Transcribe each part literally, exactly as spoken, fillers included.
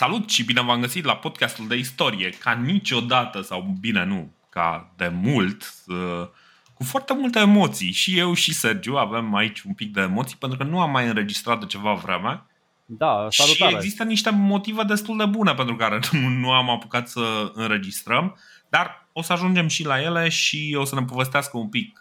Salut și bine v-am găsit la podcastul de istorie. Ca niciodată, sau bine nu, ca de mult, cu foarte multe emoții. Și eu și Sergiu avem aici un pic de emoții, pentru că nu am mai înregistrat de ceva vreme. Da, salutare. Și există niște motive destul de bune pentru care nu am apucat să înregistrăm, dar o să ajungem și la ele și o să ne povestească un pic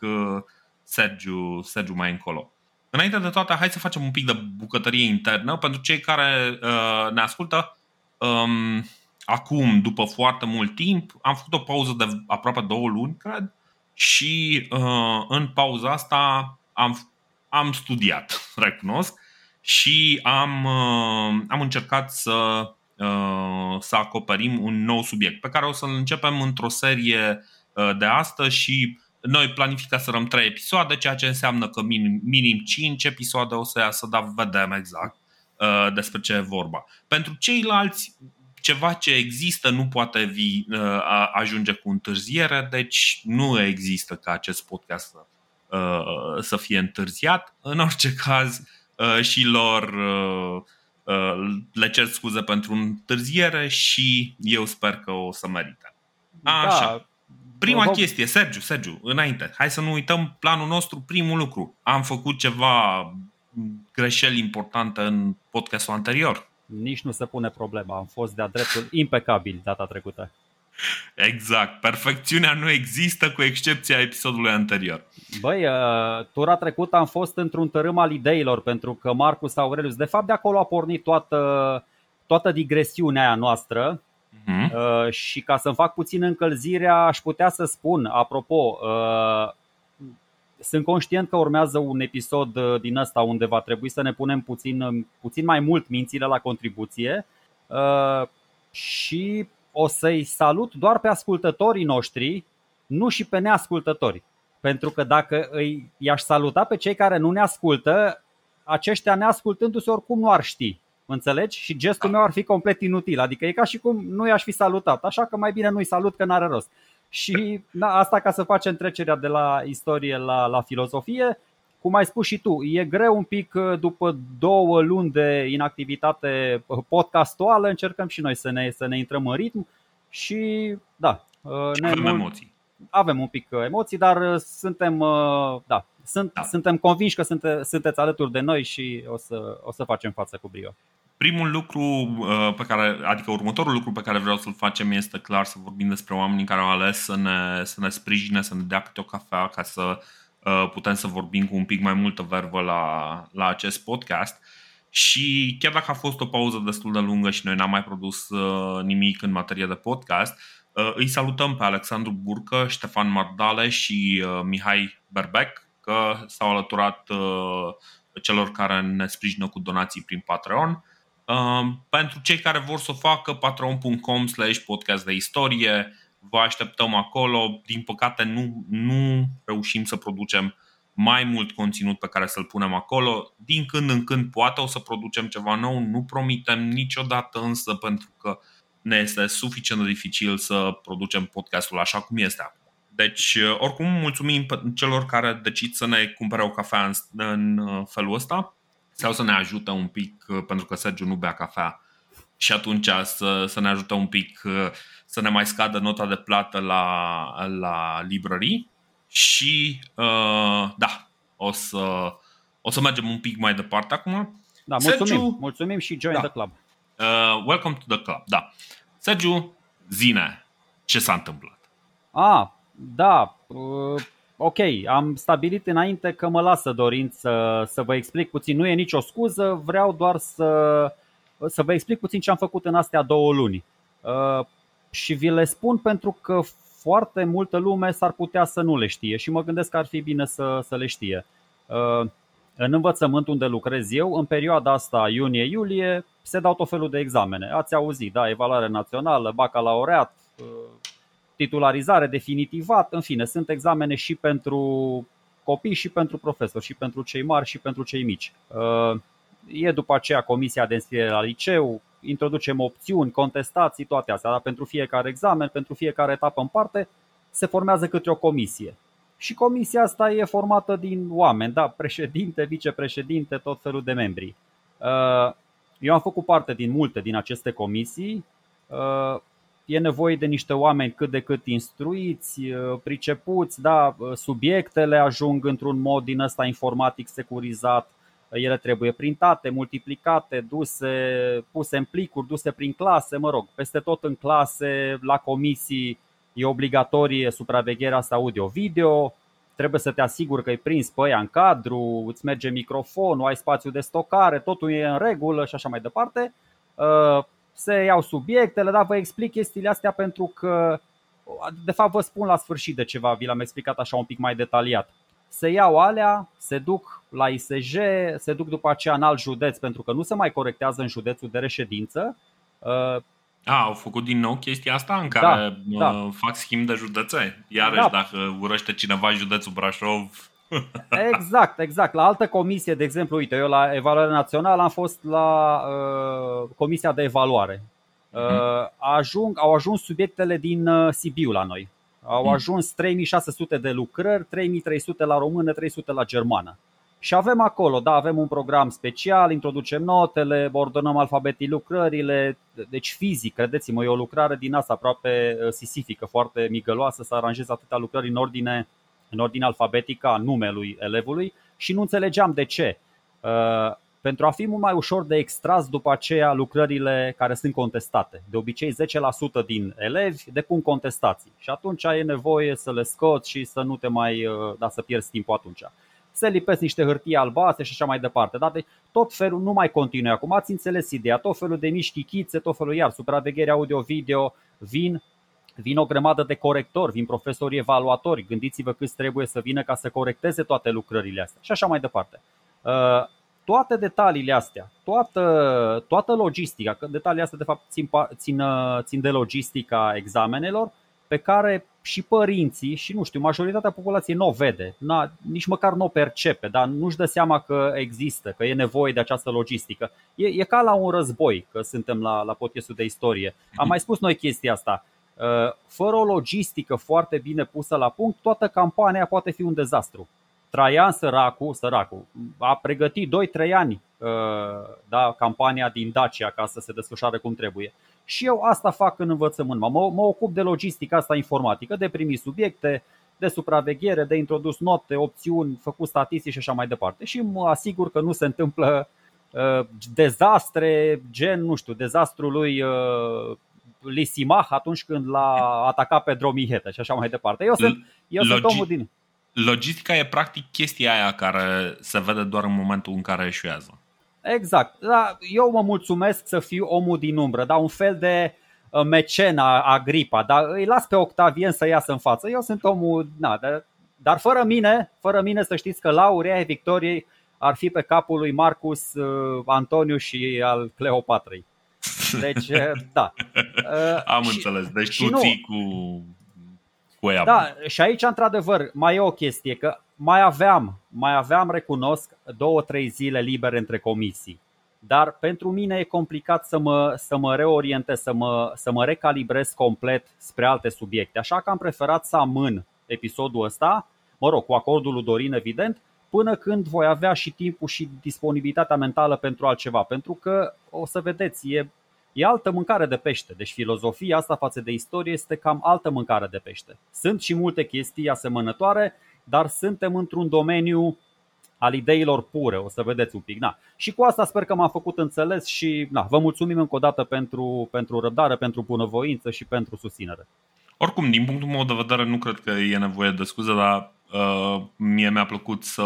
Sergiu, Sergiu mai încolo. Înainte de toate, hai să facem un pic de bucătărie internă. Pentru cei care uh, ne ascultă, um, acum, după foarte mult timp, am făcut o pauză de aproape două luni, cred, și uh, în pauza asta am, am studiat, recunosc, și am, uh, am încercat să, uh, să acoperim un nou subiect, pe care o să-l începem într-o serie uh, de astăzi și... Noi planificăm trei episoade, ceea ce înseamnă că minim, minim cinci episoade o să iasă, dar vedem exact uh, despre ce e vorba. Pentru ceilalți, ceva ce există nu poate vi, uh, ajunge cu întârziere, deci nu există ca acest podcast să, uh, să fie întârziat. În orice caz, uh, și lor uh, uh, le cer scuze pentru întârziere și eu sper că o să merite. Așa. Da. Prima Vom... chestie, Sergiu, Sergiu, înainte, hai să nu uităm planul nostru, primul lucru. Am făcut ceva greșeli importante în podcastul anterior? Nici nu se pune problema, am fost de-a dreptul impecabil data trecută. Exact, perfecțiunea nu există cu excepția episodului anterior. Băi, tura trecută am fost într-un tărâm al ideilor, pentru că Marcus Aurelius, de fapt de acolo a pornit toată, toată digresiunea aia noastră. Mm-hmm. Uh, și ca să-mi fac puțin încălzirea, aș putea să spun, apropo, uh, sunt conștient că urmează un episod din ăsta unde va trebui să ne punem puțin, puțin mai mult mințile la contribuție, uh, și o să-i salut doar pe ascultătorii noștri, nu și pe neascultători. Pentru că dacă îi, i-aș saluta pe cei care nu ne ascultă, aceștia neascultându-se oricum nu ar ști. Înțelegi? Și gestul meu ar fi complet inutil. Adică e ca și cum nu i-aș fi salutat. Așa că mai bine nu-i salut, că n-are rost. Și na, asta ca să facem trecerea de la istorie la, la filozofie. Cum ai spus și tu, e greu un pic după două luni de inactivitate podcastuală. Încercăm și noi să ne, să ne intrăm în ritm. Și da, ne avem, emoții. avem un pic emoții, dar suntem... Da. Sunt, da. Suntem convinși că sunte, sunteți alături de noi și o să, o să facem față cu brio. Primul lucru pe care, adică următorul lucru pe care vreau să-l facem este clar să vorbim despre oamenii care au ales să ne, să ne sprijine, să ne dea câte o cafea ca să putem să vorbim cu un pic mai multă vervă la, la acest podcast. Și chiar dacă a fost o pauză destul de lungă și noi n-am mai produs nimic în materie de podcast, îi salutăm pe Alexandru Burcă, Ștefan Mardale și Mihai Berbec, că s-au alăturat uh, celor care ne sprijină cu donații prin Patreon. Uh, pentru cei care vor să o facă, patreon.com slash podcast de istorie, vă așteptăm acolo. Din păcate nu, nu reușim să producem mai mult conținut pe care să-l punem acolo. Din când în când poate o să producem ceva nou, nu promitem niciodată, însă pentru că ne este suficient de dificil să producem podcastul așa cum este acum. Deci, oricum, mulțumim celor care decid să ne cumpere o cafea în felul ăsta sau să ne ajute un pic, pentru că Sergiu nu bea cafea și atunci să, să ne ajute un pic să ne mai scadă nota de plată la, la librării. Și da, o să, o să mergem un pic mai departe acum. Da, mulțumim, Sergiu, mulțumim și join da. the club. Uh, welcome to the club, da. Sergiu, zi-ne ce s-a întâmplat. Ah. Da, ok, am stabilit înainte că mă lasă dorință să vă explic puțin, nu e nicio scuză, vreau doar să, să vă explic puțin ce am făcut în astea două luni. Și vi le spun pentru că foarte multă lume s-ar putea să nu le știe și mă gândesc că ar fi bine să, să le știe. În învățământ unde lucrez eu, în perioada asta, iunie-iulie, se dau tot felul de examene. Ați auzit, da, evaluare națională, bacalaureat, titularizare, definitivat, în fine, sunt examene și pentru copii și pentru profesori, și pentru cei mari și pentru cei mici. E după aceea comisia de înscriere la liceu, introducem opțiuni, contestații, toate astea, dar pentru fiecare examen, pentru fiecare etapă în parte, se formează câte o comisie. Și comisia asta e formată din oameni, da, președinte, vicepreședinte, tot felul de membri. Eu am făcut parte din multe din aceste comisii. E nevoie de niște oameni cât de cât instruiți, pricepuți, da, subiectele ajung într-un mod din ăsta informatic securizat. Ele trebuie printate, multiplicate, duse, puse în plicuri, duse prin clase, mă rog, peste tot în clase, la comisii e obligatorie supravegherea asta audio-video. Trebuie să te asiguri că-i prins pe aia în cadru, îți merge microfonul, ai spațiu de stocare, totul e în regulă și așa mai departe. Se iau subiectele, dar vă explic chestiile astea pentru că, de fapt vă spun la sfârșit de ceva, vi l-am explicat așa un pic mai detaliat. Se iau alea, se duc la I S J, se duc după aceea în alt județ, pentru că nu se mai corectează în județul de reședință. A, au făcut din nou chestia asta în care da, da. fac schimb de județe. Iarăși, da. dacă urăște cineva județul Brașov. Exact, exact. La altă comisie, de exemplu, uite, eu la evaluare națională am fost la uh, comisia de evaluare. Uh, uh-huh. ajung, au ajuns subiectele din uh, Sibiu la noi. Au ajuns trei mii șase sute de lucrări, trei mii trei sute la română, trei sute la germană. Și avem acolo, da, avem un program special, introducem notele, ordonăm alfabetii lucrările. Deci fizic, credeți-mă, e o lucrare din asta aproape sisifică, foarte migăloasă, să aranjezi atâtea lucrări în ordine, în ordine alfabetică a numelui elevului. Și nu înțelegeam de ce. Pentru a fi mult mai ușor de extras după aceea lucrările care sunt contestate. De obicei zece la sută din elevi depun contestații și atunci e nevoie să le scoți și să nu te mai, da, să pierzi timpul atunci. Se lipesc niște hârtii albastre și așa mai departe, da? Deci tot felul, nu mai continuă acum, ați înțeles ideea, tot felul de mici chichițe, tot felul, iar supraveghere audio-video, vin, vin o grămadă de corectori, vin profesori evaluatori, gândiți-vă cât trebuie să vină ca să corecteze toate lucrările astea și așa mai departe. Toate detaliile astea, toată, toată logistica, că detaliile astea de fapt țin, țin, țin de logistica examenelor, pe care și părinții și nu știu, majoritatea populației nu o vede, na, nici măcar nu o percepe, dar nu-și dă seama că există, că e nevoie de această logistică. E, e ca la un război, că suntem la, la podcastul de istorie. Am mai spus noi chestia asta. Fără o logistică foarte bine pusă la punct, toată campania poate fi un dezastru. Traian, săracul, săracul, a pregătit doi trei ani da, campania din Dacia ca să se desfășoare cum trebuie. Și eu asta fac în învățământ, mă, mă ocup de logistica asta informatică, de primi subiecte, de supraveghere, de introdus note, opțiuni, făcut statistici și așa mai departe. Și mă asigur că nu se întâmplă uh, dezastre gen, nu știu, dezastrul lui uh, Lisimah atunci când l-a atacat pe Dromihetă și așa mai departe. Eu sunt, eu Logi- sunt omul din... Logistica e practic chestia aia care se vede doar în momentul în care eșuează. Exact, da, eu mă mulțumesc să fiu omul din umbră, da, un fel de mecena Agripa, da, îi las pe Octavian să iasă în față. Eu sunt omul, na, dar, dar fără mine, fără mine să știți că laurea victoriei ar fi pe capul lui Marcus Antoniu și al Cleopatrei. Deci, da. Am și, înțeles, deci tu ții cu cu ea. Da, și aici într-adevăr mai e o chestie că Mai aveam, mai aveam, recunosc, două, trei zile libere între comisii. Dar pentru mine e complicat să mă, să mă reorientez, să mă, să mă recalibrez complet spre alte subiecte. Așa că am preferat să amân episodul ăsta, mă rog, cu acordul lui Dorin, evident, până când voi avea și timpul și disponibilitatea mentală pentru altceva. Pentru că, o să vedeți, e, e altă mâncare de pește. Deci filozofia asta față de istorie este cam altă mâncare de pește. Sunt și multe chestii asemănătoare, dar suntem într-un domeniu al ideilor pure, o să vedeți un pic. Na. Și cu asta sper că m-am făcut înțeles și na, vă mulțumim încă o dată pentru, pentru răbdare, pentru bunăvoință și pentru susținere. Oricum, din punctul meu de vedere, nu cred că e nevoie de scuze, dar uh, mie mi-a plăcut să,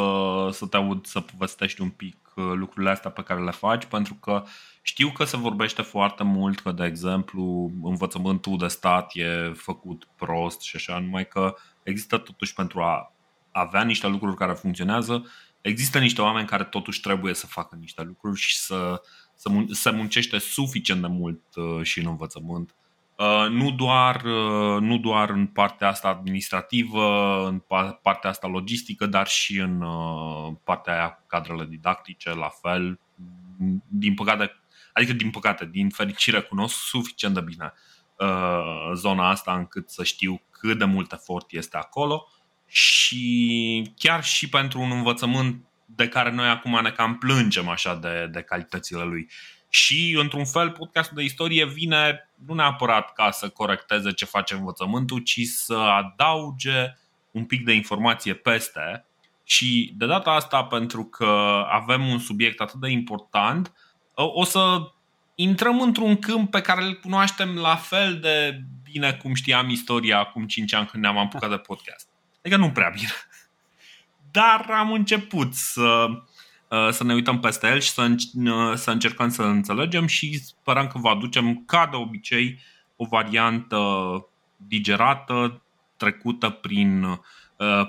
să te aud să povestești un pic lucrurile astea pe care le faci, pentru că știu că se vorbește foarte mult că, de exemplu, învățământul de stat e făcut prost și așa, numai că există totuși pentru a avea niște lucruri care funcționează, există niște oameni care totuși trebuie să facă niște lucruri și să, să, mun- să muncește suficient de mult și în învățământ. Nu doar, nu doar în partea asta administrativă, în partea asta logistică, dar și în partea aia cu cadrele didactice, la fel. Din păcate, adică din păcate, din fericire cunosc suficient de bine zona asta încât să știu cât de mult efort este acolo. Și chiar și pentru un învățământ de care noi acum ne cam plângem așa de, de calitățile lui. Și, într-un fel, podcastul de istorie vine nu neapărat ca să corecteze ce face învățământul, ci să adauge un pic de informație peste. Și de data asta, pentru că avem un subiect atât de important, o să intrăm într-un câmp pe care îl cunoaștem la fel de bine cum știam istoria acum cinci ani când ne-am apucat de podcast. Adică nu prea bine. Dar am început să, să ne uităm peste el și să, să încercăm să înțelegem și sperăm că vă aducem, ca de obicei, o variantă digerată, trecută prin,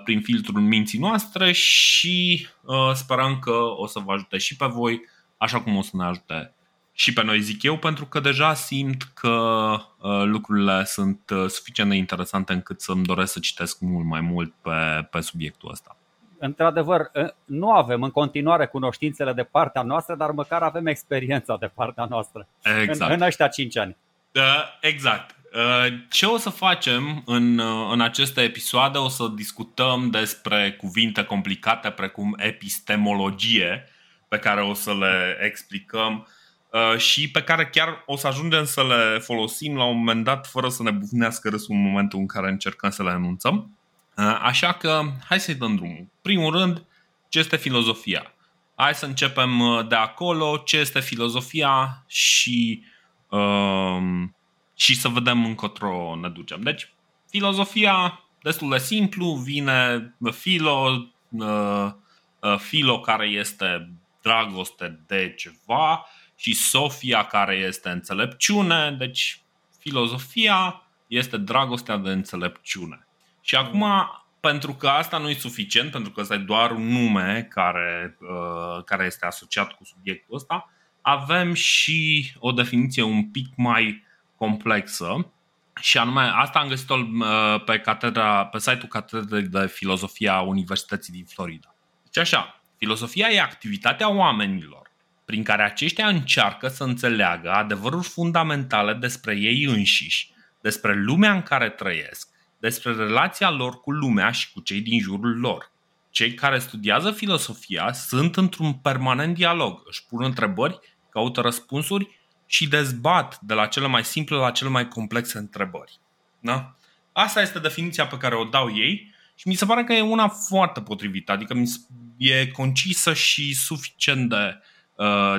prin filtrul minții noastre și sperăm că o să vă ajute și pe voi, așa cum o să ne ajute și pe noi, zic eu, pentru că deja simt că lucrurile sunt suficient de interesante încât să-mi doresc să citesc mult mai mult pe, pe subiectul ăsta. Într-adevăr, nu avem în continuare cunoștințele de partea noastră, dar măcar avem experiența de partea noastră. Exact. În, în ăștia cinci ani. Exact. Ce o să facem în, în aceste episoade? O să discutăm despre cuvinte complicate precum epistemologie, pe care o să le explicăm și pe care chiar o să ajungem să le folosim la un moment dat fără să ne bufnească râsul în momentul în care încercăm să le anunțăm. Așa că hai să-i dăm drumul. Primul rând, ce este filozofia? Hai să începem de acolo, ce este filozofia și, um, și să vedem încotro ne ducem. Deci, filozofia, destul de simplu, vine filo, uh, filo care este dragoste de ceva și sofia care este înțelepciune. Deci, filozofia este dragostea de înțelepciune. Și acum, pentru că asta nu e suficient, pentru că ăsta e doar un nume care, uh, care este asociat cu subiectul ăsta, avem și o definiție un pic mai complexă. Și anume, asta am găsit-o uh, pe, catedra, pe site-ul Catedrei de Filozofie a Universității din Florida. Deci așa, filozofia e activitatea oamenilor prin care aceștia încearcă să înțeleagă adevăruri fundamentale despre ei înșiși, despre lumea în care trăiesc, despre relația lor cu lumea și cu cei din jurul lor. Cei care studiază filosofia sunt într-un permanent dialog, își pun întrebări, caută răspunsuri și dezbat de la cele mai simple la cele mai complexe întrebări. Da? Asta este definiția pe care o dau ei și mi se pare că e una foarte potrivită, adică e concisă și suficient de uh,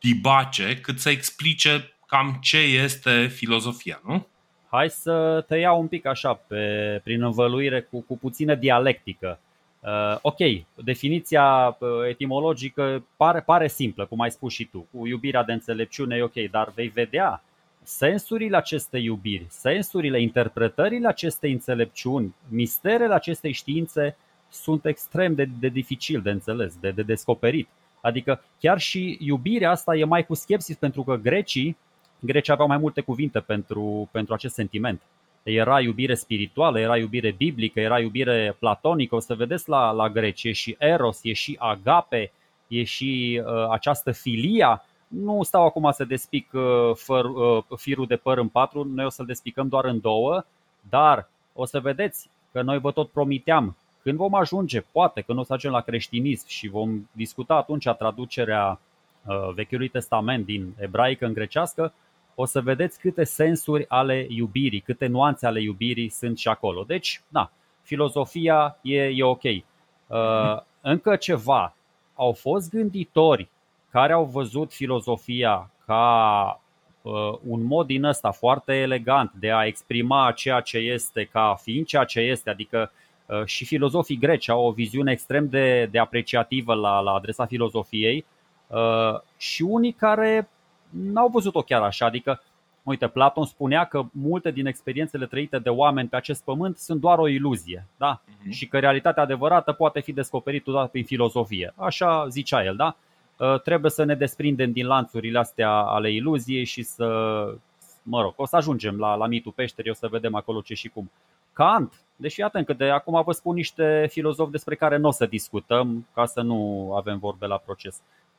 dibace cât să explice cam ce este filozofia, nu? Hai să te iau un pic așa, pe, prin învăluire cu, cu puțină dialectică. Uh, ok, definiția etimologică pare, pare simplă, cum ai spus și tu, cu iubirea de înțelepciune e ok, dar vei vedea sensurile acestei iubiri, sensurile, interpretările acestei înțelepciuni, misterele acestei științe sunt extrem de, de dificil de înțeles, de, de descoperit. Adică chiar și iubirea asta e mai cu skepsis, pentru că grecii, Grecii aveau mai multe cuvinte pentru, pentru acest sentiment. Era iubire spirituală, era iubire biblică, era iubire platonică. O să vedeți la, la greci, e și eros, e și agape, e și uh, această filia. Nu stau acum să despic uh, făr, uh, firul de păr în patru, noi o să-l despicăm doar în două. Dar o să vedeți că noi vă tot promiteam, când vom ajunge, poate când o să ajungem la creștinism și vom discuta atunci traducerea uh, Vechiului Testament din ebraică în grecească, o să vedeți câte sensuri ale iubirii, câte nuanțe ale iubirii sunt și acolo. Deci, da, filozofia e, e ok. Uh, încă ceva. Au fost gânditori care au văzut filozofia ca uh, un mod din ăsta foarte elegant de a exprima ceea ce este ca fiind ceea ce este. Adică uh, și filozofii greci au o viziune extrem de, de apreciativă la, la adresa filozofiei uh, și unii care... n-au văzut-o chiar așa, adică, uite, Platon spunea că multe din experiențele trăite de oameni pe acest pământ sunt doar o iluzie, da? Uh-huh. Și că realitatea adevărată poate fi descoperită doar prin filozofie. Așa zicea el, da? Uh, trebuie să ne desprindem din lanțurile astea ale iluziei și să, mă rog, o să ajungem la, la mitul peșterii, o să vedem acolo ce și cum. Kant, deși iată încă de acum vă spun niște filozofi despre care nu o să discutăm, ca să nu avem vorbe la proces.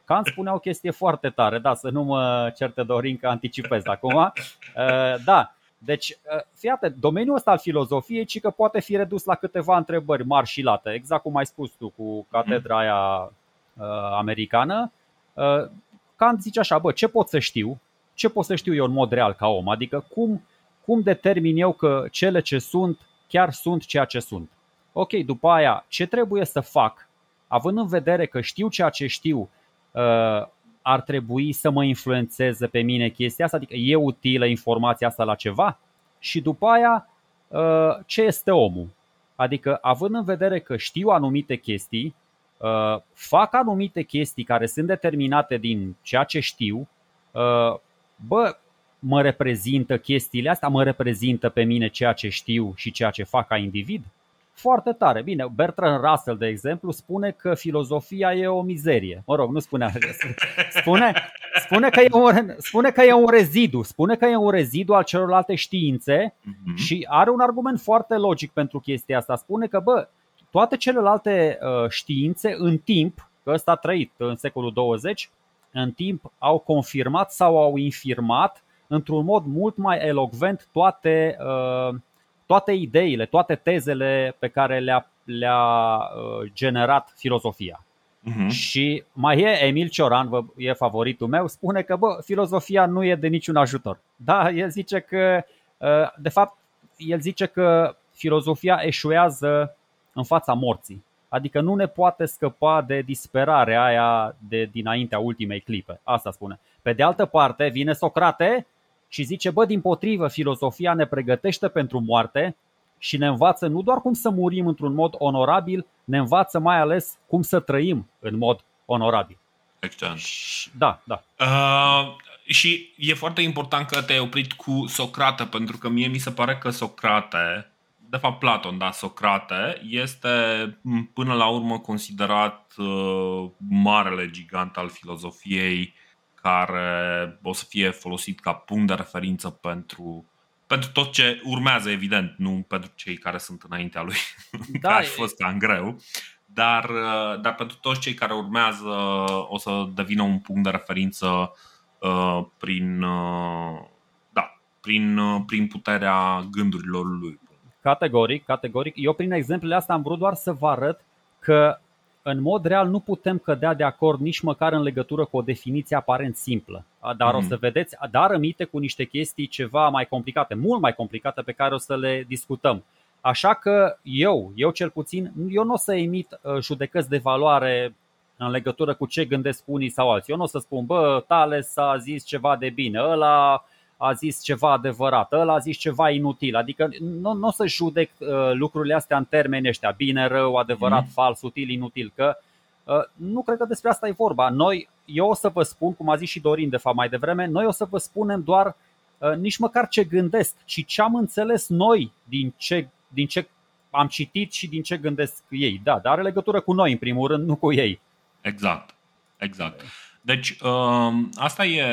Kant spunea o chestie foarte tare, da, să nu mă certe, Dorin, că anticipez acum. Da, deci, fiate, domeniul ăsta al filozofiei ci că poate fi redus la câteva întrebări mari și late, exact cum ai spus tu cu catedra aia americană. Kant zice așa, bă, ce pot să știu? Ce pot să știu eu în mod real ca om? Adică cum, cum determin eu că cele ce sunt chiar sunt ceea ce sunt? Ok, după aia, ce trebuie să fac? Având în vedere că știu ceea ce știu, ar trebui să mă influențeze pe mine chestia asta? Adică e utilă informația asta la ceva? Și după aia, ce este omul? Adică având în vedere că știu anumite chestii, fac anumite chestii care sunt determinate din ceea ce știu, bă, mă reprezintă chestiile astea, mă reprezintă pe mine ceea ce știu și ceea ce fac ca individ? Foarte tare. Bine, Bertrand Russell, de exemplu, spune că filozofia e o mizerie. Mă rog, nu spune spune, spune, că e un, spune că e un rezidu, spune că e un rezidu al celorlalte științe, mm-hmm. și are un argument foarte logic pentru chestia asta. Spune că, bă, toate celelalte științe în timp, că ăsta a trăit în secolul douăzeci, în timp au confirmat sau au infirmat într-un mod mult mai elocvent toate toate ideile, toate tezele pe care le-a, le-a generat filozofia. Uh-huh. Și mai e Emil Cioran, vă, e favoritul meu, spune că bă, filozofia nu e de niciun ajutor. Da, el zice că, de fapt, el zice că filozofia eșuează în fața morții. Adică nu ne poate scăpa de disperarea aia de dinaintea ultimei clipe. Asta spune. Pe de altă parte vine Socrate și zice, bă, dimpotrivă, filozofia ne pregătește pentru moarte și ne învață nu doar cum să murim într-un mod onorabil, ne învață mai ales cum să trăim în mod onorabil. Excelent. Da, da. Uh, și e foarte important că te-ai oprit cu Socrate, pentru că mie mi se pare că Socrate, de fapt Platon, da, Socrate, este până la urmă considerat uh, marele gigant al filozofiei, care o să fie folosit ca punct de referință pentru, pentru tot ce urmează, evident, nu pentru cei care sunt înaintea lui, da, că ar fi fost cam greu, dar, dar pentru toți cei care urmează o să devină un punct de referință uh, prin, uh, da, prin, uh, prin puterea gândurilor lui. Categoric, categoric. Eu prin exemplele astea am vrut doar să vă arăt că în mod real nu putem cădea de acord nici măcar în legătură cu o definiție aparent simplă. Dar mm-hmm. o să vedeți, dar rămite cu niște chestii ceva mai complicate, mult mai complicate, pe care o să le discutăm. Așa că eu, eu cel puțin, eu nu o să emit judecăți de valoare în legătură cu ce gândesc unii sau alții. Eu nu o să spun, bă, Thales a zis ceva de bine, ăla a zis ceva adevărat, ăla a zis ceva inutil. Adică nu, nu o să judec uh, lucrurile astea în termeni ăștia, bine, rău, adevărat, mm. fals, util, inutil, că uh, nu cred că despre asta e vorba. Noi, eu o să vă spun, cum a zis și Dorin de fapt mai devreme, noi o să vă spunem doar uh, nici măcar ce gândesc, ci ce am înțeles noi din ce, din ce am citit și din ce gândesc ei. Da, dar are legătură cu noi în primul rând, nu cu ei. Exact, exact. Deci uh, asta e...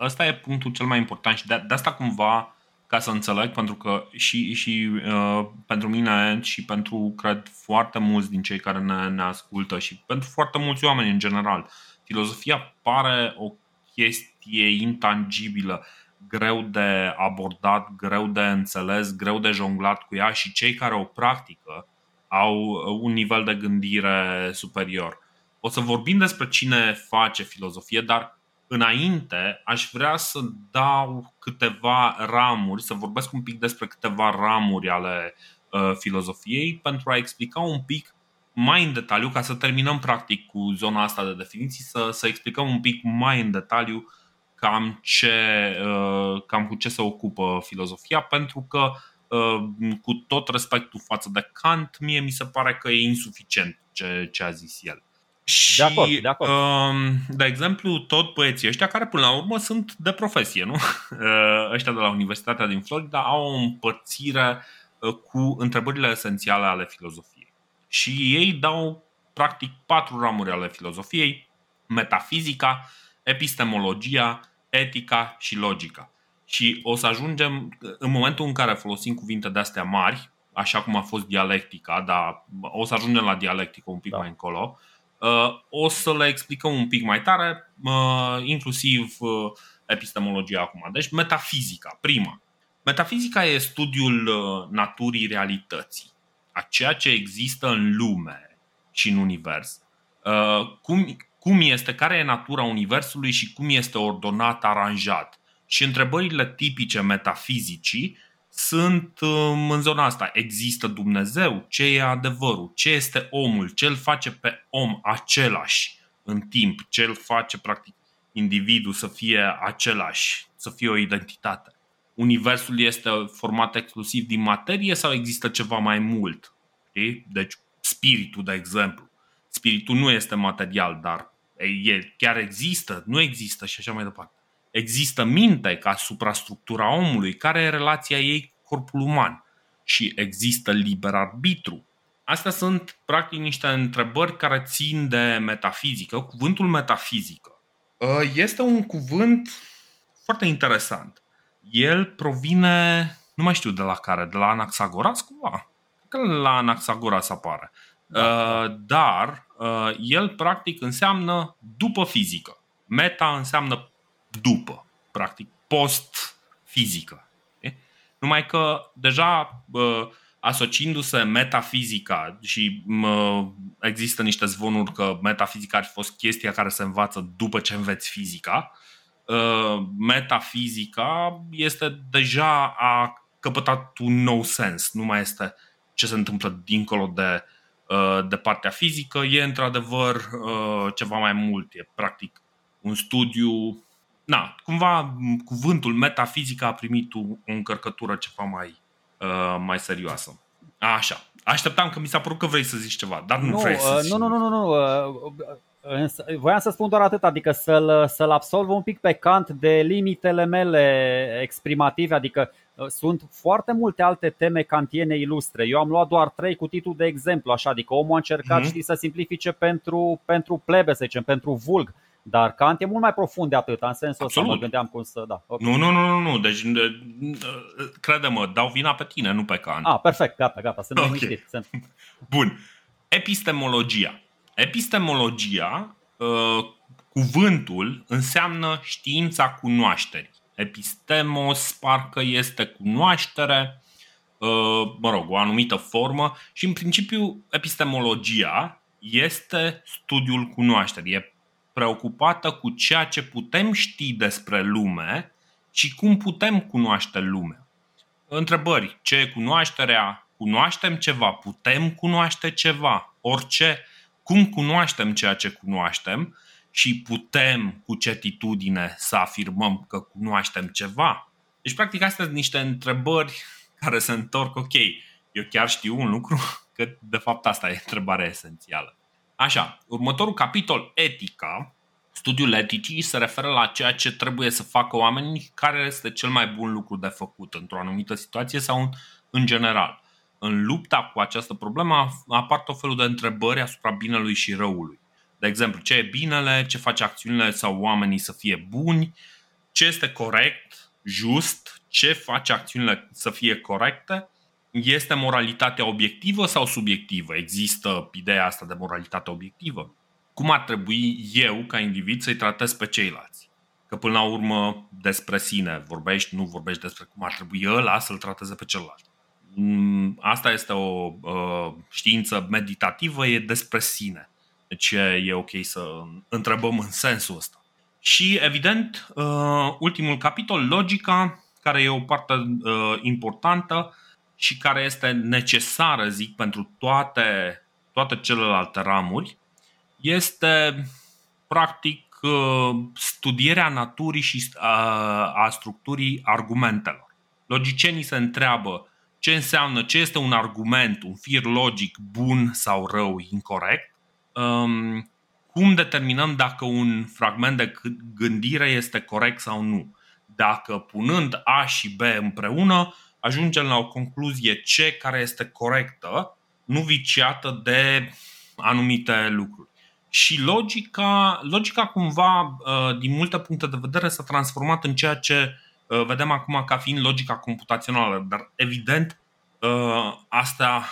Ăsta e punctul cel mai important și de asta cumva, ca să înțeleg, pentru că și, și uh, pentru mine și pentru, cred, foarte mulți din cei care ne, ne ascultă și pentru foarte mulți oameni în general, filozofia pare o chestie intangibilă, greu de abordat, greu de înțeles, greu de jonglat cu ea și cei care o practică au un nivel de gândire superior. O să vorbim despre cine face filozofie, dar înainte aș vrea să dau câteva ramuri, să vorbesc un pic despre câteva ramuri ale uh, filozofiei pentru a explica un pic mai în detaliu, ca să terminăm practic cu zona asta de definiții, să, să explicăm un pic mai în detaliu cam, ce, uh, cam cu ce se ocupă filozofia, pentru că uh, cu tot respectul față de Kant, mie mi se pare că e insuficient ce, ce a zis el. Și, de acord, de acord. De exemplu, tot poeții ăștia care până la urmă sunt de profesie, nu? Ăștia de la Universitatea din Florida au o împărțire cu întrebările esențiale ale filozofiei. Și ei dau practic patru ramuri ale filozofiei: metafizica, epistemologia, etica și logica. Și o să ajungem, în momentul în care folosim cuvinte de-astea mari, așa cum a fost dialectica, dar o să ajungem la dialectică un pic da. mai încolo, o să le explicăm un pic mai tare, inclusiv epistemologia acum. Deci metafizica, prima. Metafizica e studiul naturii realității, a ceea ce există în lume și în univers, cum cum este, care e natura universului și cum este ordonat, aranjat. Și întrebările tipice metafizicii sunt în zona asta. Există Dumnezeu? Ce e adevărul? Ce este omul? Ce îl face pe om același în timp? Ce îl face practic individul să fie același, să fie o identitate? Universul este format exclusiv din materie sau există ceva mai mult? Deci spiritul, de exemplu. Spiritul nu este material, dar el chiar există, nu există și așa mai departe. Există minte ca suprastructura omului, care e relația ei cu corpul uman, și există liber arbitru. Astea sunt practic niște întrebări care țin de metafizică. Cuvântul metafizică este un cuvânt foarte interesant. El provine, nu mai știu de la care, de la Anaxagoras cumva? Că la Anaxagoras apare. Da. Dar el practic înseamnă după fizică. Meta înseamnă după, practic, post-fizică. Numai că deja asociindu-se metafizica, și există niște zvonuri că metafizica ar fi fost chestia care se învață după ce înveți fizica, metafizica este deja, a căpătat un nou sens. Nu mai este ce se întâmplă dincolo de, de partea fizică. E într-adevăr ceva mai mult. E practic un studiu. Na, cumva cuvântul metafizică a primit o încărcătură ceva mai, uh, mai serioasă. Așa, așteptam că mi s-a părut că vrei să zici ceva, dar nu, nu vrei să zici. Nu, nu, nu, nu, nu. Voiam să spun doar atât, adică să-l, să-l absolv un pic pe Kant de limitele mele exprimative. Adică sunt foarte multe alte teme kantiene ilustre. Eu am luat doar trei cu titlul de exemplu, așa, adică omul a încercat, mm-hmm, știi, să simplifice pentru, pentru plebe, să zicem, pentru vulg. Dar Kant e mult mai profund de atât, în sensul ăsta mă gândeam cum să... Da. Okay. Nu, nu, nu, nu, deci crede-mă, dau vina pe tine, nu pe Kant. Ah, perfect, gata, gata, sunt okay. Liniștit. Sunt... Bun, epistemologia. Epistemologia, cuvântul înseamnă știința cunoașterii. Epistemos parcă este cunoaștere, mă rog, o anumită formă, și în principiu epistemologia este studiul cunoașterii, e preocupată cu ceea ce putem ști despre lume și cum putem cunoaște lumea. Întrebări. Ce e cunoașterea? Cunoaștem ceva? Putem cunoaște ceva? Orice. Cum cunoaștem ceea ce cunoaștem? Și putem cu certitudine să afirmăm că cunoaștem ceva? Deci, practic, astea sunt niște întrebări care se întorc. Ok, eu chiar știu un lucru? Că, de fapt, asta e întrebarea esențială. Așa, următorul capitol, etica. Studiul eticii se referă la ceea ce trebuie să facă oamenii, care este cel mai bun lucru de făcut într-o anumită situație sau în general. În lupta cu această problemă apar tot felul de întrebări asupra binelui și răului. De exemplu, ce e binele, ce face acțiunile sau oamenii să fie buni, ce este corect, just, ce face acțiunile să fie corecte. Este moralitatea obiectivă sau subiectivă? Există ideea asta de moralitate obiectivă? Cum ar trebui eu, ca individ, să-i tratez pe ceilalți? Că până la urmă despre sine vorbești, nu vorbești despre cum ar trebui ăla să-l trateze pe celălalt. Asta este o știință meditativă, e despre sine. Deci e ok să întrebăm în sensul ăsta. Și evident, ultimul capitol, logica, care e o parte importantă și care este necesară, zic, pentru toate, toate celelalte ramuri, este practic studierea naturii și a structurii argumentelor. Logicienii se întreabă ce înseamnă, ce este un argument, un fir logic bun sau rău, incorect, cum determinăm dacă un fragment de gândire este corect sau nu, dacă punând A și B împreună ajungem la o concluzie C care este corectă, nu viciată de anumite lucruri. Și logica, logica cumva, din multe puncte de vedere, s-a transformat în ceea ce vedem acum ca fiind logica computațională. Dar evident, asta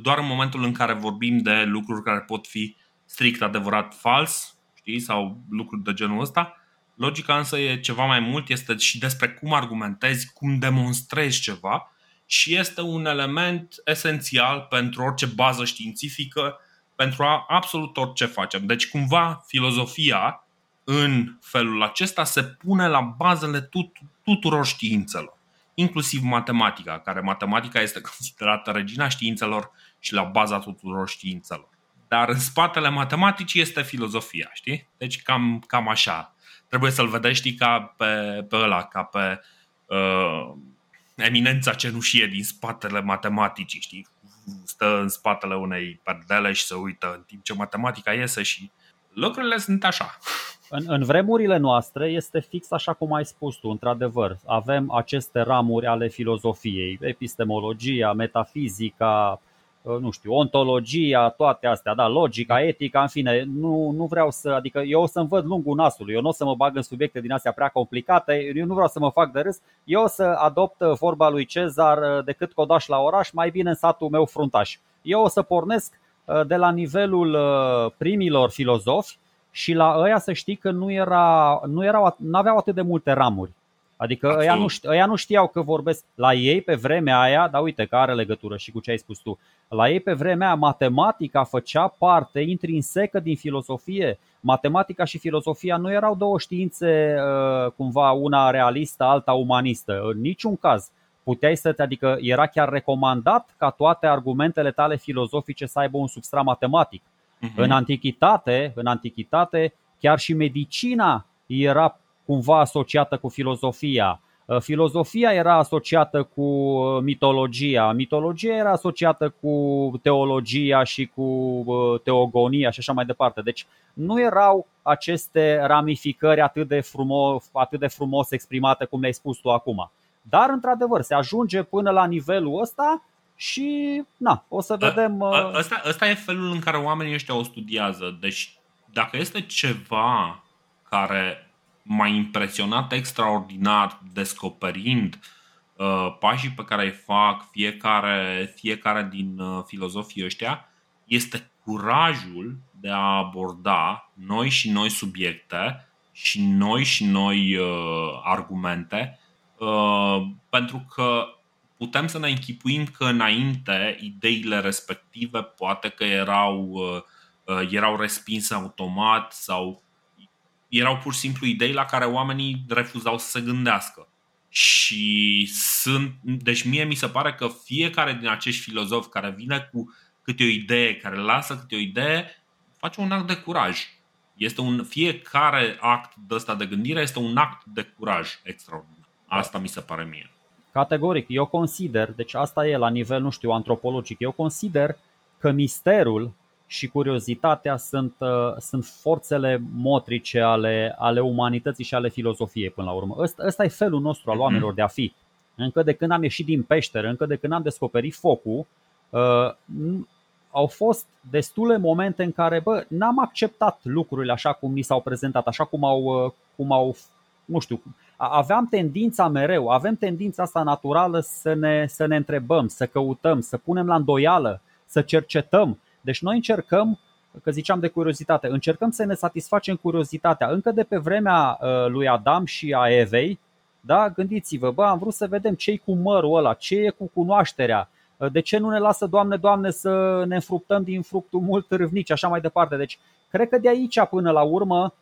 doar în momentul în care vorbim de lucruri care pot fi strict adevărat fals, știi, sau lucruri de genul ăsta. Logica însă e ceva mai mult, este și despre cum argumentezi, cum demonstrezi ceva, și este un element esențial pentru orice bază științifică pentru a absolut orice facem. Deci cumva filozofia în felul acesta se pune la bazele tut, tuturor științelor, inclusiv matematica, care matematica este considerată regina științelor și la baza tuturor științelor. Dar în spatele matematicii este filozofia, știi? Deci cam, cam așa. Trebuie să-l vedești, știi, ca pe, pe ăla, ca pe uh, eminența cenușie din spatele matematicii, știi? Stă în spatele unei perdele și se uită în timp ce matematica iese și lucrurile sunt așa. În, în vremurile noastre este fix așa cum ai spus tu, într-adevăr. Avem aceste ramuri ale filozofiei, epistemologia, metafizica, nu știu, ontologia, toate astea, da, logica, etica, în fine, nu, nu vreau să, adică eu o să-mi văd lungul nasului, eu nu o să mă bag în subiecte din astea prea complicate, eu nu vreau să mă fac de râs, eu o să adopt vorba lui Cezar, decât codaș la oraș, mai bine în satul meu fruntaș. Eu o să pornesc de la nivelul primilor filozofi și la ăia să știi că nu, era, nu erau, n-aveau atât de multe ramuri. Adică ăia nu, ăia nu știau că vorbesc la ei pe vremea aia, dar uite că are legătură și cu ce ai spus tu. La ei pe vremea aia matematica făcea parte intrinsecă din filozofie. Matematica și filozofia nu erau două științe cumva una realistă, alta umanistă. În niciun caz puteai să te, adică era chiar recomandat ca toate argumentele tale filozofice să aibă un substrat matematic. Uh-huh. În antichitate, în antichitate, chiar și medicina era cumva asociată cu filozofia. Filozofia era asociată cu mitologia, mitologia era asociată cu teologia și cu teogonia și așa mai departe. Deci nu erau aceste ramificări atât de frumos, atât de frumos exprimate cum le-ai spus tu acum. Dar într-adevăr se ajunge până la nivelul ăsta și na, o să vedem. Ăsta e felul în care oamenii ăștia o studiază. Deci dacă este ceva care m-a impresionat extraordinar descoperind uh, pașii pe care îi fac fiecare, fiecare din uh, filozofii ăștia, este curajul de a aborda noi și noi subiecte și noi și noi uh, argumente, uh, pentru că putem să ne închipuim că înainte ideile respective poate că erau, uh, erau respinse automat sau erau pur și simplu idei la care oamenii refuzau să se gândească. Și sunt, deci mie mi se pare că fiecare din acești filozofi care vine cu câte o idee, care lasă câte o idee, face un act de curaj. Este un, fiecare act de ăsta de gândire este un act de curaj extraordinar. Asta mi se pare mie. Categoric, eu consider, deci asta e la nivel, nu știu, antropologic, eu consider că misterul și curiozitatea sunt, uh, sunt forțele motrice ale, ale umanității și ale filozofiei până la urmă. Ăsta, ăsta e felul nostru al oamenilor de a fi. Încă de când am ieșit din peșteră, încă de când am descoperit focul, uh, au fost destule momente în care bă, n-am acceptat lucrurile așa cum ni s-au prezentat, așa cum au, uh, cum au nu știu, aveam tendința mereu, avem tendința asta naturală să ne, să ne întrebăm, să căutăm, să punem la îndoială, să cercetăm. Deci noi încercăm, că ziceam de curiozitate, încercăm să ne satisfacem curiozitatea. Încă de pe vremea lui Adam și a Evei, da? Gândiți-vă, bă, am vrut să vedem ce-i cu mărul ăla, ce e cu cunoașterea, de ce nu ne lasă, Doamne, Doamne, să ne înfructăm din fructul mult râvnici, așa mai departe. Deci cred că de aici până la urmă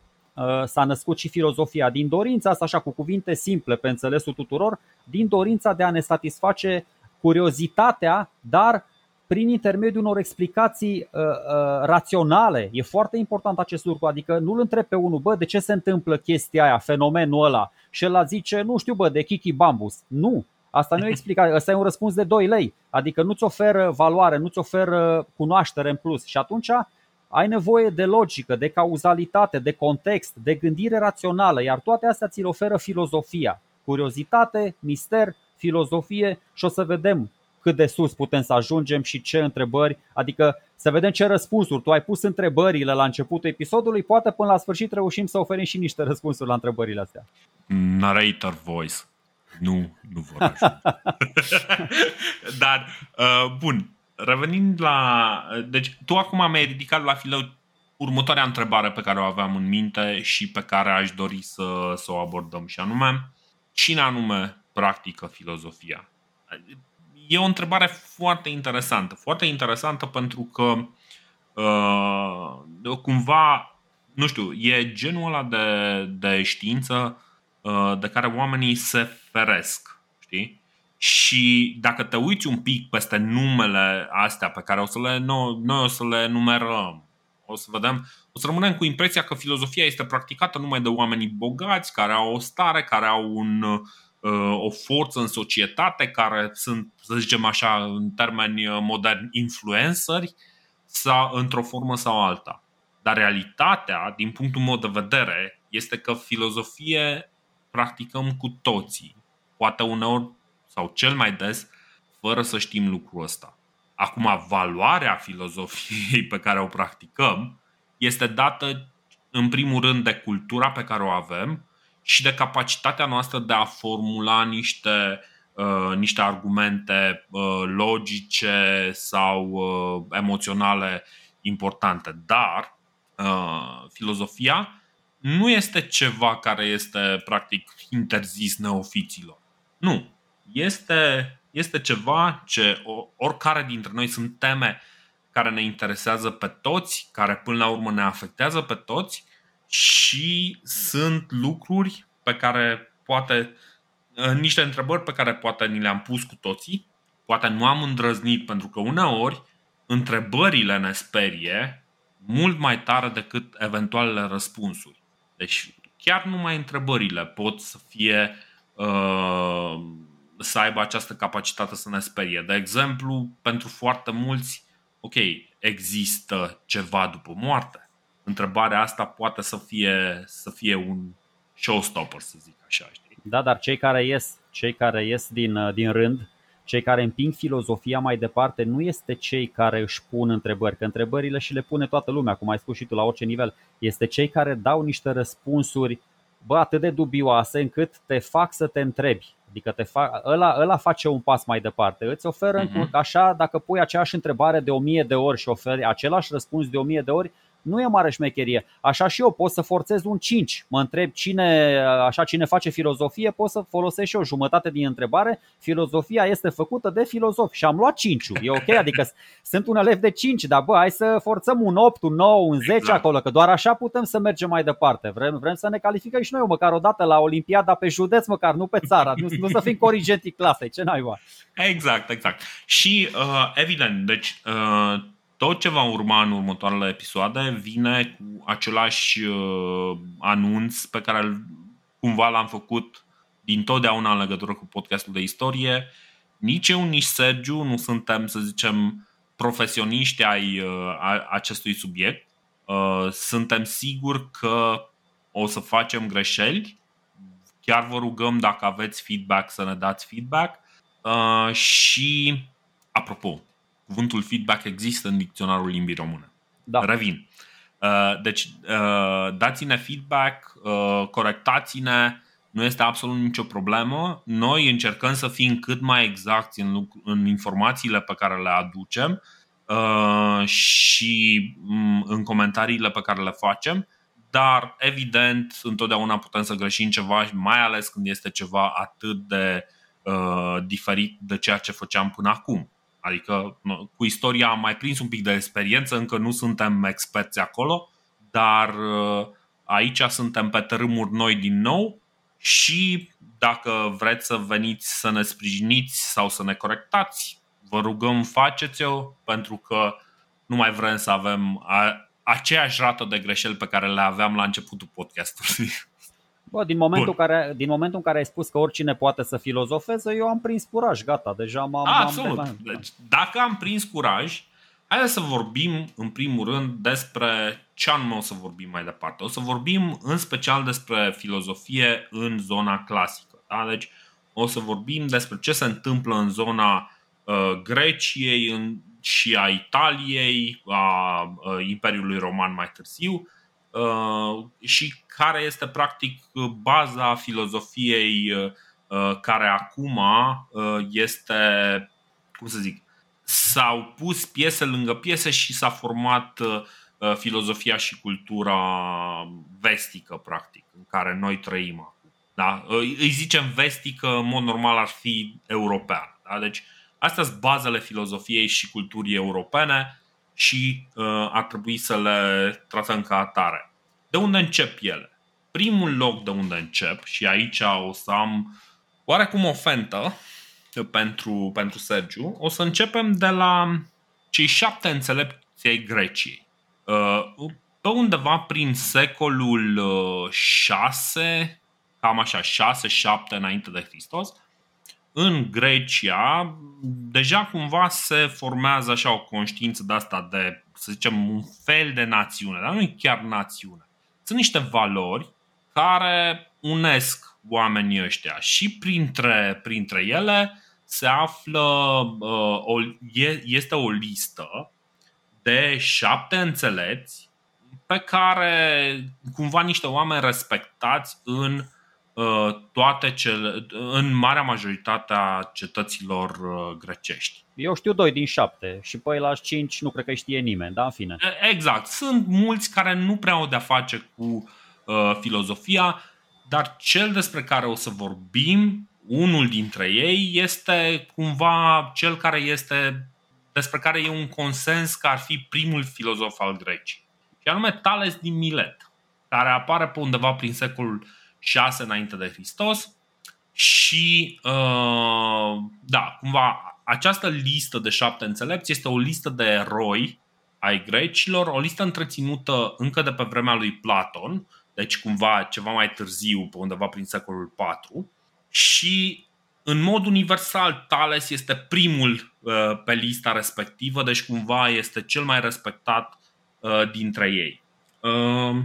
s-a născut și filozofia, din dorința asta, așa cu cuvinte simple pe înțelesul tuturor, din dorința de a ne satisface curiozitatea, dar prin intermediul unor explicații uh, uh, raționale. E foarte important acest lucru, adică nu-l întrebi pe unul, bă, de ce se întâmplă chestia aia, fenomenul ăla? Și el zice, nu știu, bă, de Kiki Bambus. Nu, asta nu e explicație, ăsta e un răspuns de doi lei. Adică nu-ți oferă valoare, nu-ți oferă cunoaștere în plus. Și atunci ai nevoie de logică, de cauzalitate, de context, de gândire rațională. Iar toate astea ți-l oferă filozofia. Curiozitate, mister, filozofie și o să vedem cât de sus putem să ajungem și ce întrebări, adică să vedem ce răspunsuri. Tu ai pus întrebările la începutul episodului, poate până la sfârșit reușim să oferim și niște răspunsuri la întrebările astea. Narrator voice. Nu, nu vor așa. Dar, uh, bun, revenind la... Deci tu acum mi-ai ridicat la filă următoarea întrebare pe care o aveam în minte și pe care aș dori să, să o abordăm și anume, cine anume practică filozofia? E o întrebare foarte interesantă, foarte interesantă pentru că uh, cumva, nu știu, e genul ăla de, de știință uh, de care oamenii se feresc, știi? Și dacă te uiți un pic peste numele astea pe care o să le, noi, noi o să le enumerăm, o să vedem, o să rămânem cu impresia că filozofia este practicată numai de oamenii bogați, care au o stare, care au un, o forță în societate, care sunt, să zicem așa, în termeni moderni, influenceri, sau într-o formă sau alta. Dar realitatea, din punctul meu de vedere, este că filozofie practicăm cu toții, poate uneori sau cel mai des, fără să știm lucrul ăsta. Acum, valoarea filozofiei pe care o practicăm este dată în primul rând de cultura pe care o avem și de capacitatea noastră de a formula niște, uh, niște argumente uh, logice sau uh, emoționale importante. Dar uh, filozofia nu este ceva care este practic interzis neofiților. Nu. Este, este ceva ce oricare dintre noi sunt teme care ne interesează pe toți, care până la urmă ne afectează pe toți și sunt lucruri pe care poate, niște întrebări pe care poate ni le-am pus cu toții, poate nu am îndrăznit pentru că uneori întrebările ne sperie mult mai tare decât eventualele răspunsuri. Deci chiar numai întrebările pot să fie... Uh, să aibă această capacitate să ne sperie. De exemplu, pentru foarte mulți, ok, există ceva după moarte. Întrebarea asta poate să fie, să fie un showstopper, să zic așa, știi? Da, dar cei care ies, cei care ies din, din rând, cei care împing filozofia mai departe, nu este cei care își pun întrebări, că întrebările și le pune toată lumea, cum ai spus și tu, la orice nivel. Este cei care dau niște răspunsuri, bă, atât de dubioase încât te fac să te întrebi. Adică te fac, ăla, ăla face un pas mai departe. Îți oferă uh-huh. așa, dacă pui aceeași întrebare de o mie de ori și oferi același răspuns de o mie de ori, nu e mare șmecherie. Așa și eu pot să forțez un cinci. Mă întreb cine, așa, cine face filozofie, pot să folosesc și eu jumătate din întrebare. Filozofia este făcută de filozofi și am luat cinciul. E ok, adică sunt un elev de cinci, dar bă, hai să forțăm un opt, un nouă, un zece exact. Acolo, că doar așa putem să mergem mai departe. Vrem, vrem să ne calificăm și noi măcar o dată la Olimpiada pe județ, măcar nu pe țară. Nu, nu să fim corigentii clasei, ce naiba. Exact, exact. Și uh, evident, deci uh, tot ce va urma în următoarele episoade vine cu același uh, anunț pe care cumva l-am făcut dintotdeauna în legătură cu podcastul de istorie. Nici eu, nici Sergiu nu suntem, să zicem, profesioniști ai uh, acestui subiect. Uh, suntem siguri că o să facem greșeli. Chiar vă rugăm, dacă aveți feedback, să ne dați feedback. Uh, și, apropo, cuvântul feedback există în dicționarul limbii române. Da. Revin. Deci dați-ne feedback, corectați-ne, nu este absolut nicio problemă. Noi încercăm să fim cât mai exacti în informațiile pe care le aducem și în comentariile pe care le facem, dar evident întotdeauna putem să greșim ceva, mai ales când este ceva atât de diferit de ceea ce făceam până acum. Adică cu istoria am mai prins un pic de experiență, încă nu suntem experți acolo, dar aici suntem pe tărâmuri noi din nou și dacă vreți să veniți să ne sprijiniți sau să ne corectați, vă rugăm, faceți-o, pentru că nu mai vrem să avem aceeași rată de greșeli pe care le aveam la începutul podcastului. Bă, din momentul, care, din momentul în care ai spus că oricine poate să filozofeze, eu am prins curaj, gata, deja m-am... A, absolut, am deci, dacă am prins curaj, hai să vorbim în primul rând despre ce anume o să vorbim mai departe. O să vorbim în special despre filozofie în zona clasică, da? Deci o să vorbim despre ce se întâmplă în zona uh, Greciei în, și a Italiei, a uh, Imperiului Roman mai târziu, și care este practic baza filozofiei care acum este, cum să zic, s-au pus piese lângă piese și s-a format filozofia și cultura vestică practic în care noi trăim acum. Da? Îi zicem vestică, în mod normal ar fi european. Da? Deci astea sunt bazele filozofiei și culturii europene și ar trebui să le tratăm ca atare. De unde încep ele? Primul loc de unde încep, și aici o să am oarecum o fentă pentru, pentru Sergiu, o să începem de la cei șapte înțelepții ai Greciei. Pe undeva prin secolul șase, cam așa, șase șapte înainte de Hristos, în Grecia deja cumva se formează așa o conștiință de asta de, să zicem, un fel de națiune, dar nu e chiar națiune. Sunt niște valori care unesc oamenii ăștia și printre, printre ele se află, o, este o listă de șapte înțelepți pe care cumva niște oameni respectați în toate cele, în marea majoritate a cetăților grecești. Eu știu doi din șapte și pe la cinci nu cred că știe nimeni, dar în fine. Exact, sunt mulți care nu prea au de-a face cu uh, filozofia, dar cel despre care o să vorbim, unul dintre ei, este cumva cel care este, despre care e un consens că ar fi primul filozof al Greciei. Și anume Thales din Milet, care apare pe undeva prin secolul șase înainte de Hristos și uh, da, cumva această listă de șapte înțelepți este o listă de eroi ai grecilor, o listă întreținută încă de pe vremea lui Platon, deci cumva ceva mai târziu, pe undeva prin secolul patru, și în mod universal Thales este primul uh, pe lista respectivă, deci cumva este cel mai respectat uh, dintre ei. Uh,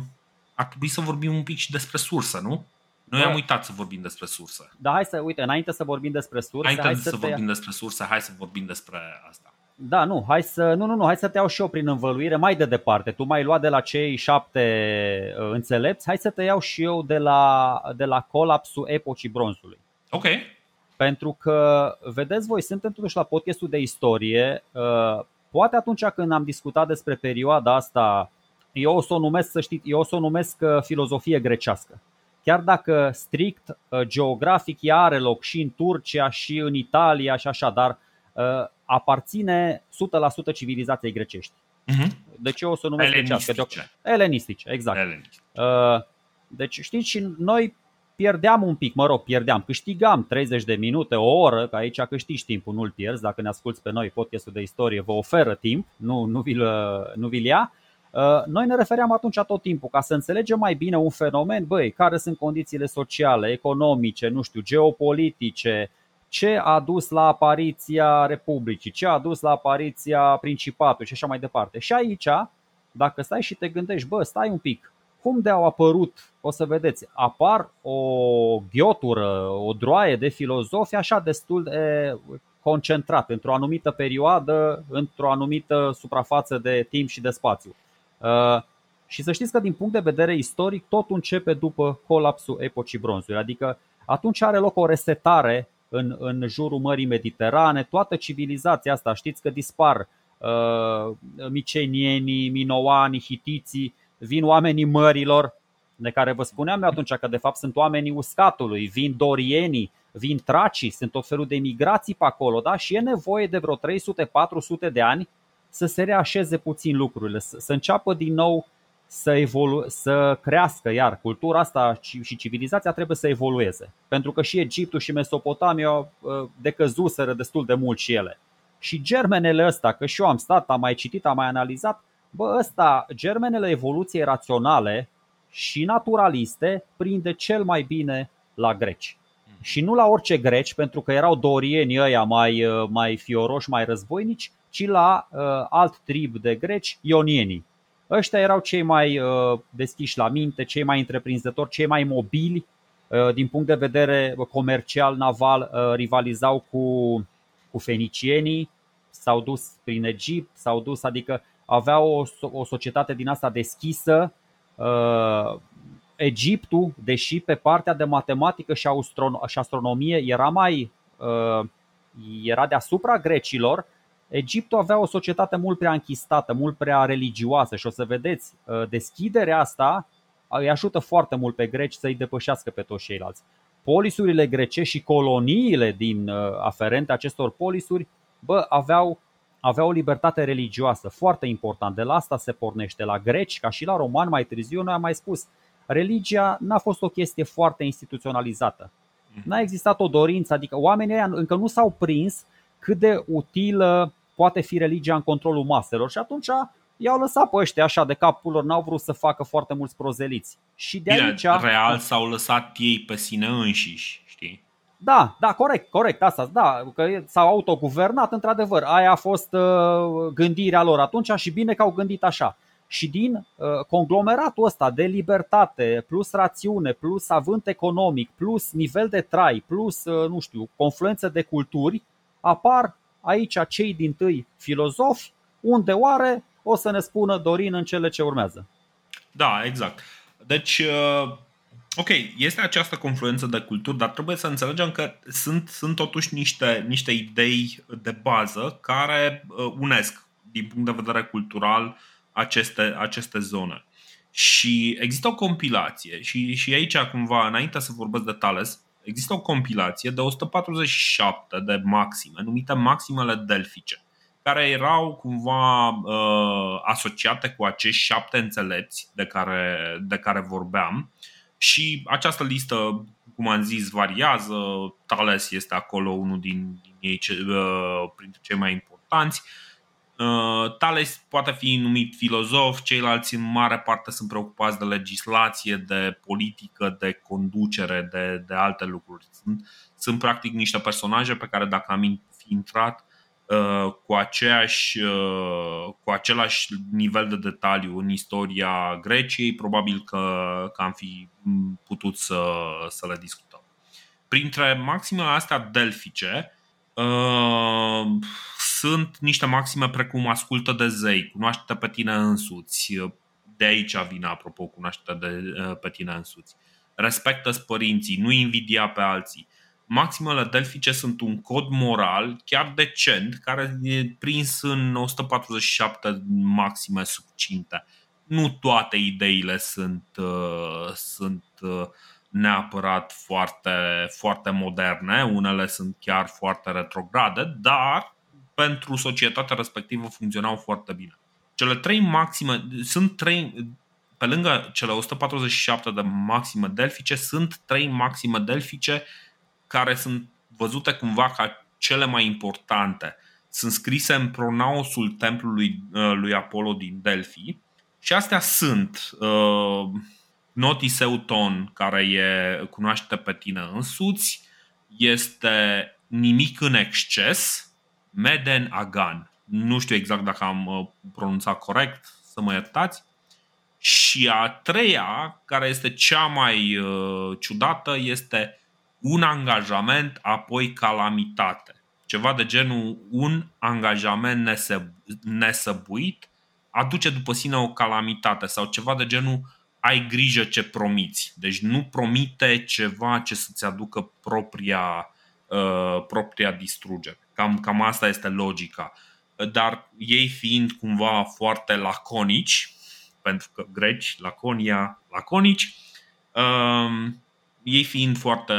Ar trebui să vorbim un pic și despre sursă, nu? Noi da. am uitat să vorbim despre sursă. Da, hai să, uite, înainte să vorbim despre sursă, înainte hai să, să te... vorbim despre sursă, hai să vorbim despre asta. Da, nu, hai să nu, nu, nu, hai să te iau și eu prin învăluire mai de departe. Tu m-ai luat de la cei șapte înțelepți, hai să te iau și eu de la de la colapsul epocii bronzului. Ok. Pentru că vedeți voi, suntem totuși la podcastul de istorie, poate atunci când am discutat despre perioada asta, Eu o să o numesc, să știți, eu o să o numesc filozofie grecească. Chiar dacă strict geografic ea are loc și în Turcia și în Italia și așa, dar aparține o sută la sută civilizației grecești. Deci eu o să o numesc grecească. Elenistice, exact. Elenistice. Deci știți, și noi pierdeam un pic, mă rog, pierdeam, câștigam treizeci de minute, o oră, că aici câștigi timpul, nu-l pierzi. Dacă ne asculți pe noi, podcastul de istorie vă oferă timp, nu, nu vi-l, nu vi-l ia. Noi ne refeream atunci tot timpul, ca să înțelegem mai bine un fenomen, băi, care sunt condițiile sociale, economice, nu știu, geopolitice, ce a dus la apariția Republicii, ce a dus la apariția Principatului și așa mai departe. Și aici, dacă stai și te gândești, bă, stai un pic, cum de au apărut, o să vedeți, apar o ghiotură, o droaie de filozofi așa destul de concentrat, într-o anumită perioadă, într-o anumită suprafață de timp și de spațiu. Uh, și să știți că din punct de vedere istoric tot începe după colapsul epocii bronzului. Adică atunci are loc o resetare în, în jurul Mării Mediterane. Toată civilizația asta, știți că dispar uh, micenienii, minoanii, hitiții. Vin oamenii mărilor, de care vă spuneam eu atunci că de fapt sunt oamenii uscatului. Vin dorienii, vin tracii, sunt tot felul de migrații pe acolo, da? Și e nevoie de vreo trei sute patru sute de ani să se reașeze puțin lucrurile, să înceapă din nou să, evolu- să crească, iar cultura asta și civilizația trebuie să evolueze. Pentru că și Egiptul și Mesopotamia decăzuseră destul de mult și ele. Și germenele ăsta, că și eu am stat, am mai citit, am mai analizat, bă, ăsta, germenele evoluției raționale și naturaliste prinde cel mai bine la greci. Și nu la orice greci, pentru că erau dorieni ăia mai, mai fioroși, mai războinici, ci la uh, alt trib de greci, ionienii. Ăștia erau cei mai uh, deschiși la minte, cei mai întreprinzători, cei mai mobili uh, din punct de vedere comercial, naval, uh, rivalizau cu, cu fenicienii, s-au dus prin Egipt, s-au dus, adică aveau o, o societate din asta deschisă. uh, Egiptul, deși pe partea de matematică și, astrono- și astronomie era mai uh, era deasupra grecilor, Egiptul avea o societate mult prea închistată, mult prea religioasă. Și o să vedeți, uh, deschiderea asta îi ajută foarte mult pe greci să îi depășească pe toți ceilalți. Polisurile grecești și coloniile din uh, aferente acestor polisuri, bă, aveau avea o libertate religioasă foarte importantă. De la asta se pornește la greci, ca și la romani mai târziu. Noi am mai spus, religia n-a fost o chestie foarte instituționalizată. N-a existat o dorință, adică oamenii ăia încă nu s-au prins cât de utilă poate fi religia în controlul maselor și atunci i-au lăsat pe ăștia așa de capul lor, n-au vrut să facă foarte mulți prozeliți. Și de Bine, aici real s-au lăsat ei pe sine înșiși, știi? Da, da, corect, corect, asta, da, că s-au autoguvernat, într-adevăr, aia a fost uh, gândirea lor atunci și bine că au gândit așa. Și din uh, conglomeratul ăsta de libertate, plus rațiune, plus avânt economic, plus nivel de trai, plus, uh, nu știu, confluență de culturi, apar aici cei dintâi filozofi, unde oare o să ne spună Dorin în cele ce urmează. Da, exact. Deci, uh, ok, este această confluență de culturi, dar trebuie să înțelegem că sunt, sunt totuși niște, niște idei de bază care uh, unesc, din punct de vedere cultural, aceste, aceste zone. Și există o compilație și, și aici cumva, înainte să vorbesc de Thales, există o compilație de o sută patruzeci și șapte de maxime, numite maximele delfice, care erau cumva uh, asociate cu acești șapte înțelepți de care, de care vorbeam. Și această listă, cum am zis, variază. Thales este acolo unul din ei, uh, printre cei mai importanți. Thales poate fi numit filozof, ceilalți în mare parte sunt preocupați de legislație, de politică, de conducere, de, de alte lucruri. Sunt, sunt practic niște personaje pe care dacă am fi intrat uh, cu, aceeași, uh, cu același nivel de detaliu în istoria Greciei, probabil că, că am fi putut să, să le discutăm. Printre maximele astea delfice, Uh, sunt niște maxime precum ascultă de zei, cunoaște-te pe tine însuți. De aici vine, apropo, cunoaște-te de, uh, pe tine însuți. Respectă-ți părinții, nu invidia pe alții. Maximele delfice sunt un cod moral chiar decent, care e prins în o sută patruzeci și șapte maxime succinte. Nu toate ideile sunt, uh, sunt uh, neapărat foarte, foarte moderne, unele sunt chiar foarte retrograde, dar pentru societatea respectivă funcționau foarte bine. Cele trei maxime, sunt trei, pe lângă cele o sută patruzeci și șapte de maxime delfice, sunt trei maxime delfice care sunt văzute cumva ca cele mai importante. Sunt scrise în pronaosul templului lui Apollo din Delphi și astea sunt... Uh, Notis euton, care e cunoaște pe tine însuți, este nimic în exces, meden agan. Nu știu exact dacă am pronunțat corect, să mă iertați. Și a treia, care este cea mai uh, ciudată, este un angajament, apoi calamitate. Ceva de genul un angajament nesăb- nesăbuit aduce după sine o calamitate sau ceva de genul ai grijă ce promiți. Deci nu promite ceva ce să-ți aducă propria, uh, propria distrugere. Cam, cam asta este logica. Dar ei fiind cumva foarte laconici, pentru că greci, Laconia, laconici, uh, ei fiind foarte,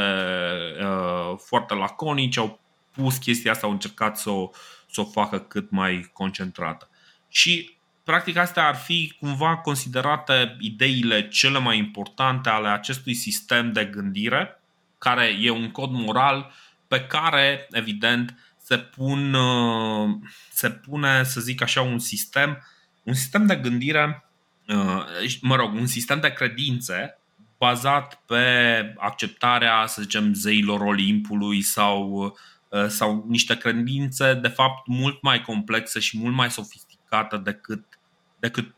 uh, foarte laconici, au pus chestia asta, au încercat să o, să o facă cât mai concentrată. Și practic astea ar fi cumva considerate ideile cele mai importante ale acestui sistem de gândire, care e un cod moral pe care, evident, se, pun, se pune, să zic așa, un sistem, un sistem de gândire, mă rog, un sistem de credințe bazat pe acceptarea, să zicem, zeilor Olimpului sau, sau niște credințe, de fapt, mult mai complexe și mult mai sofisticate decât, decât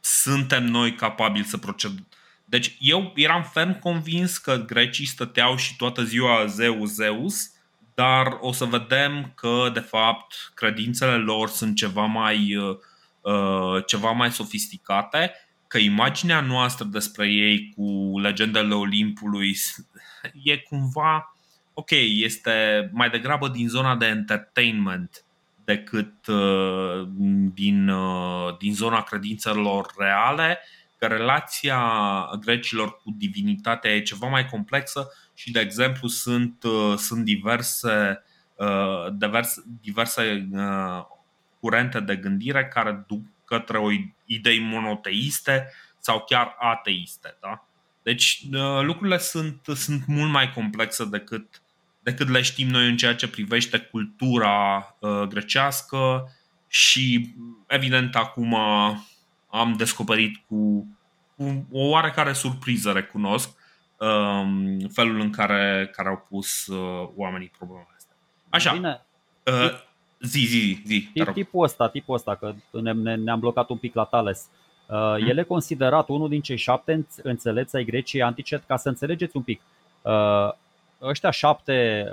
suntem noi capabili să procedăm. Deci eu eram ferm convins că grecii stăteau și toată ziua Zeus, Zeus, dar o să vedem că de fapt credințele lor sunt ceva mai, uh, ceva mai sofisticate, că imaginea noastră despre ei cu legendele Olimpului e cumva, ok, este mai degrabă din zona de entertainment decât uh, din, uh, din zona credințelor reale, că relația grecilor cu divinitatea e ceva mai complexă și, de exemplu, sunt, uh, sunt diverse, uh, diverse, diverse uh, curente de gândire care duc către o idei monoteiste sau chiar ateiste, da? Deci lucrurile sunt, sunt mult mai complexe decât, decât le știm noi în ceea ce privește cultura uh, grecească. Și evident acum am descoperit cu, cu o oarecare surpriză, recunosc, uh, felul în care, care au pus uh, oamenii problemele astea. Așa. Bine. Uh, zi, zi, zi. Tip, tipul ăsta, tipul ăsta, că ne, ne, ne-am blocat un pic la Thales. El e considerat unul din cei șapte înțelepți ai Greciei antice. Ca să înțelegeți un pic, ăștia șapte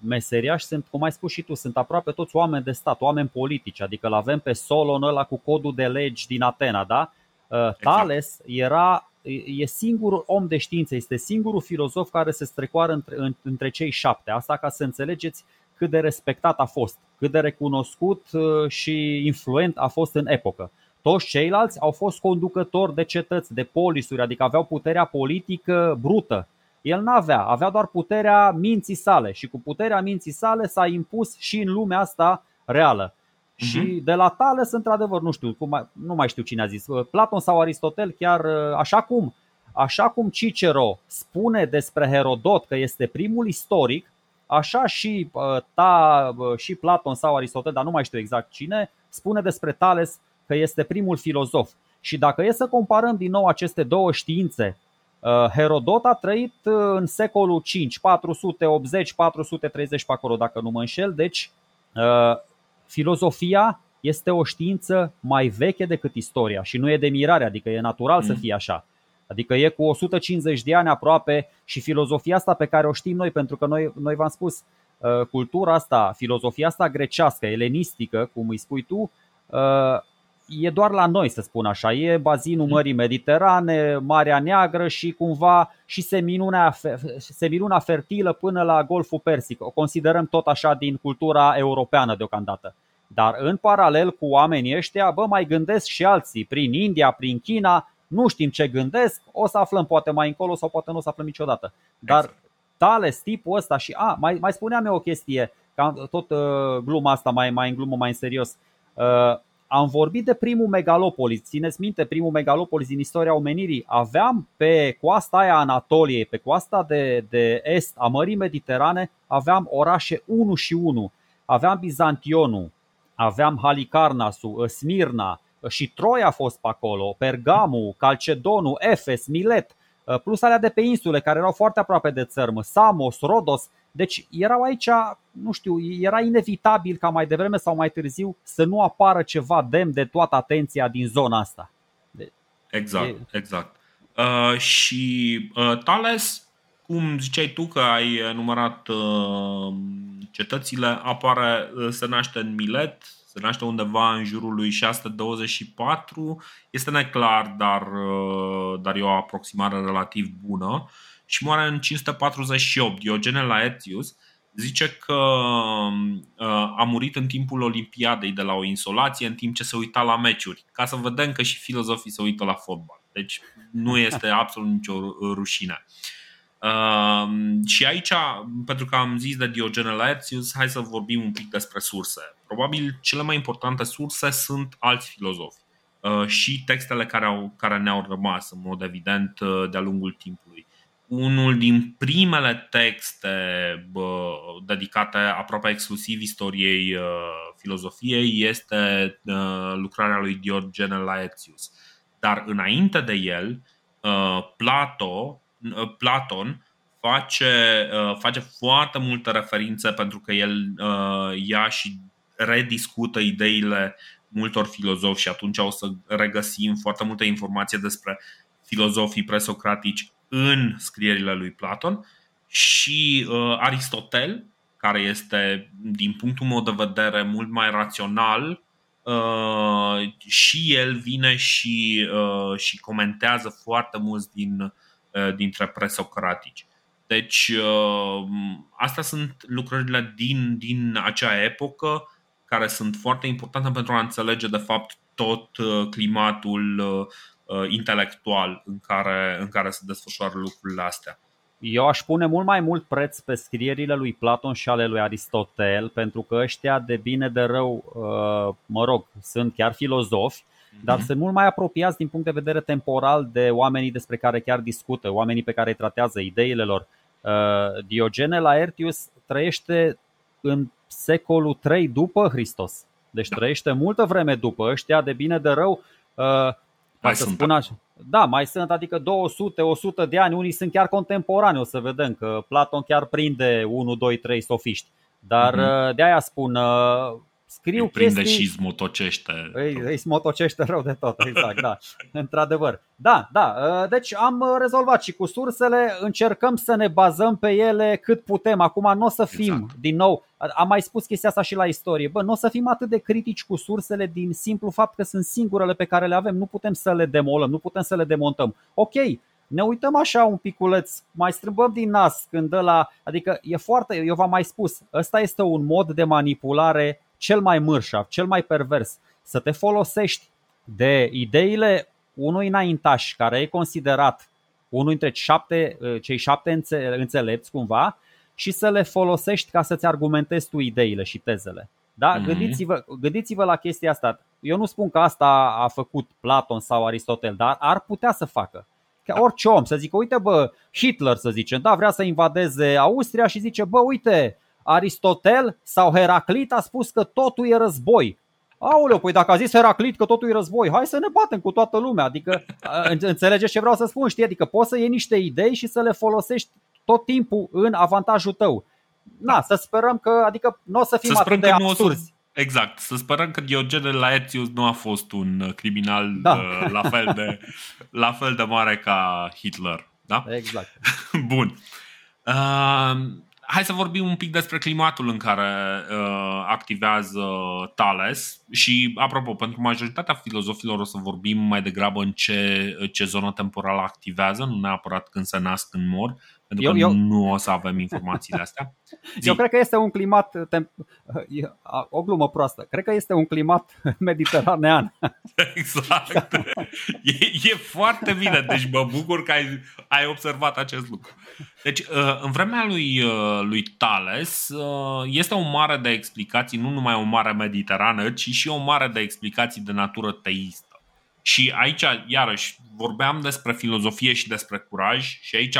meseriași sunt, cum ai spus și tu, sunt aproape toți oameni de stat, oameni politici. Adică l-avem pe Solon ăla cu codul de legi din Atena, da? Exact. Thales era, e singurul om de știință, este singurul filozof care se strecoară între, între cei șapte. Asta ca să înțelegeți cât de respectat a fost, cât de recunoscut și influent a fost în epocă. Toți ceilalți au fost conducători de cetăți, de polisuri, adică aveau puterea politică brută. El n-avea, avea doar puterea minții sale și cu puterea minții sale s-a impus și în lumea asta reală. Uh-huh. Și de la Thales, într-adevăr, nu știu, cum, nu mai știu cine a zis, Platon sau Aristotel, chiar așa cum, așa cum Cicero spune despre Herodot că este primul istoric, așa și, ta, și Platon sau Aristotel, dar nu mai știu exact cine, spune despre Thales că este primul filozof. Și dacă e să comparăm din nou aceste două științe, Herodot a trăit în secolul cinci, patru sute optzeci - patru sute treizeci pe acolo, dacă nu mă înșel. Deci filozofia este o știință mai veche decât istoria și nu e de mirare, adică e natural mm. să fie așa. Adică e cu o sută cincizeci de ani aproape și filozofia asta pe care o știm noi, pentru că noi, noi v-am spus, cultura asta, filozofia asta grecească, elenistică, cum îi spui tu, e doar la noi, să spun așa, e bazinul Mării Mediterane, Marea Neagră și cumva și seminuna, seminuna fertilă până la Golful Persic. O considerăm tot așa din cultura europeană deocamdată. Dar în paralel cu oamenii ăștia, bă, mai gândesc și alții, prin India, prin China, nu știm ce gândesc, o să aflăm poate mai încolo sau poate nu o să aflăm niciodată. Dar Thales, tipul ăsta și, a, mai, mai spuneam eu o chestie, că tot uh, gluma asta, mai, mai în glumă, mai în serios. Uh, Am vorbit de primul megalopolis. Țineți minte, primul megalopolis din istoria omenirii. Aveam pe coasta aia Anatoliei, pe coasta de, de est a Mării Mediterane, aveam orașe unu și unu. Aveam Bizantionul, aveam Halicarnasul, Smirna și Troia a fost pe acolo, Pergamul, Calcedonul, Efes, Milet, plus alea de pe insule care erau foarte aproape de țărmă, Samos, Rodos. Deci erau aici, nu știu, era inevitabil ca mai devreme sau mai târziu să nu apară ceva demn de toată atenția din zona asta. Exact, exact. Uh, și uh, Thales, cum ziceai tu că ai enumerat uh, cetățile, apare, uh, se naște în Milet, se naște undeva în jurul lui șase sute douăzeci și patru. Este neclar, dar, uh, dar e o aproximare relativ bună. Și moare în cinci sute patruzeci și opt. Diogenes Laertius zice că a murit în timpul Olimpiadei de la o insolație, în timp ce se uita la meciuri. Ca să vedem că și filozofii se uită la fotbal. Deci nu este absolut nicio rușine. Și aici, pentru că am zis de Diogenes Laertius, hai să vorbim un pic despre surse. Probabil cele mai importante surse sunt alți filozofi și textele care, au, care ne-au rămas în mod evident de-a lungul timpului. Unul din primele texte bă, dedicate aproape exclusiv istoriei uh, filozofiei este uh, lucrarea lui Diogenes Laertius. Dar înainte de el, uh, Plato, uh, Platon face, uh, face foarte multe referințe, pentru că el uh, ia și rediscută ideile multor filozofi. Și atunci o să regăsim foarte multă informație despre filozofii presocratici în scrierile lui Platon. Și uh, Aristotel, care este, din punctul meu de vedere, mult mai rațional, uh, și el vine și, uh, și comentează foarte mulți din, uh, dintre presocratici. Deci uh, astea sunt lucrările din, din acea epocă, care sunt foarte importante pentru a înțelege de fapt tot uh, climatul uh, intelectual în care, în care se desfășoară lucrurile astea. Eu aș pune mult mai mult preț pe scrierile lui Platon și ale lui Aristotel, pentru că ăștia de bine de rău, mă rog, sunt chiar filozofi, dar sunt mult mai apropiați din punct de vedere temporal de oamenii despre care chiar discută, oamenii pe care îi tratează, ideile lor. Diogene Laertius trăiește în secolul trei după Hristos, deci trăiește multă vreme după ăștia de bine de rău. Mai să spun așa. Da, mai sunt, adică două sute, o sută de ani, unii sunt chiar contemporani, o să vedem că Platon chiar prinde unu, doi, trei sofiști. Dar uh-huh. de aia spun, scriu îi prinde chestii, și smotocește. Îi, îi smotocește rău de tot, exact, da, într-adevăr. Da, da, deci am rezolvat și cu sursele, încercăm să ne bazăm pe ele cât putem. Acum nu o să fim, exact. Din nou, am mai spus chestia asta și la istorie, bă, nu o să fim atât de critici cu sursele din simplu fapt că sunt singurele pe care le avem. Nu putem să le demolăm, nu putem să le demontăm. Ok, ne uităm așa un piculeț, mai strâmbăm din nas când ăla, adică e foarte, eu v-am mai spus, ăsta este un mod de manipulare cel mai mârșav, cel mai pervers, să te folosești de ideile unui înaintaș care e considerat unul dintre șapte, cei șapte înțelepți cumva, și să le folosești ca să-ți argumentezi tu ideile și tezele. Da? Mm-hmm. Gândiți-vă, gândiți-vă la chestia asta. Eu nu spun că asta a făcut Platon sau Aristotel, dar ar putea să facă. Ca orice om să zică, uite bă, Hitler să zicem, da, vrea să invadeze Austria și zice, bă, uite, Aristotel sau Heraclit a spus că totul e război. Aoleu, păi dacă a zis Heraclit că totul e război, hai să ne batem cu toată lumea. Adică înțelegeți ce vreau să spun, știi? Adică poți să iei niște idei și să le folosești tot timpul în avantajul tău. Na, să sperăm că, adică nu o să fim să atât de absurzi. Exact, să sperăm că Diogene Laertius nu a fost un criminal da. la, fel de, la fel de mare ca Hitler, da? Exact. Bun. Uh... Hai să vorbim un pic despre climatul în care uh, activează Thales. Și apropo, pentru majoritatea filozofilor o să vorbim mai degrabă în ce, ce zonă temporală activează, nu neapărat când se nasc, când mor, pentru eu, că eu... nu o să avem informațiile astea. Zi. Eu cred că este un climat, tem... o glumă proastă, cred că este un climat mediteranean. Exact, e, e foarte bine, deci mă bucur că ai, ai observat acest lucru. Deci în vremea lui, lui Thales este o mare de explicații, nu numai o mare mediterană, ci și o mare de explicații de natură teistă. Și aici, iarăși, vorbeam despre filozofie și despre curaj și aici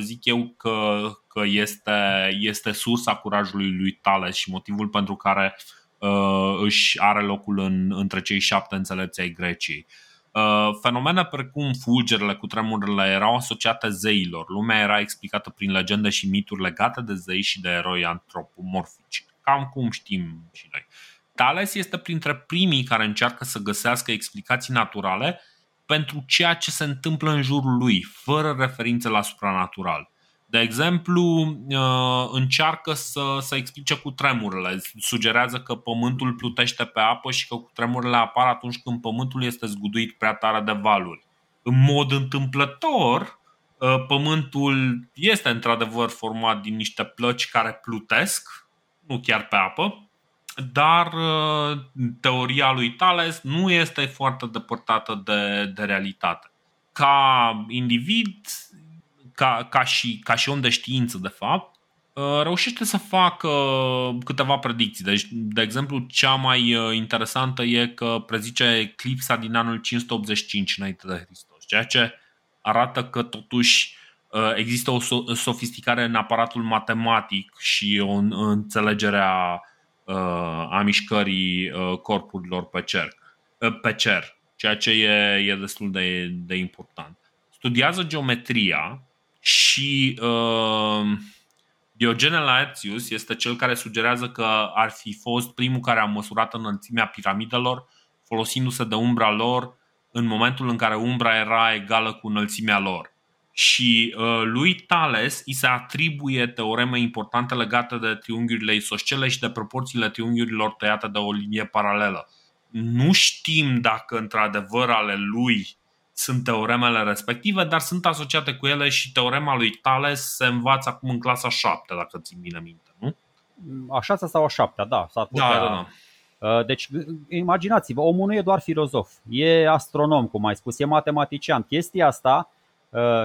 zic eu că, că este, este sursa curajului lui Thales și motivul pentru care uh, își are locul în, între cei șapte înțelepți ai Greciei. Uh, fenomene precum fulgerele, cutremurile erau asociate zeilor. Lumea era explicată prin legende și mituri legate de zei și de eroi antropomorfici. Cam cum știm și noi. Thales este printre primii care încearcă să găsească explicații naturale pentru ceea ce se întâmplă în jurul lui, fără referințe la supranatural. De exemplu, încearcă să, să explice cutremurile. Sugerează că pământul plutește pe apă și că cutremurile apar atunci când pământul este zguduit prea tare de valuri. În mod întâmplător, pământul este într-adevăr format din niște plăci care plutesc, nu chiar pe apă, dar teoria lui Thales nu este foarte depărtată de, de realitate. Ca individ, ca, ca, și, ca și om de știință, de fapt, reușește să facă câteva predicții. Deci, de exemplu, cea mai interesantă e că prezice eclipsa din anul cinci sute optzeci și cinci înainte de Hristos, ceea ce arată că totuși există o sofisticare în aparatul matematic și o înțelegere a a mișcării corpurilor pe cer, pe cer ceea ce e, e destul de, de important. Studiază geometria și uh, Diogene Laertius este cel care sugerează că ar fi fost primul care a măsurat înălțimea piramidelor folosindu-se de umbra lor în momentul în care umbra era egală cu înălțimea lor. Și lui Thales îi se atribuie teoreme importante legate de triunghiurile isoscele și de proporțiile triunghiurilor tăiate de o linie paralelă. Nu știm dacă într-adevăr ale lui sunt teoremele respective, dar sunt asociate cu ele și teorema lui Thales se învață acum în clasa șapte, dacă țin bine minte, nu? A șasea sau a șaptea, da, s-ar putea. Da, da, da. Deci imaginați-vă, omul nu e doar filozof, e astronom, cum ai spus, e matematician. Chestia asta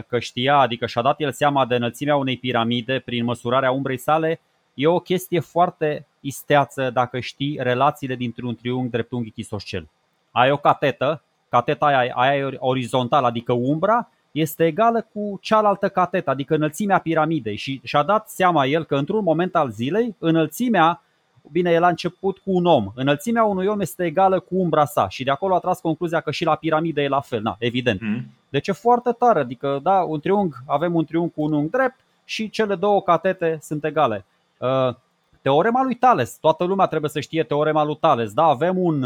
că știa, adică și-a dat el seama de înălțimea unei piramide prin măsurarea umbrei sale, e o chestie foarte isteață dacă știi relațiile dintr-un triunghi dreptunghi isoscel. Ai o catetă, cateta aia, aia e orizontală, adică umbra este egală cu cealaltă catetă, adică înălțimea piramidei, și și-a dat seama el că într-un moment al zilei înălțimea, bine, el a început cu un om, înălțimea unui om este egală cu umbra sa și de acolo a tras concluzia că și la piramide e la fel, na, evident. Mm. Deci e foarte tare, adică da, un triunghi, avem un triunghi cu un unghi drept și cele două catete sunt egale. Teorema lui Thales, toată lumea trebuie să știe teorema lui Thales, da, avem un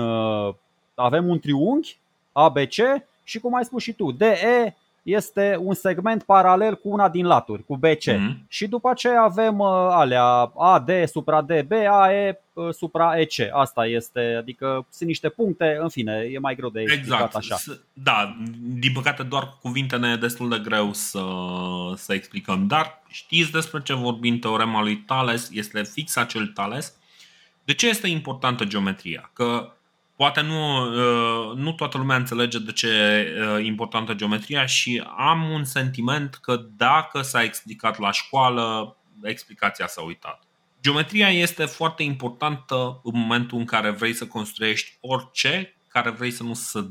avem un triunghi A B C și cum ai spus și tu, D E este un segment paralel cu una din laturi, cu B C. Mm-hmm. Și după aceea avem uh, alea A D supra D B, A E uh, supra E C. Asta este, adică sunt niște puncte, în fine, e mai greu de explicat exact. Așa. Da, din păcate doar cu cuvinte ne e destul de greu să, să explicăm. Dar știți despre ce vorbim, teorema lui Thales, este fix acel Thales. De ce este importantă geometria? Că poate nu, nu toată lumea înțelege de ce e importantă geometria și am un sentiment că dacă s-a explicat la școală, explicația s-a uitat. Geometria este foarte importantă în momentul în care vrei să construiești orice care vrei să nu se,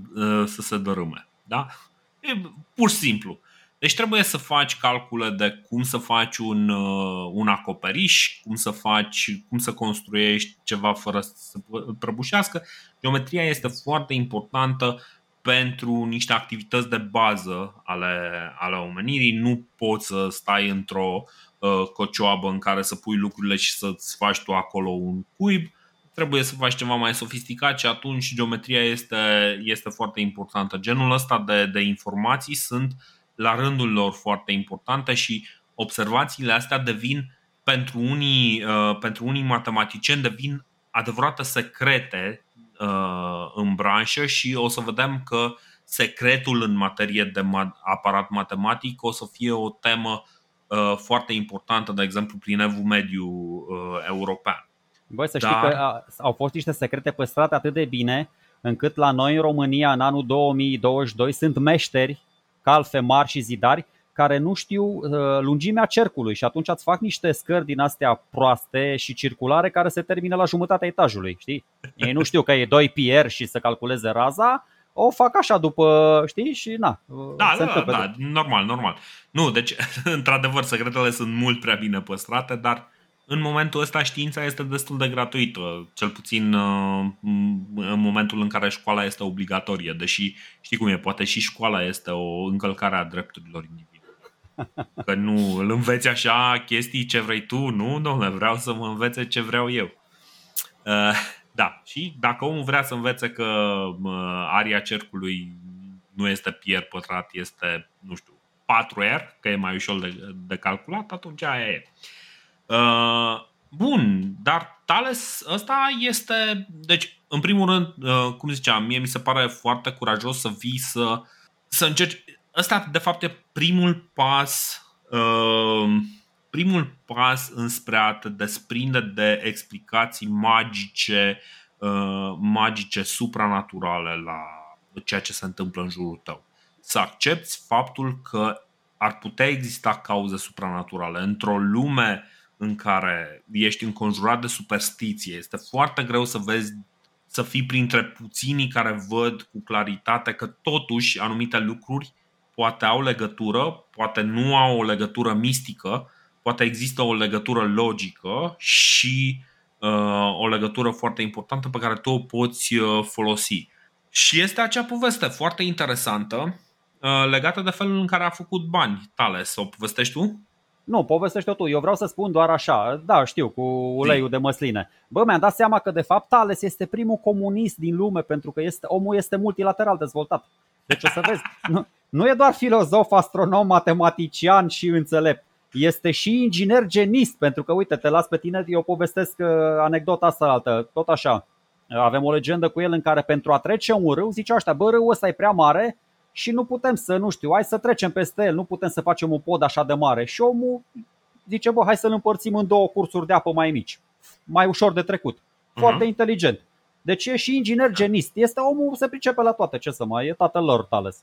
să se dărâme. Da? E pur și simplu. Deci trebuie să faci calcule de cum să faci un, un acoperiș, cum să faci, cum să construiești ceva fără să se prăbușească. Geometria este foarte importantă pentru niște activități de bază ale, ale omenirii. Nu poți să stai într-o uh, cocioabă în care să pui lucrurile și să-ți faci tu acolo un cuib. Trebuie să faci ceva mai sofisticat și atunci geometria este, este foarte importantă. Genul ăsta de, de informații sunt la rândul lor foarte importante și observațiile astea devin pentru unii, uh, pentru unii matematicieni devin adevărate secrete uh, în branșă și o să vedem că secretul în materie de ma- aparat matematic o să fie o temă uh, foarte importantă, de exemplu prin Evul Mediu uh, european. Băi, să știi Dar... că a, au fost niște secrete păstrate atât de bine încât la noi în România în anul două mii douăzeci și doi sunt meșteri, calfe mari și zidari, care nu știu uh, lungimea cercului și atunci îți fac niște scări din astea proaste și circulare care se termină la jumătatea etajului, știi? Ei nu știu că e doi pi r și să calculeze raza, o fac așa după, știi? Și na, da, se da, întâmplă. Da, normal, normal. Nu, deci într-adevăr secretele sunt mult prea bine păstrate, dar în momentul ăsta știința este destul de gratuită, cel puțin în momentul în care școala este obligatorie, deși știi cum e, poate și școala este o încălcare a drepturilor individuale. Că nu îl înveți așa chestii ce vrei tu, nu, dom'le, vreau să mă învețe ce vreau eu. Da, și dacă omul vrea să învețe că aria cercului nu este pi r pătrat, este, nu știu, patru r, că e mai ușor de, de calculat, atunci aia e. Uh, bun, dar Thales ăsta este, deci în primul rând, uh, cum ziceam, mie mi se pare foarte curajos să vii să, să încerci. Ăsta de fapt e primul pas, uh, primul pas înspre a te desprinde de explicații magice, uh, magice supranaturale la ceea ce se întâmplă în jurul tău. Să accepti faptul că ar putea exista cauze supranaturale într-o lume în care ești înconjurat de superstiție. Este foarte greu să vezi, să fii printre puținii care văd cu claritate că totuși anumite lucruri poate au legătură, poate nu au o legătură mistică, poate există o legătură logică și uh, o legătură foarte importantă pe care tu o poți uh, folosi. Și este acea poveste foarte interesantă uh, legată de felul în care a făcut bani Thales. O povestești tu? Nu, povestește-o tu. Eu vreau să spun doar așa. Da, știu, cu uleiul de măsline. Bă, mi-am dat seama că de fapt Thales este primul comunist din lume, pentru că este, omul este multilateral dezvoltat. Deci o să vezi, nu, nu e doar filozof, astronom, matematician și înțelept. Este și inginer genist, pentru că uite, te las pe tine, eu povestesc anecdota asta altă. Tot așa, avem o legendă cu el în care pentru a trece un râu, zice așa, bă, râul ăsta e prea mare și nu putem să, nu știu, hai să trecem peste el, nu putem să facem un pod așa de mare. Și omul zice, bă, hai să-l împărțim în două cursuri de apă mai mici, mai ușor de trecut. Foarte uh-huh. inteligent. Deci e și inginer genist. Este omul, se pricepe la toate, ce să mai e, tatăl lor Thales.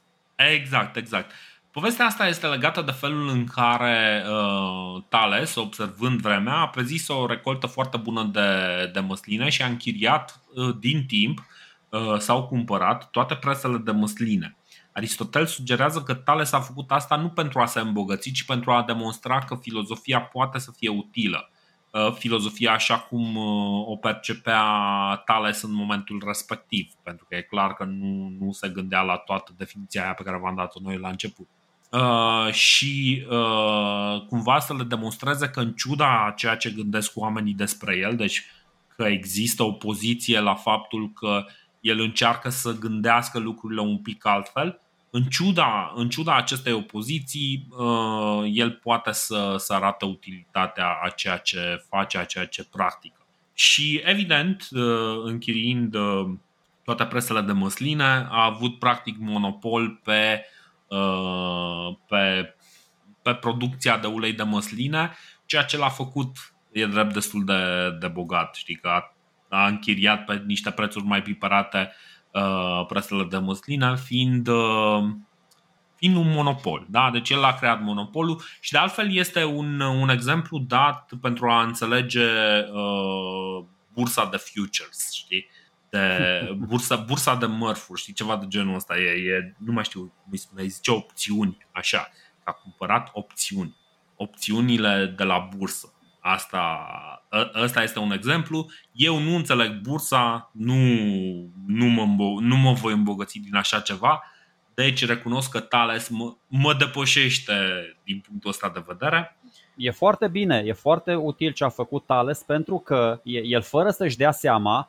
Exact, exact. Povestea asta este legată de felul în care uh, Thales, observând vremea, a prezis o recoltă foarte bună de, de măsline și a închiriat uh, din timp uh, sau cumpărat toate presele de măsline. Aristotel sugerează că Thales a făcut asta nu pentru a se îmbogăți, ci pentru a demonstra că filozofia poate să fie utilă. Filozofia așa cum o percepea Thales în momentul respectiv, pentru că e clar că nu, nu se gândea la toată definiția aia pe care v-am dat-o noi la început. Uh, și uh, cumva să le demonstreze că în ciuda ceea ce gândesc oamenii despre el, deci că există o opoziție la faptul că el încearcă să gândească lucrurile un pic altfel, în ciuda, în ciuda acestei opoziții, el poate să, să arate utilitatea a ceea ce face, a ceea ce practică. Și evident, închiriind toate presele de măsline, a avut practic monopol pe, pe, pe producția de ulei de măsline, ceea ce l-a făcut, e drept, destul de, de bogat. Știi că a, a închiriat pe niște prețuri mai piperate presele de măsline, fiind, fiind un monopol, da? Deci el a creat monopolul. Și de altfel este un, un exemplu dat pentru a înțelege uh, bursa de futures, știi? De bursa, bursa de mărfuri, știi? Ceva de genul ăsta e, e, nu mai știu cum îi spune, zice opțiuni, așa. A cumpărat opțiuni, opțiunile de la bursă. Asta, asta este un exemplu. Eu nu înțeleg bursa, nu, nu, mă, nu mă voi îmbogăți din așa ceva. Deci recunosc că Thales mă, mă depășește din punctul ăsta de vedere. E foarte bine, e foarte util ce a făcut Thales, pentru că el, fără să-și dea seama,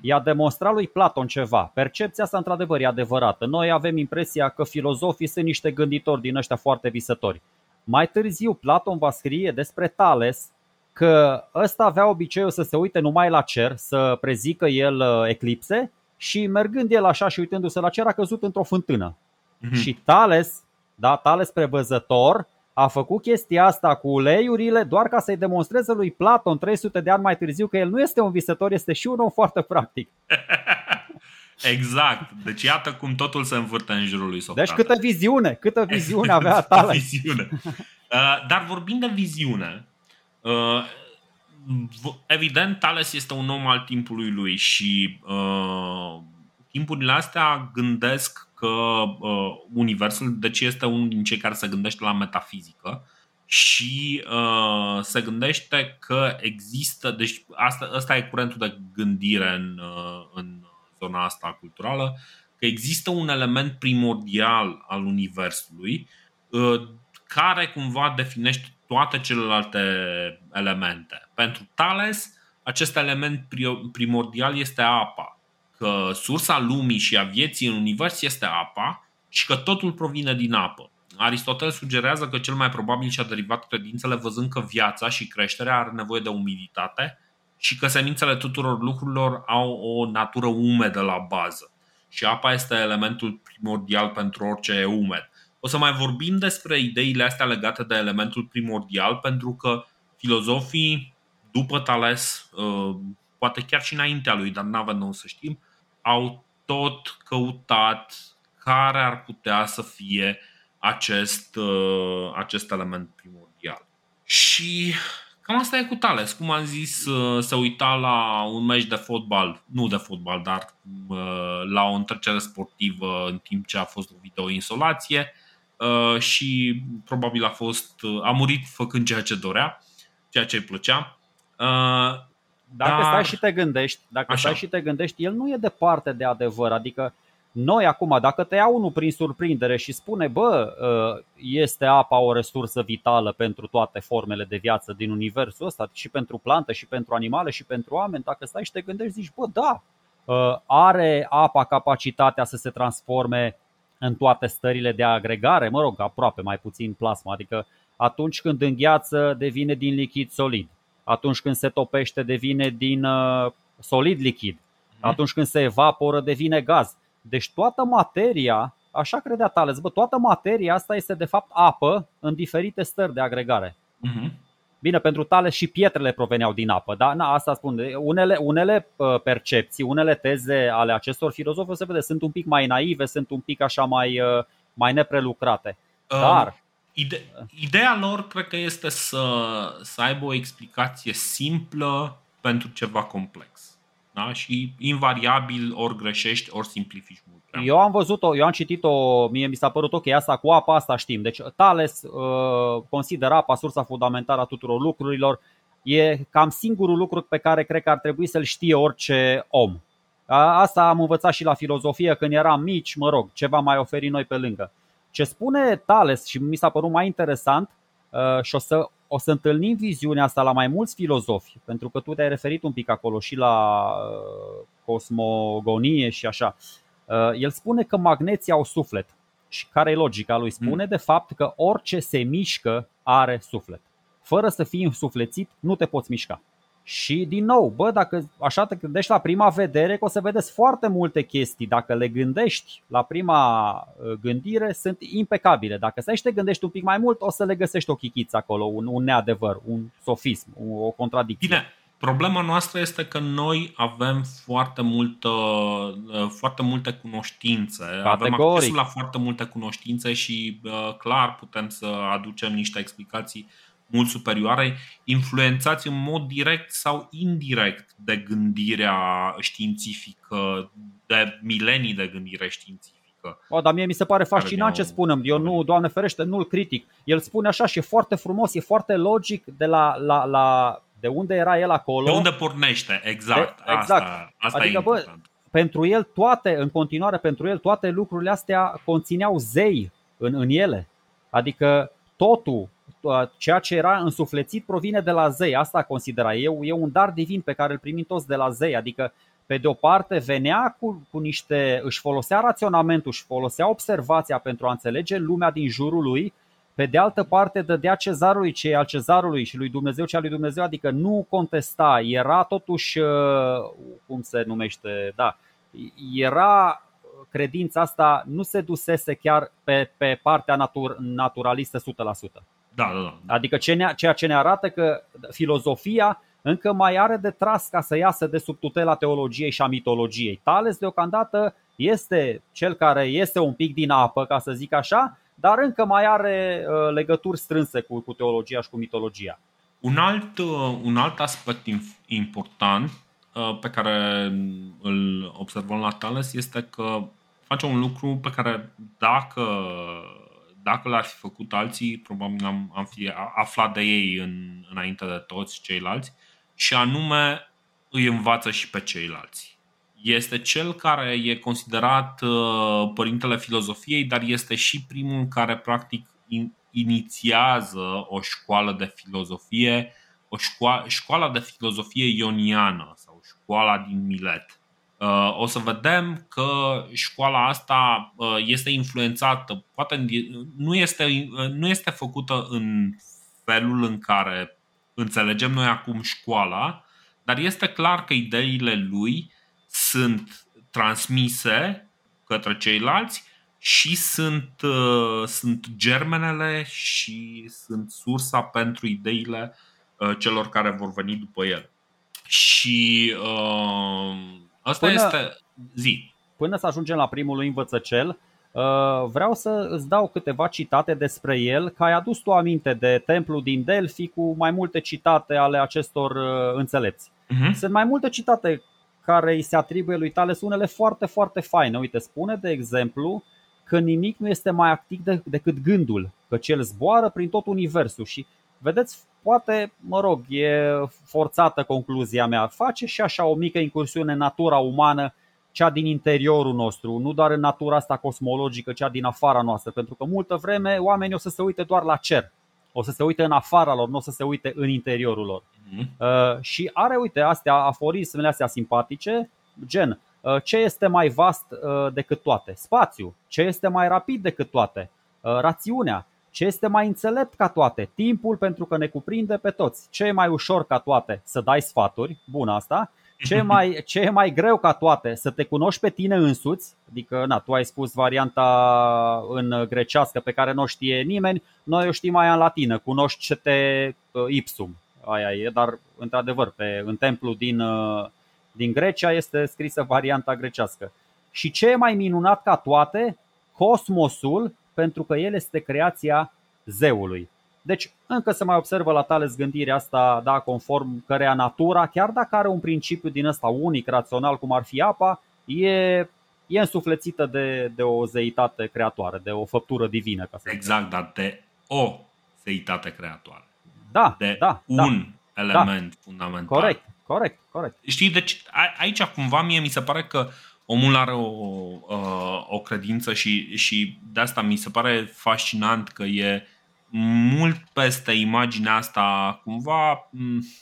i-a demonstrat lui Platon ceva. Percepția asta într-adevăr e adevărată. Noi avem impresia că filozofii sunt niște gânditori din ăștia foarte visători. Mai târziu Platon va scrie despre Thales că ăsta avea obiceiul să se uite numai la cer, să prezică el eclipse, și mergând el așa și uitându-se la cer a căzut într-o fântână. Mm-hmm. Și Thales, da, Thales prevăzător, a făcut chestia asta cu uleiurile doar ca să-i demonstreze lui Platon trei sute de ani mai târziu că el nu este un visător, este și un om foarte practic. Exact. Deci iată cum totul se învârte în jurul lui Socrate. Deci câtă viziune, câtă viziune avea Thales. Viziune. Dar vorbind de viziune, Uh, evident, Thales este un om al timpului lui și uh, timpurile astea gândesc că uh, universul, deci este unul din cei care se gândește la metafizică și uh, se gândește că există, deci asta, asta e curentul de gândire în, uh, în zona asta culturală, că există un element primordial al universului uh, care cumva definește toate celelalte elemente. Pentru Thales, acest element primordial este apa, că sursa lumii și a vieții în univers este apa și că totul provine din apă. Aristotel sugerează că cel mai probabil și-a derivat credințele văzând că viața și creșterea are nevoie de umiditate și că semințele tuturor lucrurilor au o natură umedă la bază și apa este elementul primordial pentru orice e umed. O să mai vorbim despre ideile astea legate de elementul primordial, pentru că filozofii după Thales, poate chiar și înaintea lui, dar n-avem noi să știm, au tot căutat care ar putea să fie acest, acest element primordial. Și cam asta e cu Thales. Cum am zis, se uita la un meci de fotbal, nu de fotbal, dar la o întrecere sportivă în timp ce a fost lovită o insolație și probabil a fost a murit făcând ceea ce dorea, ceea ce îi plăcea. Dar... Dacă stai și te gândești, dacă Așa. stai și te gândești, el nu e departe de adevăr. Adică noi acum, dacă te ia unul prin surprindere și spune, bă, este apa o resursă vitală pentru toate formele de viață din universul ăsta, și pentru plante, și pentru animale, și pentru oameni, dacă stai și te gândești, zici, bă, da, are apa capacitatea să se transforme în toate stările de agregare, mă rog, aproape, mai puțin plasma, adică atunci când îngheață devine din lichid solid, atunci când se topește devine din uh, solid lichid, atunci când se evaporă devine gaz. Deci toată materia, așa credea Thales, bă, toată materia asta este de fapt apă în diferite stări de agregare. Uh-huh. Bine, pentru Thales și pietrele proveneau din apă, dar na, asta spun, unele, unele percepții, unele teze ale acestor filozofi, o să vede, sunt un pic mai naive, sunt un pic așa mai, mai neprelucrate. Dar Ide- ideea lor cred că este să, să aibă o explicație simplă pentru ceva complex, da? Și invariabil ori greșești, ori simplifici mult prea. Eu am văzut-o, eu am citit-o, mie mi s-a părut ok, asta cu apa, asta știm. Deci Thales uh, consideră apa sursa fundamentală a tuturor lucrurilor. E cam singurul lucru pe care cred că ar trebui să-l știe orice om. Asta am învățat și la filozofie când eram mici, mă rog, ce v-am mai oferit noi pe lângă. Ce spune Thales și mi s-a părut mai interesant, uh, și o să, o să întâlnim viziunea asta la mai mulți filozofi, pentru că tu te-ai referit un pic acolo și la uh, cosmogonie și așa. uh, El spune că magneții au suflet. Și care e logica lui? Spune hmm. de fapt că orice se mișcă are suflet. Fără să fii însuflețit nu te poți mișca. Și din nou, bă, dacă așa te gândești la prima vedere, că o să vedeți foarte multe chestii, dacă le gândești la prima gândire, sunt impecabile. Dacă stai și te gândești un pic mai mult, o să le găsești o chichiță acolo, un, un neadevăr, un sofism, o contradicție. Bine, problema noastră este că noi avem foarte multă, foarte multe cunoștințe. Categoric. Avem accesul la foarte multe cunoștințe și clar putem să aducem niște explicații mult superioare, influențați în mod direct sau indirect de gândirea științifică, de milenii de gândire științifică. O, dar mie mi se pare fascinant ce spunem. Eu nu, Doamne ferește, nu-l critic. El spune așa și e foarte frumos, e foarte logic de la, la, la de unde era el acolo. De unde pornește, exact. De, exact. Asta, asta adică, e important. Bă, pentru el toate, în continuare, pentru el toate lucrurile astea conțineau zei în, în ele. Adică totul, ceea ce era însuflețit provine de la zei, asta considera eu, e un dar divin pe care îl primim toți de la zei. Adică pe de o parte venea cu, cu niște, își folosea raționamentul, își folosea observația pentru a înțelege lumea din jurul lui. Pe de altă parte dădea cezarului ce e al cezarului și lui Dumnezeu ce al lui Dumnezeu. Adică nu contesta, era totuși, cum se numește, da, era... Credința asta nu se dusese chiar pe, pe partea natur, naturalistă o sută la sută. Da, da, da. Adică ce ne, ceea ce ne arată că filozofia încă mai are de tras ca să iasă de sub tutela teologiei și a mitologiei. Thales deocamdată este cel care iese un pic din apă, ca să zic așa, dar încă mai are uh, legături strânse cu, cu teologia și cu mitologia. Un alt, uh, un alt aspect important pe care îl observăm la Thales este că face un lucru pe care dacă, dacă l-ar fi făcut alții, probabil am, am fi aflat de ei în, înainte de toți ceilalți, și anume îi învață și pe ceilalți. Este cel care e considerat părintele filozofiei, dar este și primul care practic inițiază o școală de filozofie, o școală, școala de filozofie ioniană sau școala din Milet. O să vedem că școala asta este influențată, poate nu este, nu este făcută în felul în care înțelegem noi acum școala, dar este clar că ideile lui sunt transmise către ceilalți și sunt, sunt germenele și sunt sursa pentru ideile celor care vor veni după el. Și uh, asta până, este zi. Până să ajungem la primul lui învățăcel, uh, vreau să îți dau câteva citate despre el, că ai adus tu aminte de templul din Delphi cu mai multe citate ale acestor uh, înțelepți. Uh-huh. Sunt mai multe citate care îi se atribuie lui Thales, unele foarte, foarte faine. Uite, spune de exemplu că nimic nu este mai activ de, decât gândul, că cel zboară prin tot universul. Și vedeți, poate, mă rog, e forțată concluzia mea, face și așa o mică incursiune în natura umană, cea din interiorul nostru, nu doar în natura asta cosmologică, cea din afara noastră, pentru că multă vreme oamenii o să se uite doar la cer, o să se uite în afara lor, nu o să se uite în interiorul lor. Mm-hmm. uh, Și are, uite, astea aforismele astea simpatice, gen, uh, ce este mai vast uh, decât toate? Spațiu. Ce este mai rapid decât toate? Uh, rațiunea. Ce este mai înțelept ca toate? Timpul, pentru că ne cuprinde pe toți. Ce e mai ușor ca toate? Să dai sfaturi, bun asta. Ce e mai, ce e mai greu ca toate? Să te cunoști pe tine însuți. Adică, na, tu ai spus varianta în grecească pe care nu știe nimeni, noi o știm aia în latină, cunoști ce te ipsum. Aia e, dar într-adevăr, pe, în templu din, din Grecia este scrisă varianta grecească. Și ce e mai minunat ca toate? Cosmosul, pentru că el este creația zeului. Deci încă se mai observă la Thales gândirea asta, da, conform cărea natura, chiar dacă are un principiu din ăsta unic, rațional, cum ar fi apa, e... e însuflețită de, de o zeitate creatoare, de o făptură divină. Ca să exact, dar de o zeitate creatoare. Da, de da, un da, element da. fundamental. Corect, corect, corect. Știi, deci aici cumva mie mi se pare că omul are o, o credință și, și de asta mi se pare fascinant că e mult peste imaginea asta cumva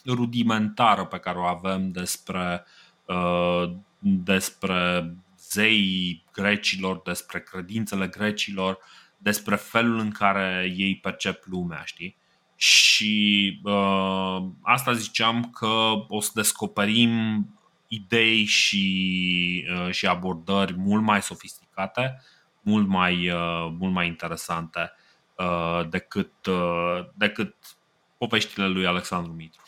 rudimentară pe care o avem despre despre zeii grecilor, despre credințele grecilor, despre felul în care ei percep lumea, știi? Și uh, asta ziceam că o să descoperim idei și, uh, și abordări mult mai sofisticate, mult mai, uh, mult mai interesante uh, decât, uh, decât poveștile lui Alexandru Mitru.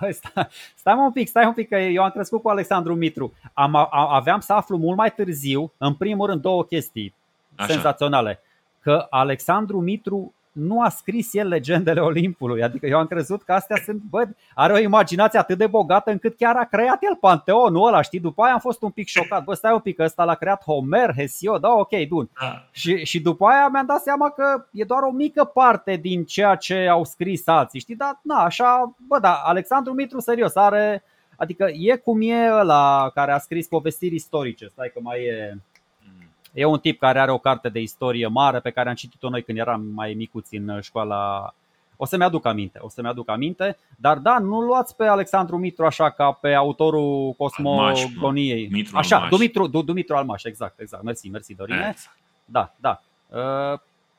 Bă, stai, stai un pic, stai un pic că eu am crescut cu Alexandru Mitru. Am, a, aveam să aflu mult mai târziu, în primul rând, două chestii Așa. senzaționale. Că Alexandru Mitru nu a scris el legendele Olimpului. Adică eu am crezut că astea sunt, bă, are o imaginație atât de bogată încât chiar a creat el panteonul ăla, știi? După aia am fost un pic șocat. Bă, stai un pic, ăsta l-a creat Homer, Hesiod, da, ok, bun. Și, și după aia mi-am dat seama că e doar o mică parte din ceea ce au scris alții, știi? Dar na, așa, bă, da, Alexandru Mitru, serios, are, adică e cum e ăla care a scris povestiri istorice. Stai că mai e... E un tip care are o carte de istorie mare pe care am citit-o noi când eram mai micuți în școala. O să-mi aduc aminte, o să-mi aduc aminte. Dar da, nu luați pe Alexandru Mitru așa ca pe autorul cosmogoniei. Almaș, Mitru așa, Almaș. Dumitru, du, Dumitru Almaș, exact, exact. Mersi, mersi Dorine. Exact. Da, da.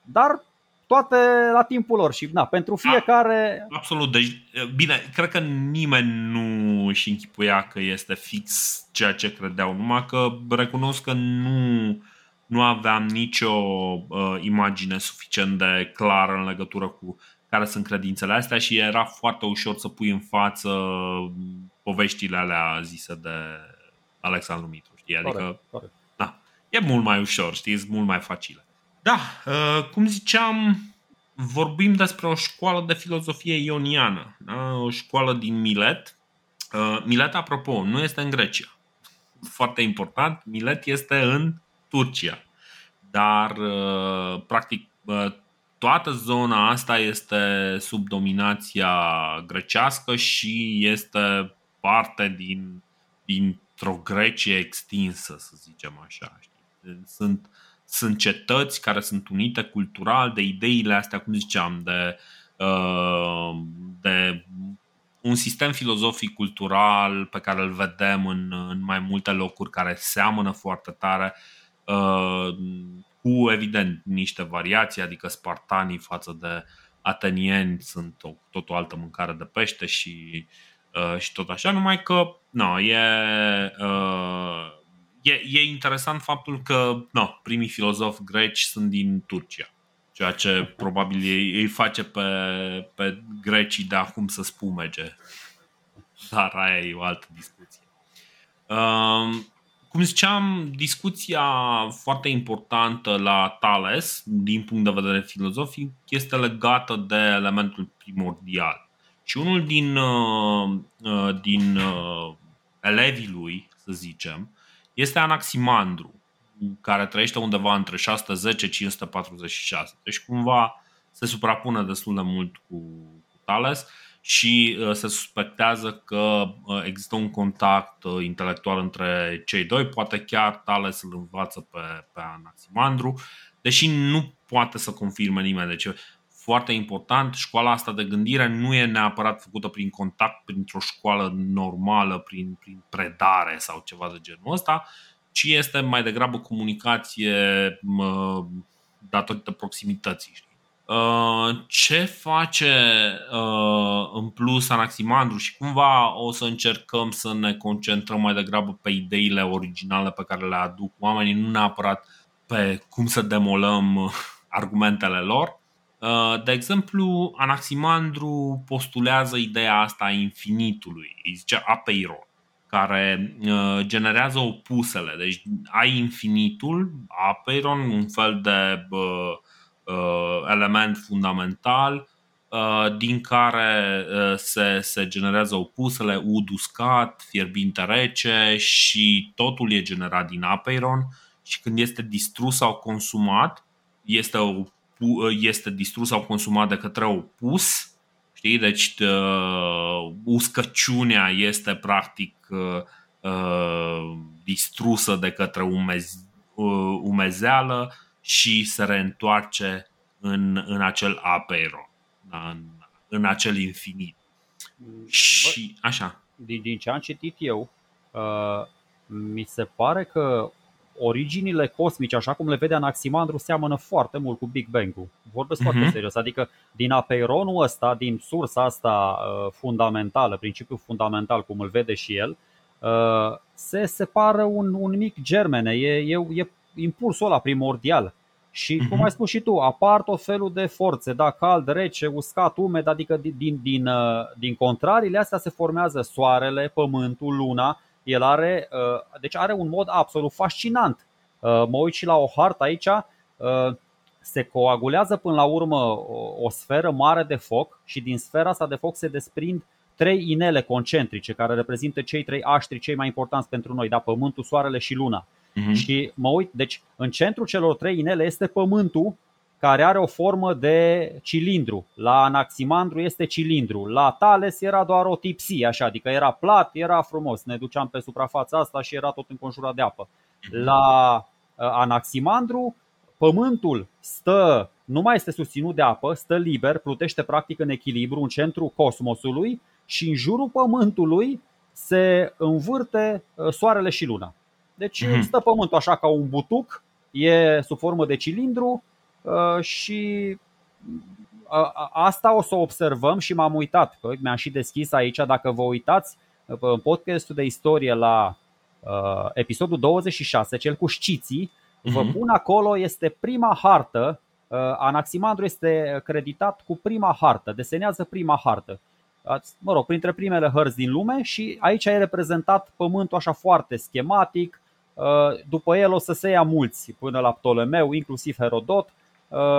Dar toate la timpul lor și na, pentru fiecare. Absolut, deci bine, cred că nimeni nu își închipuia că este fix ceea ce credeau, numai că recunosc că nu Nu aveam nicio uh, imagine suficient de clară în legătură cu care sunt credințele astea și era foarte ușor să pui în față poveștile alea zise de Alexandru Mitru, știi? Adică, corect, da, e mult mai ușor, știi? Mult mai facile. Da, uh, cum ziceam, vorbim despre o școală de filozofie ioniană, da? O școală din Milet. Uh, Milet, apropo, nu este în Grecia. Foarte important, Milet este în Turcia, dar practic toată zona asta este sub dominația grecească și este parte din, dintr-o Grecie extinsă, să zicem așa. Sunt, sunt cetăți care sunt unite cultural de ideile astea, cum ziceam, de, de un sistem filozofic cultural pe care îl vedem în, în mai multe locuri, care seamănă foarte tare cu, evident, niște variații, adică spartanii față de atenieni sunt o, tot o altă mâncare de pește și, și tot așa, numai că no, e, e, e interesant faptul că no, primii filozofi greci sunt din Turcia, ceea ce probabil îi face pe, pe grecii de acum să spumege, dar aia e o altă discuție. Um, Cum ziceam, discuția foarte importantă la Thales, din punct de vedere filozofic, este legată de elementul primordial. Și unul din, din elevii lui, să zicem, este Anaximandru, care trăiește undeva între șase sute zece - cinci sute patruzeci și șase. Deci cumva se suprapune destul de mult cu Thales și se suspectează că există un contact intelectual între cei doi. Poate chiar Thales îl învață pe, pe Anaximandru, deși nu poate să confirme nimeni. Deci foarte important, școala asta de gândire nu e neapărat făcută prin contact, printr-o școală normală, prin, prin predare sau ceva de genul ăsta, ci este mai degrabă comunicație datorită proximității. Ce face în plus Anaximandru și cumva o să încercăm să ne concentrăm mai degrabă pe ideile originale pe care le aduc oamenii, nu neapărat pe cum să demolăm argumentele lor. De exemplu, Anaximandru postulează ideea asta a infinitului, îi zice apeiron. care uh, generează opusele. Deci ai infinitul, apeiron, un fel de uh, uh, element fundamental uh, din care uh, se, se generează opusele, ud uscat, fierbinte rece, și totul e generat din apeiron. Și când este distrus sau consumat, este, opu- este distrus sau consumat de către opus. Știi? Deci uh, uscăciunea este practic uh, uh, distrusă de către umez- uh, umezeală și se reîntoarce în, în acel apeiron, în, în acel infinit. Bă, și așa. Din, din ce am citit eu, uh, mi se pare că originile cosmice, așa cum le vede Anaximandru, seamănă foarte mult cu Big Bang-ul. Vorbesc uh-huh. foarte serios, adică din apeironul ăsta, din sursa asta uh, fundamentală, principiul fundamental cum îl vede și el, uh, se separă un, un mic germene, e, e, e impulsul ăla primordial. Și uh-huh. cum ai spus și tu, apar tot felul de forțe, da, cald, rece, uscat, umed, adică din, din, din, uh, din contrariile astea se formează soarele, pământul, luna. El are, deci are un mod absolut fascinant. Mă uit și la o hartă aici. Se coagulează până la urmă o sferă mare de foc și din sfera asta de foc se desprind trei inele concentrice care reprezintă cei trei aștri cei mai importanți pentru noi, da? Pământul, soarele și luna. Uh-huh. Și mă uit, deci în centrul celor trei inele este pământul, care are o formă de cilindru. La Anaximandru este cilindru, la Thales era doar o tipsie, așa, adică era plat, era frumos, ne duceam pe suprafața asta și era tot înconjurat de apă. La Anaximandru, pământul stă, nu mai este susținut de apă, stă liber, plutește practic în echilibru, în centrul cosmosului, și în jurul pământului se învârte soarele și luna. Deci stă pământul așa ca un butuc, e sub formă de cilindru. Și asta o să observăm și m-am uitat, că mi-am și deschis aici, dacă vă uitați în podcastul de istorie la episodul douăzeci și șase, cel cu șciții, vă pun acolo, este prima hartă, Anaximandru este creditat cu prima hartă, desenează prima hartă, mă rog, printre primele hărți din lume, și aici e reprezentat pământul așa foarte schematic. După el o să se ia mulți până la Ptolemeu, inclusiv Herodot.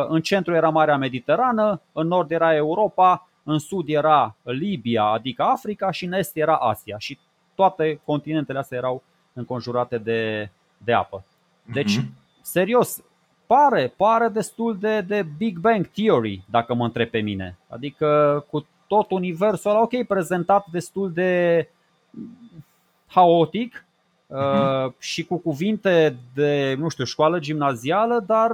În centru era Marea Mediterană, în nord era Europa, în sud era Libia, adică Africa, și în est era Asia. Și toate continentele astea erau înconjurate de, de apă. Deci, serios, pare, pare destul de, de Big Bang Theory, dacă mă întreb pe mine. Adică cu tot universul ăla, ok, prezentat destul de haotic uh-huh. și cu cuvinte de, nu știu, școală gimnazială, dar...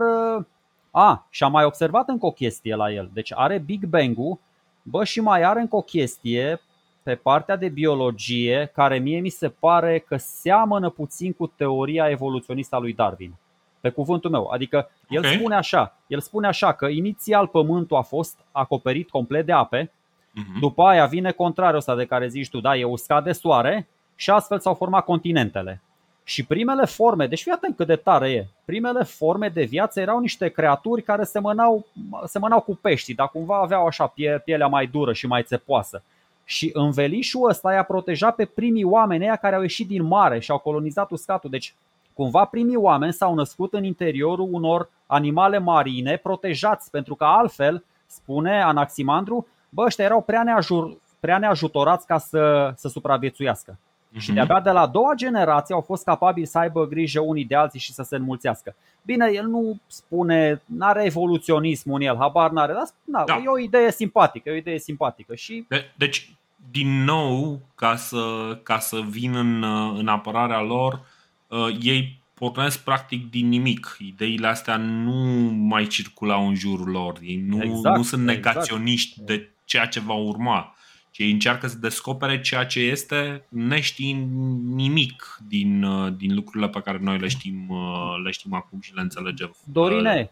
A, și am mai observat încă o chestie la el. Deci are Big Bang-ul, bă, și mai are încă o chestie pe partea de biologie, care mie mi se pare că seamănă puțin cu teoria evoluționistă a lui Darwin. Pe cuvântul meu, adică el okay. spune așa, el spune așa că inițial pământul a fost acoperit complet de ape, uh-huh. după aia vine contrariul ăsta de care zici tu, da, e uscat de soare, și astfel s-au format continentele. Și primele forme, deci fii atent cât de tare e, primele forme de viață erau niște creaturi care semănau, semănau cu peștii, dar cumva aveau așa pie, pielea mai dură și mai țepoasă. Și învelișul ăsta i-a protejat pe primii oameni, ăia care au ieșit din mare și au colonizat uscatul. Deci cumva primii oameni s-au născut în interiorul unor animale marine protejați, pentru că altfel, spune Anaximandru, bă, ăștia erau prea, neajur, prea neajutorați ca să, să supraviețuiască. Și de-abia de la a doua generație au fost capabili să aibă grijă unii de alții și să se înmulțească. Bine, el nu spune, n-are evoluționism în el, habar n-are, dar na, da. e o idee simpatică, e o idee simpatică. Și... De, deci, din nou, ca să, ca să vin în, în apărarea lor, ei pornesc practic din nimic. Ideile astea nu mai circulau în jurul lor, ei nu, exact, nu sunt negaționiști exact. de ceea ce va urma. Și încearcă să descopere ceea ce este, neștiind nimic din, din lucrurile pe care noi le știm, le știm acum și le înțelegem. Dorine,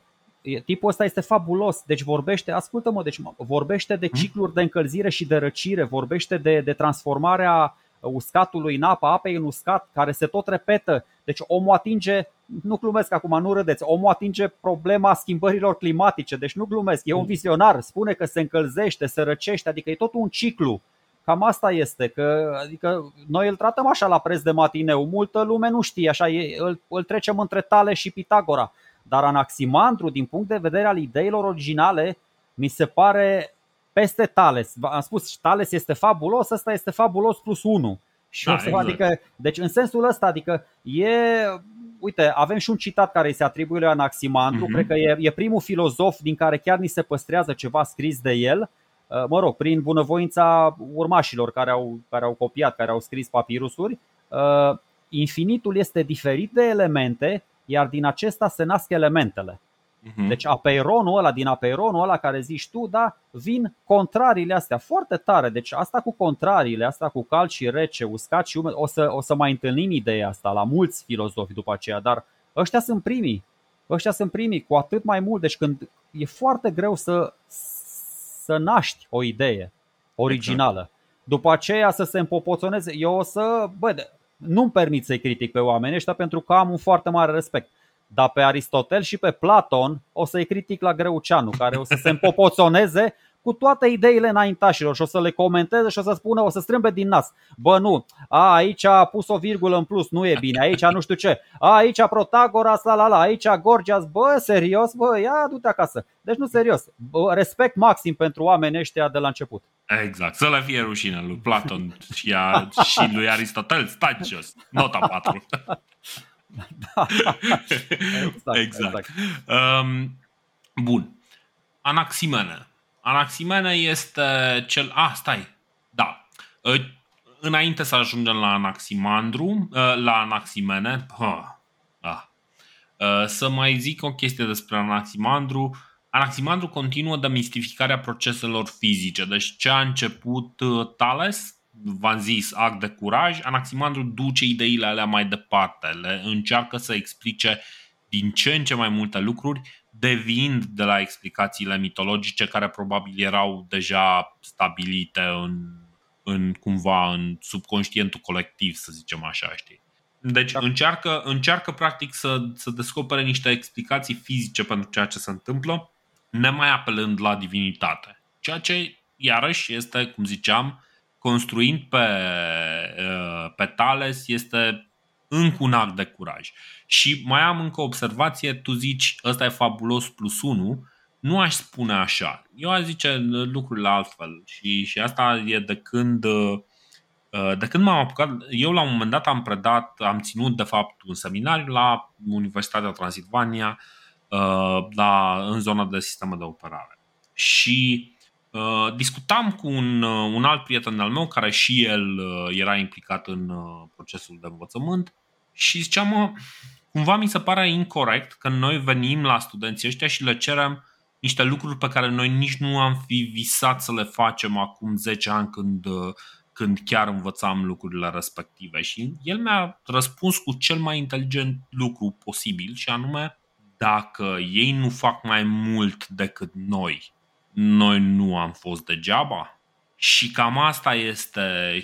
tipul ăsta este fabulos. Deci vorbește, ascultă-mă, deci vorbește de cicluri de încălzire și de răcire, vorbește de, de transformarea uscatului în apă, apei în uscat, care se tot repetă. Deci omul atinge, nu glumesc acum, nu râdeți, omul atinge problema schimbărilor climatice. Deci nu glumesc, e un vizionar, spune că se încălzește, se răcește, adică e tot un ciclu. Cam asta este, că adică noi îl tratăm așa la preț de matineu, multă lume nu știe, așa îl, îl trecem între Tales și Pitagora. Dar Anaximandru, din punct de vedere al ideilor originale, mi se pare peste Tales. Am spus, Tales este fabulos, ăsta este fabulos plus unu. Și da, exact. Adică, deci în sensul ăsta, adică e, uite, avem și un citat care îi se atribuie lui Anaximandru, uh-huh. Cred că e, e primul filozof din care chiar ni se păstrează ceva scris de el. Mă rog, prin bunăvoința urmașilor care au, care au copiat, care au scris papirusuri. Infinitul este diferit de elemente, iar din acesta se nasc elementele. uh-huh. Deci apeironul ăla, din apeironul ăla care zici tu, da, vin contrariile astea foarte tare. Deci asta cu contrariile, asta cu cald și rece, uscat și umed, o să, o să mai întâlnim ideea asta la mulți filozofi după aceea. Dar ăștia sunt primii, ăștia sunt primii cu atât mai mult. Deci când e foarte greu să... să naști o idee originală. Exact. După aceea să se împopoțoneze. Eu o să, bă, nu-mi permit să-i critic pe oamenii ăștia pentru că am un foarte mare respect. Dar pe Aristotel și pe Platon o să-i critic la greuceanu, care o să se împopoțoneze cu toate ideile înaintașilor și o să le comenteze și o să spună, o să strâmbe din nas. Bă, nu, a, aici a pus o virgulă în plus, nu e bine, aici nu știu ce, a, aici Protagoras, la la la, aici Gorgias, bă, serios, bă, ia du-te acasă. Deci nu serios, bă, respect maxim pentru oamenii ăștia de la început. Exact, să le fie rușine lui Platon și, a, și lui Aristotel, stați jos, nota patru. Da, exact. exact. exact. Um, bun, Anaximene. Anaximenes este cel... Ah, stai, da. Înainte să ajungem la Anaximandru, la Anaximenes, ah. să mai zic o chestie despre Anaximandru. Anaximandru continuă de mistificarea proceselor fizice. Deci ce a început Thales, v-am zis, act de curaj, Anaximandru duce ideile alea mai departe. Le încearcă să explice din ce în ce mai multe lucruri, devind de la explicațiile mitologice care probabil erau deja stabilite în, în cumva în subconștientul colectiv, să zicem așa, știi. Deci da. încearcă, încearcă practic să, să descopere niște explicații fizice pentru ceea ce se întâmplă, nemai apelând la divinitate. Ceea ce iarăși este, cum ziceam, construind pe, pe Thales, este încă un act de curaj. Și mai am încă o observație. Tu zici, ăsta e fabulos plus unu. Nu aș spune așa. Eu aș zice lucrurile altfel. Și, și asta e de când De când m-am apucat. Eu la un moment dat am predat, am ținut de fapt un seminar la Universitatea Transilvania, la, în zona de sisteme de operare. Și discutam cu un, un alt prieten al meu care și el era implicat în procesul de învățământ. Și ziceam, cumva mi se pare incorrect că noi venim la studenții ăștia și le cerem niște lucruri pe care noi nici nu am fi visat să le facem acum zece ani când, când chiar învățam lucrurile respective. Și el mi-a răspuns cu cel mai inteligent lucru posibil, și anume, dacă ei nu fac mai mult decât noi, noi nu am fost degeaba. Și cam asta este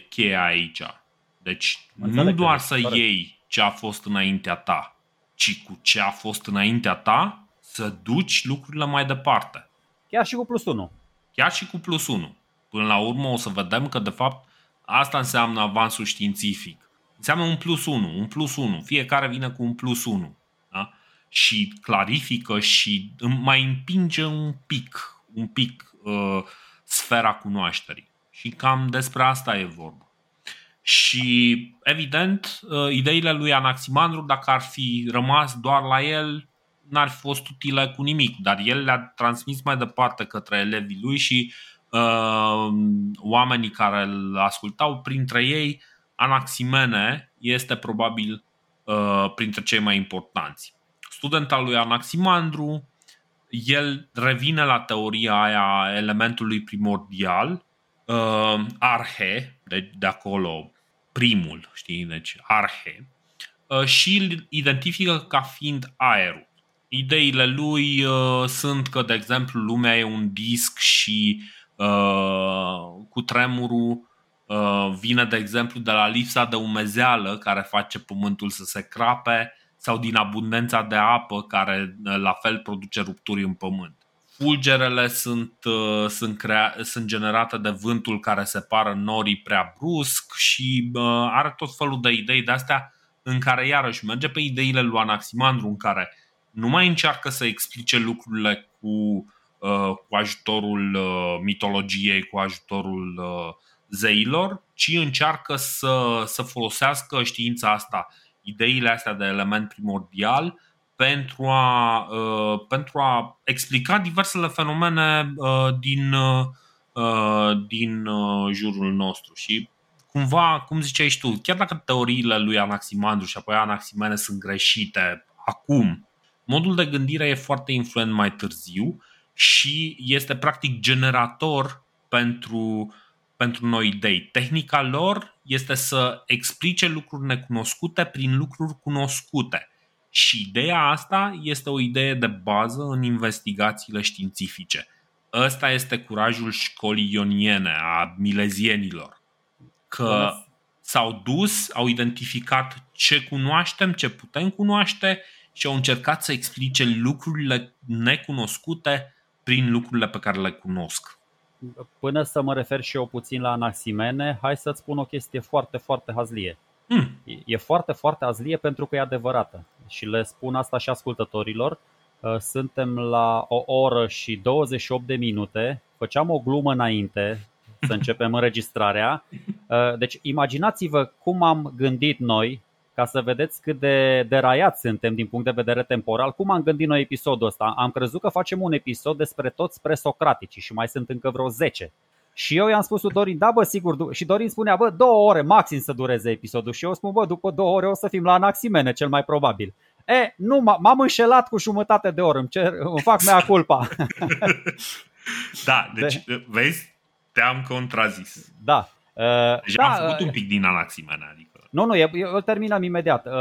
cheia aici. Deci nu doar să iei ce a fost înaintea ta, ci cu ce a fost înaintea ta să duci lucrurile mai departe. Chiar și cu plus unu. Chiar și cu plus unu. Până la urmă o să vedem că de fapt asta înseamnă avansul științific. Înseamnă un plus unu, un plus unu. Fiecare vine cu un plus unu, da? Și clarifică și mai împinge un pic un pic uh, sfera cunoașterii. Și cam despre asta e vorba. Și evident, ideile lui Anaximandru, dacă ar fi rămas doar la el, n-ar fi fost utile cu nimic, dar el le-a transmis mai departe către elevii lui și uh, oamenii care îl ascultau. Printre ei, Anaximene este probabil uh, printre cei mai importanți. Student al lui Anaximandru, el revine la teoria aia elementului primordial, uh, arhe, de, de acolo primul, știi, deci arhe, uh, și îl identifică ca fiind aerul. Ideile lui uh, sunt că, de exemplu, lumea e un disc și uh, cutremurul uh, vine, de exemplu, de la lipsa de umezeală care face pământul să se crape, sau din abundența de apă care la fel produce rupturi în pământ. Fulgerele sunt, sunt, crea, sunt generate de vântul care separă norii prea brusc și are tot felul de idei de astea în care iarăși merge pe ideile lui Anaximandru, în care nu mai încearcă să explice lucrurile cu, cu ajutorul mitologiei, cu ajutorul zeilor, ci încearcă să, să folosească știința asta, ideile astea de element primordial, pentru a, uh, pentru a explica diversele fenomene uh, din, uh, din uh, jurul nostru. Și cumva, cum ziceai și tu, chiar dacă teoriile lui Anaximandru și apoi Anaximenes sunt greșite acum, modul de gândire e foarte influent mai târziu și este practic generator pentru, pentru noi idei. Tehnica lor este să explice lucruri necunoscute prin lucruri cunoscute. Și ideea asta este o idee de bază în investigațiile științifice. Ăsta este curajul școlii ioniene, a milezienilor, că s-au dus, au identificat ce cunoaștem, ce putem cunoaște și au încercat să explice lucrurile necunoscute prin lucrurile pe care le cunosc. Până să mă refer și eu puțin la Anaximene, hai să-ți spun o chestie foarte, foarte hazlie. Mm. E foarte, foarte hazlie pentru că e adevărată. Și le spun asta și ascultătorilor. Suntem la o oră și douăzeci și opt de minute. Făceam o glumă înainte să începem înregistrarea. Deci imaginați-vă cum am gândit noi, ca să vedeți cât de deraiați suntem din punct de vedere temporal. Cum am gândit noi episodul ăsta? Am crezut că facem un episod despre toți presocraticii și mai sunt încă vreo zece. Și eu i-am spus lui Dorin, da bă, sigur, și Dorin spunea, bă, două ore maxim să dureze episodul. Și eu spun, bă, după două ore o să fim la Anaximene, cel mai probabil. E, nu, m-am înșelat cu jumătate de oră, îmi, cer, îmi fac mea culpa. Da, deci de... vezi, te-am contrazis. Da. Uh, Deja da, am făcut uh, un pic din Anaximene, adică. Nu, nu, eu, eu terminăm imediat. Uh,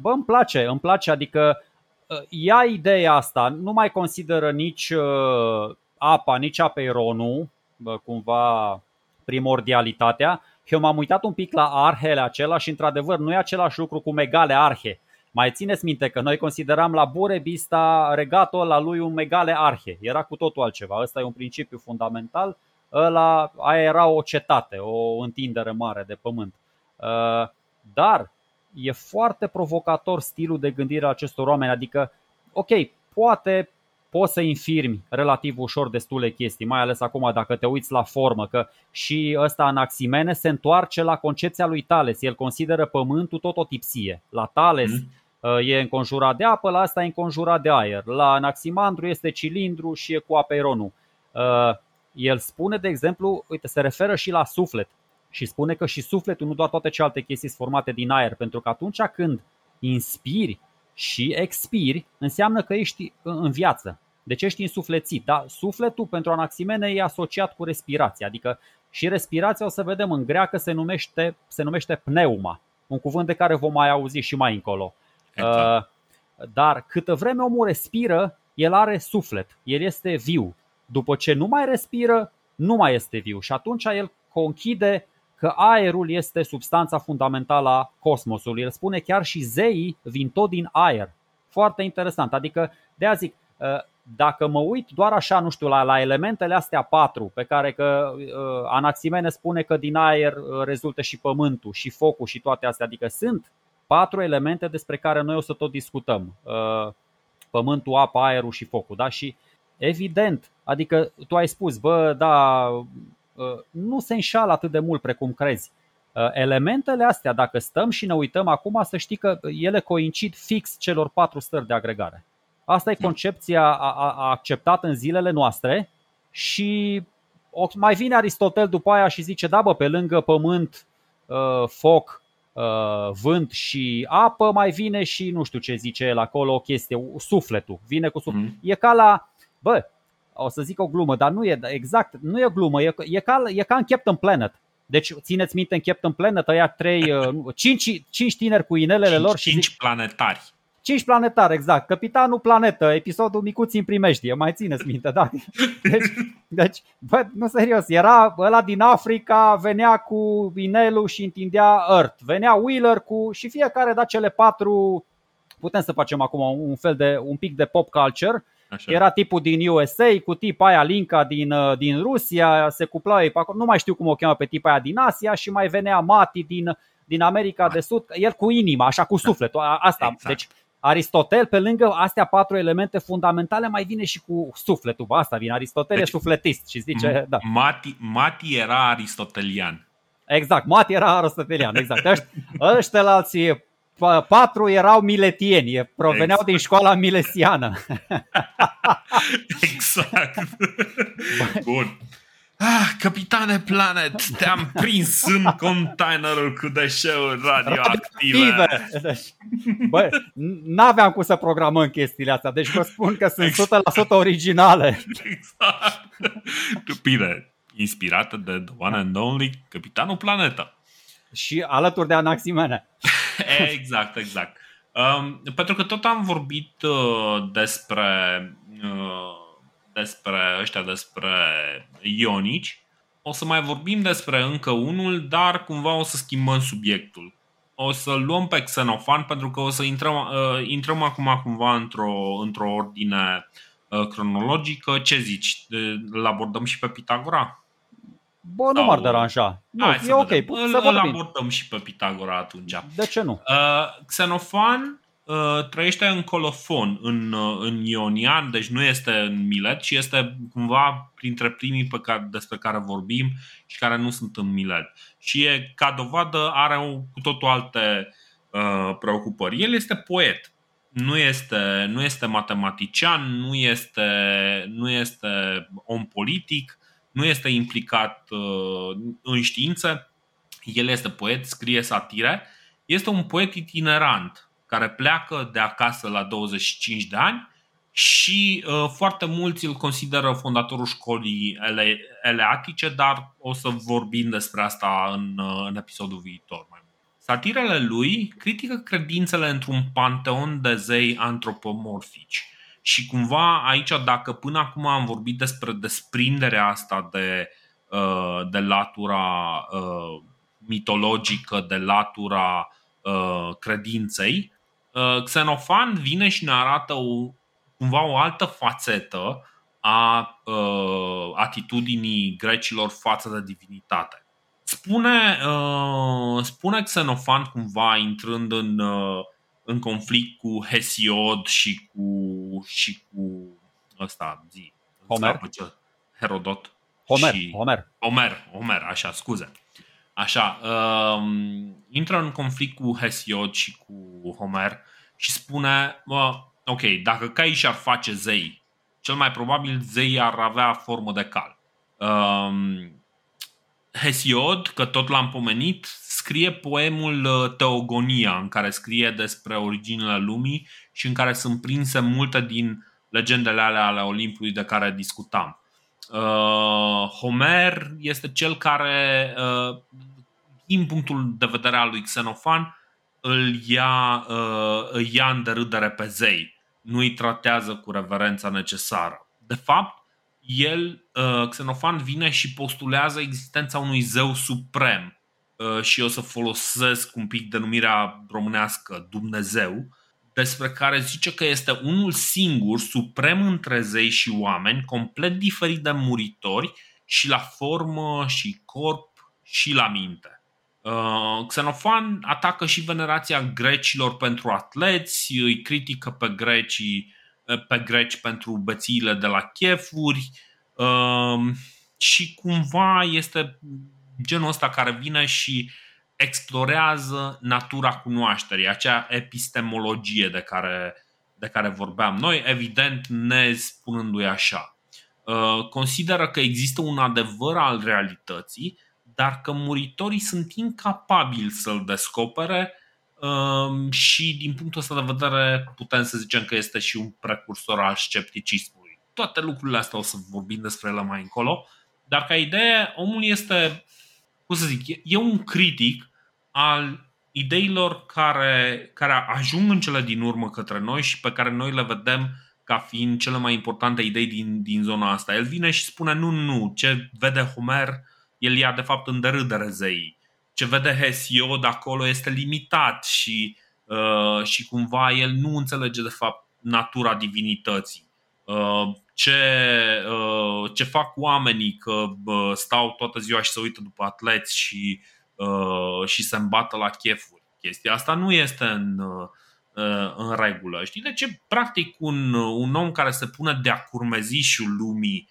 bă, îmi place, îmi place, adică uh, ia ideea asta, nu mai consideră nici uh, apa, nici apeironul, cumva primordialitatea. Eu m-am uitat un pic la arhele acela și într-adevăr nu e același lucru cu megale arhe. Mai țineți minte că noi consideram la Burebista regatul la lui un megale arhe. Era cu totul altceva. Ăsta e un principiu fundamental. Ăla, aia era o cetate, o întindere mare de pământ. Dar e foarte provocator stilul de gândire a acestor oameni. Adică, ok, poate... poți să infirmi relativ ușor destule chestii, mai ales acum dacă te uiți la formă, că și ăsta Anaximene se întoarce la concepția lui Thales. El consideră pământul tot o tipsie. La Thales mm. e înconjurat de apă, la asta e înconjurat de aer. La Anaximandru este cilindru și e cu apeironul. El spune, de exemplu, uite, se referă și la suflet și spune că și sufletul, nu doar toate celelalte chestii sunt formate din aer, pentru că atunci când inspiri și expiri, înseamnă că ești în viață. Deci ești însuflețit, da? Sufletul pentru Anaximene e asociat cu respirația. Adică și respirația, o să vedem, în greacă se numește, se numește pneuma. Un cuvânt de care vom mai auzi și mai încolo. Exact. Dar câtă vreme omul respiră, el are suflet, el este viu. După ce nu mai respiră, nu mai este viu. Și atunci el conchide că aerul este substanța fundamentală a cosmosului. El spune chiar și zeii vin tot din aer. Foarte interesant. Adică, de-aia zic, dacă mă uit doar așa, nu știu, la, la elementele astea patru, pe care că Anaximene spune că din aer rezultă și pământul, și focul și toate astea. Adică sunt patru elemente despre care noi o să tot discutăm. Pământul, apa, aerul și focul, da? Și evident, adică tu ai spus, bă, da... nu se înșală atât de mult precum crezi. Elementele astea, dacă stăm și ne uităm acum, să știi că ele coincid fix celor patru stări de agregare. Asta e concepția acceptată în zilele noastre. Și mai vine Aristotel după aia și zice, da bă, pe lângă pământ, foc, vânt și apă, mai vine și nu știu ce zice el acolo, o chestie, sufletul. Vine cu sufletul. E ca la, bă, o să zic o glumă, dar nu e exact, nu e glumă, e, e, ca, e ca în Captain Planet. Deci țineți minte în Captain Planet, ăia trei, cinci, cinci tineri cu inelele cinci, lor și cinci zic, planetari. Cinci planetari, exact. Capitanul Planetă, episodul micuț în primejdie, mai țineți minte, da? Deci, deci bă, nu serios, era ăla din Africa, venea cu inelul și întindea Earth. Venea Wheeler cu și fiecare da cele patru. Putem să facem acum un fel de un pic de pop culture. Așa. Era tipul din U S A cu tipa aia Linca din, din Rusia, se cuplau ei pe acolo, nu mai știu cum o cheamă pe tipa aia din Asia și mai venea Mati din, din America ah. de Sud, el cu inima, așa cu sufletul, asta. Exact. Deci Aristotel, pe lângă astea patru elemente fundamentale, mai vine și cu sufletul, asta vine, Aristotel deci, e sufletist și zice, m- da. Mati, Mati era aristotelian. Exact, Mati era aristotelian, exact. Ăștia la alții patru erau miletieni, proveneau exact. din școala milesiană. Exact. Bun. Ah, Capitane Planet, te-am prins în containerul cu deșeuri radioactive. Deci, bă, n-aveam cum să programăm chestiile astea, deci vă spun că sunt exact. o sută la sută originale. Exact. Tupire, inspirată de The One and Only Capitanul Planeta. Și alături de Anaximene. Exact, exact. Um, pentru că tot am vorbit uh, despre... Uh, despre ăștia, despre ionici. O să mai vorbim despre încă unul, dar cumva o să schimbăm subiectul. O să luăm pe Xenofan pentru că o să intrăm, uh, intrăm acum cumva într-o, într-o ordine uh, cronologică. Ce zici? Îl abordăm și pe Pitagora? Bă, nu m-ar deranja. Nu, e ok. Îl abordăm și pe Pitagora atunci. De ce nu? Uh, Xenofan... trăiește în Colofon, în, în Ionian, deci nu este în Milet, ci este cumva printre primii pe care, despre care vorbim și care nu sunt în Milet. Și e, ca dovadă, are o, cu totul alte uh, preocupări. El este poet, nu este, nu este matematician, nu este, nu este om politic, nu este implicat uh, în știință. El este poet, scrie satire, este un poet itinerant care pleacă de acasă la douăzeci și cinci de ani și uh, foarte mulți îl consideră fondatorul școlii ele- eleatice, dar o să vorbim despre asta în, uh, în episodul viitor. Satirele lui critică credințele într-un panteon de zei antropomorfici și cumva aici, dacă până acum am vorbit despre desprinderea asta de, uh, de latura uh, mitologică, de latura uh, credinței, Xenofan vine și ne arată o, cumva o altă fațetă a uh, atitudinii grecilor față de divinitate. Spune, uh, spune Xenofan cumva intrând în, uh, în conflict cu Hesiod și cu și cu ăsta, zi, Homer, Herodot, Homer, și Homer, Homer, Homer, așa, scuze. Așa, uh, intră în conflict cu Hesiod și cu Homer și spune, uh, ok, dacă caii și-ar face zei, cel mai probabil zei ar avea formă de cal. Uh, Hesiod, că tot l-am pomenit, scrie poemul Teogonia, în care scrie despre originile lumii și în care sunt prinse multe din legendele alea ale Olimpului de care discutam. Uh, Homer este cel care, uh, din punctul de vedere al lui Xenofan, îl ia, uh, îi ia în derâdere pe zei, nu îi tratează cu reverența necesară. De fapt, el, uh, Xenofan vine și postulează existența unui zeu suprem, uh, și eu să folosesc un pic denumirea românească, Dumnezeu, despre care zice că este unul singur, suprem între zei și oameni, complet diferit de muritori și la formă și corp și la minte. Xenofan atacă și venerația grecilor pentru atleți, îi critică pe grecii, pe greci pentru bățiile de la chefuri și cumva este genul ăsta care vine și explorează natura cunoașterii, acea epistemologie de care, de care vorbeam noi, evident ne spunându-i așa. Consideră că există un adevăr al realității, dar că muritorii sunt incapabili să-l descopere și din punctul ăsta de vedere putem să zicem că este și un precursor al scepticismului. Toate lucrurile astea o să vorbim despre ele mai încolo, dar ca idee omul este... Cum să zic, e un critic al ideilor care, care ajung în cele din urmă către noi și pe care noi le vedem ca fiind cele mai importante idei din, din zona asta. El vine și spune, nu, nu, ce vede Homer, el ia de fapt în derâdere zeii. Ce vede Hesiod acolo este limitat și, uh, și cumva el nu înțelege de fapt natura divinității. Ce, ce fac oamenii că stau toată ziua și se uită după atleți și, și se îmbată la chefuri. Chestia asta nu este în, în regulă. Știi de ce? Practic un, un om care se pune de-a curmezișul lumii,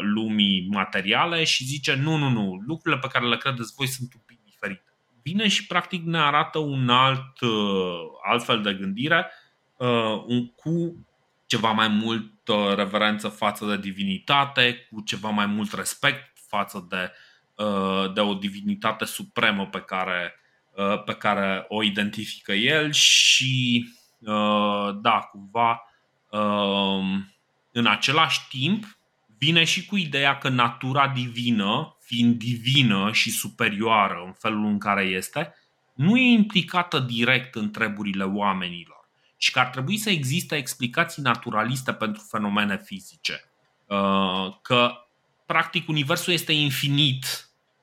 lumii materiale și zice nu, nu, nu, lucrurile pe care le credeți voi sunt un pic diferite. Vine și practic ne arată un alt altfel de gândire, un cu ceva mai mult reverență față de divinitate, cu ceva mai mult respect față de, de o divinitate supremă pe care, pe care o identifică el și da, cumva în același timp vine și cu ideea că natura divină, fiind divină și superioară în felul în care este, nu e implicată direct în treburile oamenilor și că ar trebui să existe explicații naturaliste pentru fenomene fizice. Că, practic, universul este infinit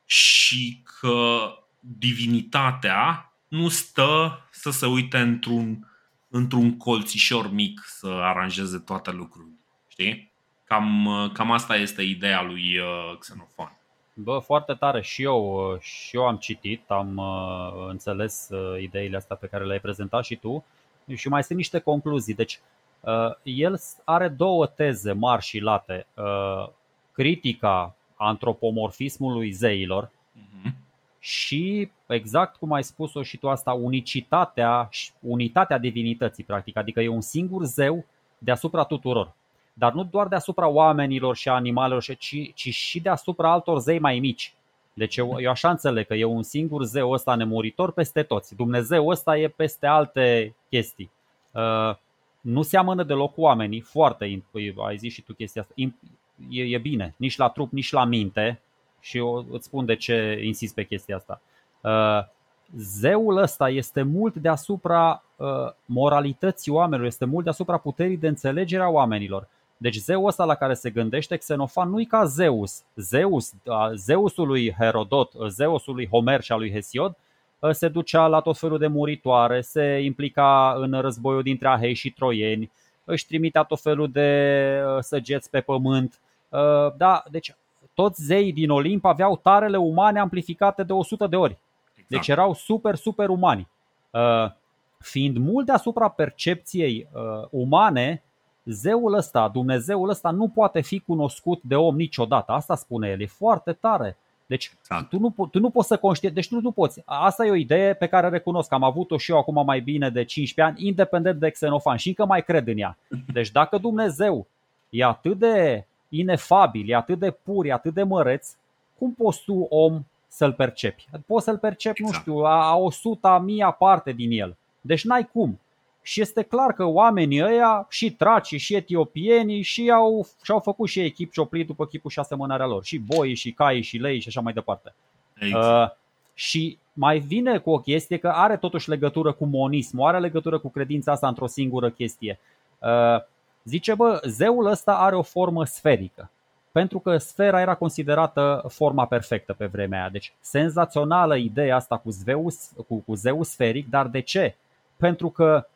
și că divinitatea nu stă să se uite într-un, într-un colțișor mic să aranjeze toate lucrurile. Știi? Cam, cam asta este ideea lui Xenofan. Bă, foarte tare. Și eu, și eu am citit, am înțeles ideile astea pe care le-ai prezentat și tu. Și mai sunt niște concluzii. Deci, el are două teze mari și late. Critica antropomorfismului zeilor uh-huh. și, exact cum ai spus-o și tu asta, unicitatea, unitatea divinității, practic. Adică e un singur zeu deasupra tuturor. Dar nu doar deasupra oamenilor și animalelor, ci, ci și deasupra altor zei mai mici. Deci eu, eu așa înțeleg că e un singur zeu ăsta nemuritor peste toți. Dumnezeu ăsta e peste alte chestii. uh, Nu seamănă deloc cu oamenii. Foarte, ai zis și tu chestia asta. E, e bine, nici la trup, nici la minte. Și eu îți spun de ce insist pe chestia asta. uh, Zeul ăsta este mult deasupra uh, moralității oamenilor. Este mult deasupra puterii de înțelegere a oamenilor. Deci zeul ăsta la care se gândește Xenofan nu-i ca Zeus. Zeus, Zeusul lui Herodot, Zeusul lui Homer și al lui Hesiod se ducea la tot felul de muritoare, se implica în războiul dintre Ahei și troieni, își trimitea tot felul de săgeți pe pământ. Da, deci toți zeii din Olimp aveau tarele umane amplificate de o sută de ori. Deci erau super, super umani. Fiind mult deasupra percepției umane, zeul ăsta, Dumnezeul ăsta nu poate fi cunoscut de om niciodată. Asta spune el, e foarte tare. Deci exact. tu, nu, tu nu poți să conștientizezi, deci nu, nu poți. Asta e o idee pe care recunosc că am avut-o și eu acum mai bine de cincisprezece ani, independent de Xenofan, și încă mai cred în ea. Deci dacă Dumnezeu e atât de inefabil, e atât de pur, e atât de măreț, cum poți tu, om, să-l percepi? Poți să-l percepi, exact. Nu știu, a o sută, a mii parte din el. Deci n-ai cum. Și este clar că oamenii ăia, și tracii, și etiopienii, și au, și-au făcut și ei chip cioplit după chipul și asemănarea lor. Și boii, și caii, și lei, și așa mai departe. Exact. Uh, și mai vine cu o chestie că are totuși legătură cu monismul, are legătură cu credința asta într-o singură chestie. Uh, zice, bă, zeul ăsta are o formă sferică, pentru că sfera era considerată forma perfectă pe vremea aia. Deci senzațională ideea asta cu, Zeus, cu, cu zeul sferic, dar de ce? Pentru că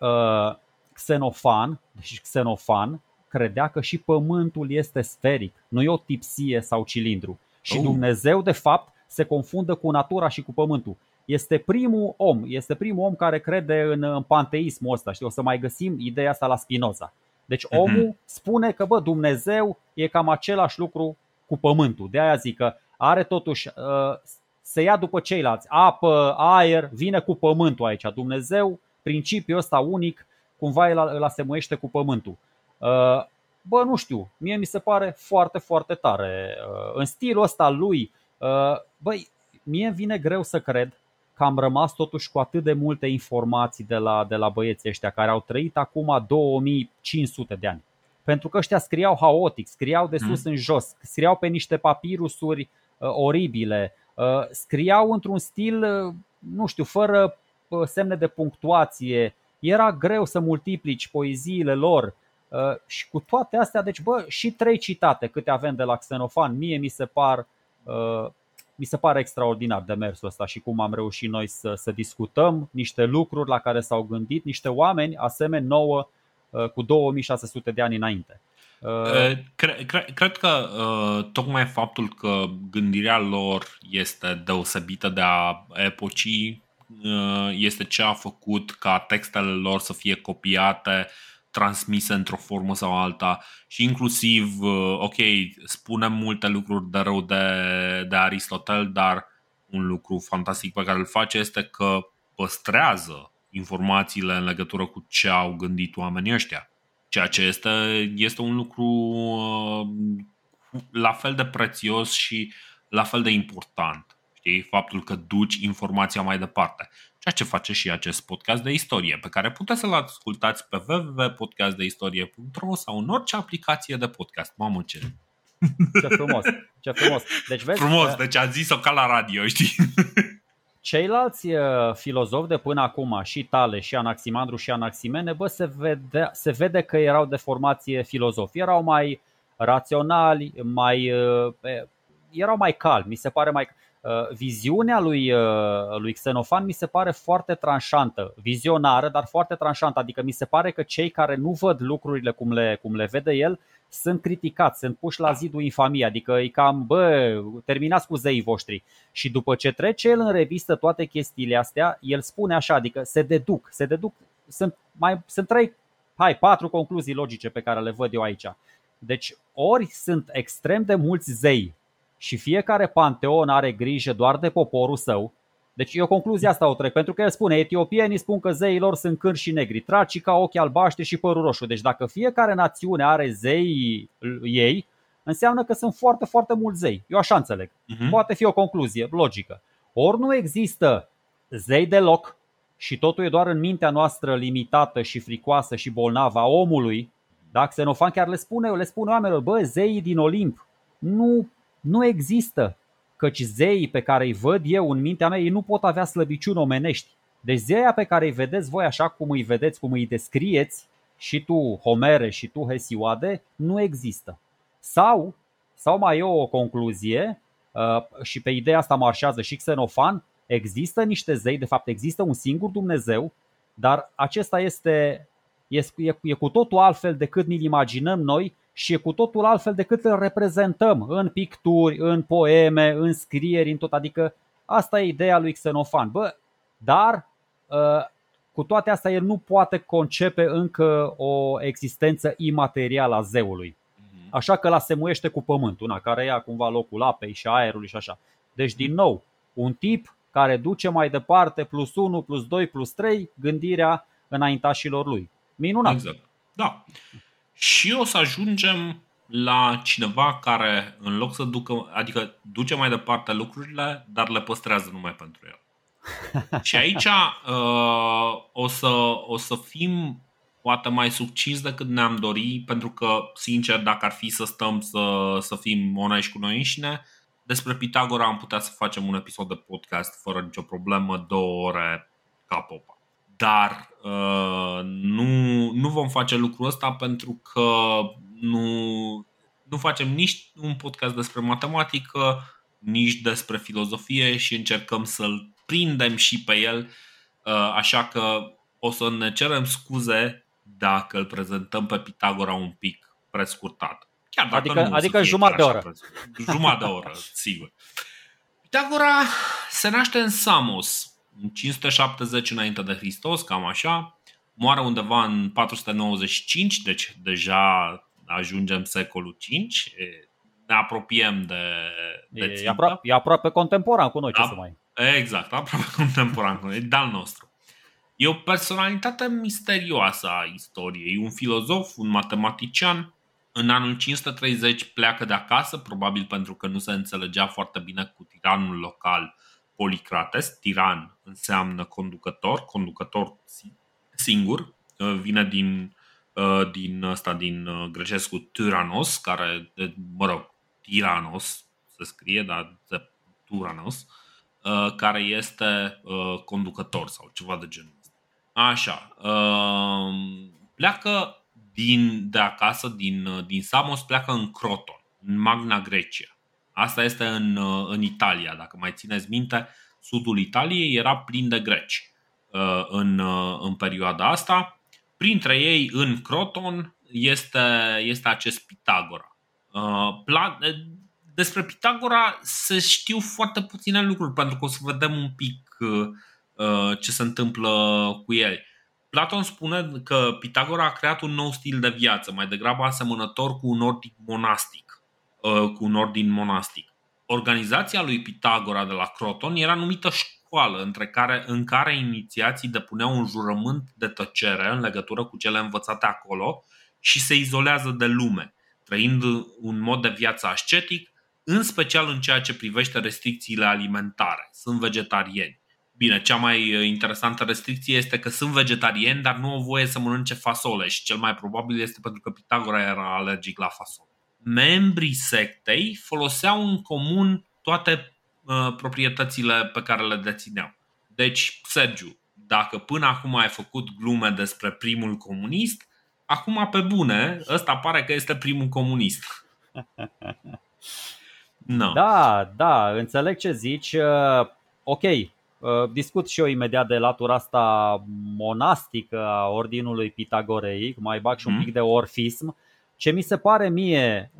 Uh, Xenofan, deci Xenofan credea că și pământul este sferic, nu e o tipsie sau cilindru. Și uh. Dumnezeu de fapt se confundă cu natura și cu pământul. Este primul om, este primul om care crede în, în panteismul ăsta. Știi, o să mai găsim ideea asta la Spinoza. Deci uh-huh. omul spune că bă, Dumnezeu e cam același lucru cu pământul. De aia zic că are totuși uh, se ia după ceilalți, apă, aer, vine cu pământul aici. Dumnezeu, principiul ăsta unic, cumva îl asemuiește cu pământul. Bă, nu știu, mie mi se pare foarte, foarte tare. În stilul ăsta lui, băi, mie îmi vine greu să cred că am rămas totuși cu atât de multe informații de la, de la băieții ăștia care au trăit acum două mii cinci sute de ani. Pentru că ăștia scriau haotic, scriau de sus mm. în jos, scriau pe niște papirusuri oribile, scriau într-un stil, nu știu, fără semne de punctuație, era greu să multiplici poeziile lor. Și cu toate astea, deci bă, și trei citate câte avem de la Xenofan, mie mi se par mi se pare extraordinar demersul ăsta și cum am reușit noi să, să discutăm niște lucruri la care s-au gândit niște oameni asemeni nouă cu două mii șase sute de ani înainte. Cred, cred, cred că tocmai faptul că gândirea lor este deosebită de a epocii este ce a făcut ca textele lor să fie copiate, transmise într-o formă sau alta. Și inclusiv, ok, spunem multe lucruri de rău de, de Aristotel, dar un lucru fantastic pe care îl face este că păstrează informațiile în legătură cu ce au gândit oamenii ăștia. Ceea ce este, este un lucru la fel de prețios și la fel de important, știi? Faptul că duci informația mai departe. Ceea ce face și acest podcast de istorie, pe care puteți să-l ascultați pe w w w punct podcast de istorie punct r o sau în orice aplicație de podcast. Mamă, ce... Ce frumos, ce frumos. Deci vezi, frumos, că... deci a zis-o ca la radio, știi? Ceilalți filozofi de până acum, și Thales, și Anaximandru, și Anaximene, bă, se vede, se vede că erau de formație filozofi. Erau mai raționali, mai, erau mai calmi. Mi se pare mai... Viziunea lui, lui Xenofan mi se pare foarte tranșantă, vizionară, dar foarte tranșantă. Adică mi se pare că cei care nu văd lucrurile cum le, cum le vede el sunt criticați, sunt puși la zidul infamiei. Adică îi cam, bă, terminați cu zeii voștri. Și după ce trece el în revistă toate chestiile astea, el spune așa, adică se deduc, se deduc, sunt, mai, sunt trei, hai, patru concluzii logice pe care le văd eu aici. Deci ori sunt extrem de mulți zei și fiecare panteon are grijă doar de poporul său. Deci eu concluzia asta o trec, pentru că el spune: etiopienii spun că zeii lor sunt cârși și negri, tracii ca ochi albaștri și părul roșu. Deci dacă fiecare națiune are zeii ei, înseamnă că sunt foarte, foarte mulți zei. Eu așa înțeleg. Uh-huh. Poate fi o concluzie logică. Ori nu există zei deloc și totul e doar în mintea noastră limitată și fricoasă și bolnavă a omului. Da? Xenofan chiar le spune, le spune oamenilor: bă, zeii din Olimp nu Nu există, căci zeii pe care îi văd eu în mintea mea, ei nu pot avea slăbiciuni omenești. Deci zeia pe care îi vedeți voi așa cum îi vedeți, cum îi descrieți, și tu Homere și tu Hesioade, nu există. Sau, sau mai e o concluzie, și pe ideea asta marșează și Xenofan, există niște zei, de fapt există un singur Dumnezeu, dar acesta este, este e cu totul altfel decât ne-l imaginăm noi. Și e cu totul altfel decât îl reprezentăm în picturi, în poeme, în scrieri, în tot. Adică asta e ideea lui Xenofan. Bă, dar cu toate astea el nu poate concepe încă o existență imaterială a zeului. Așa că la semuiește cu pământul, una care ia cumva locul apei și aerului și așa. Deci din nou, un tip care duce mai departe plus unu, plus doi, plus trei gândirea înaintașilor lui. Minunat! Exact. Da. Și o să ajungem la cineva care, în loc să ducă, adică duce mai departe lucrurile, dar le păstrează numai pentru el. Și aici uh, o, să, o să fim poate mai succinți decât ne-am dorit, pentru că, sincer, dacă ar fi să stăm să, să fim onești cu noi înșine, despre Pitagora am putea să facem un episod de podcast fără nicio problemă, două ore ca popa. Dar uh, nu, nu vom face lucrul ăsta, pentru că nu, nu facem nici un podcast despre matematică, nici despre filozofie și încercăm să-l prindem și pe el. uh, Așa că o să ne cerem scuze dacă îl prezentăm pe Pitagora un pic prescurtat. Chiar dacă adică adică jumătate de oră. Jumătate de oră, sigur. Pitagora se naște în Samos în cinci sute șaptezeci înainte de Hristos, cam așa, moare undeva în patru sute nouăzeci și cinci, deci deja ajungem secolul cinci, ne apropiem de, de e, țintă. Aproape, e aproape contemporan cu noi, ce da, să mai... Exact, aproape contemporan cu noi, de-al nostru. E o personalitate misterioasă a istoriei, un filozof, un matematician. În anul cinci sute treizeci pleacă de acasă, probabil pentru că nu se înțelegea foarte bine cu tiranul local, Policrates. Tiran înseamnă conducător, conducător singur, vine din, din, asta, din grecescul tyrannos, care, mă rog, tiranos se scrie, dar tyrannos, care este conducător sau ceva de genul ăsta. Așa, pleacă din, de acasă, din, din Samos, pleacă în Croton, în Magna Grecia. Asta este în, în Italia, dacă mai țineți minte, sudul Italiei era plin de greci în, în perioada asta. Printre ei, în Croton, este, este acest Pitagora. Despre Pitagora se știu foarte puține lucruri, pentru că o să vedem un pic ce se întâmplă cu el. Platon spune că Pitagora a creat un nou stil de viață, mai degrabă asemănător cu un ordin monastic, cu un ordin monastic. Organizația lui Pitagora de la Croton era numită școală, între care, în care inițiații depuneau un jurământ de tăcere în legătură cu cele învățate acolo și se izolează de lume, trăind un mod de viață ascetic, în special în ceea ce privește restricțiile alimentare. Sunt vegetarieni. Bine, cea mai interesantă restricție este că sunt vegetarieni, dar nu au voie să mănânce fasole și cel mai probabil este pentru că Pitagora era alergic la fasole. Membrii sectei foloseau în comun toate uh, proprietățile pe care le dețineau. Deci, Sergiu, dacă până acum ai făcut glume despre primul comunist, acum pe bune, ăsta pare că este primul comunist. No. Da, da, înțeleg ce zici. uh, Ok, uh, discut și eu imediat de latura asta monastică a ordinului pitagoreic. Mai bag și mm. un pic de orfism. Ce mi se pare mie,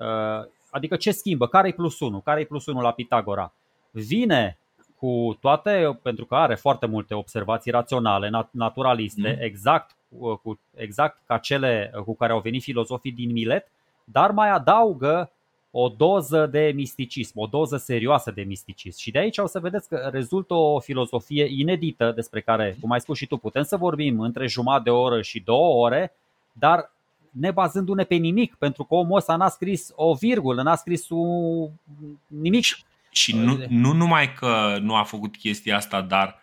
adică ce schimbă, care e plus unu, care e plus unu la Pitagora? Vine cu toate, pentru că are foarte multe observații raționale, naturaliste, exact, cu, exact ca cele cu care au venit filozofii din Milet, dar mai adaugă o doză de misticism, o doză serioasă de misticism. Și de aici o să vedeți că rezultă o filozofie inedită despre care, cum ai spus și tu, putem să vorbim între jumătate de oră și două ore, dar ne bazându-ne pe nimic, pentru că omul ăsta n-a scris o virgulă, n-a scris un... nimic. Și nu, nu numai că nu a făcut chestia asta, dar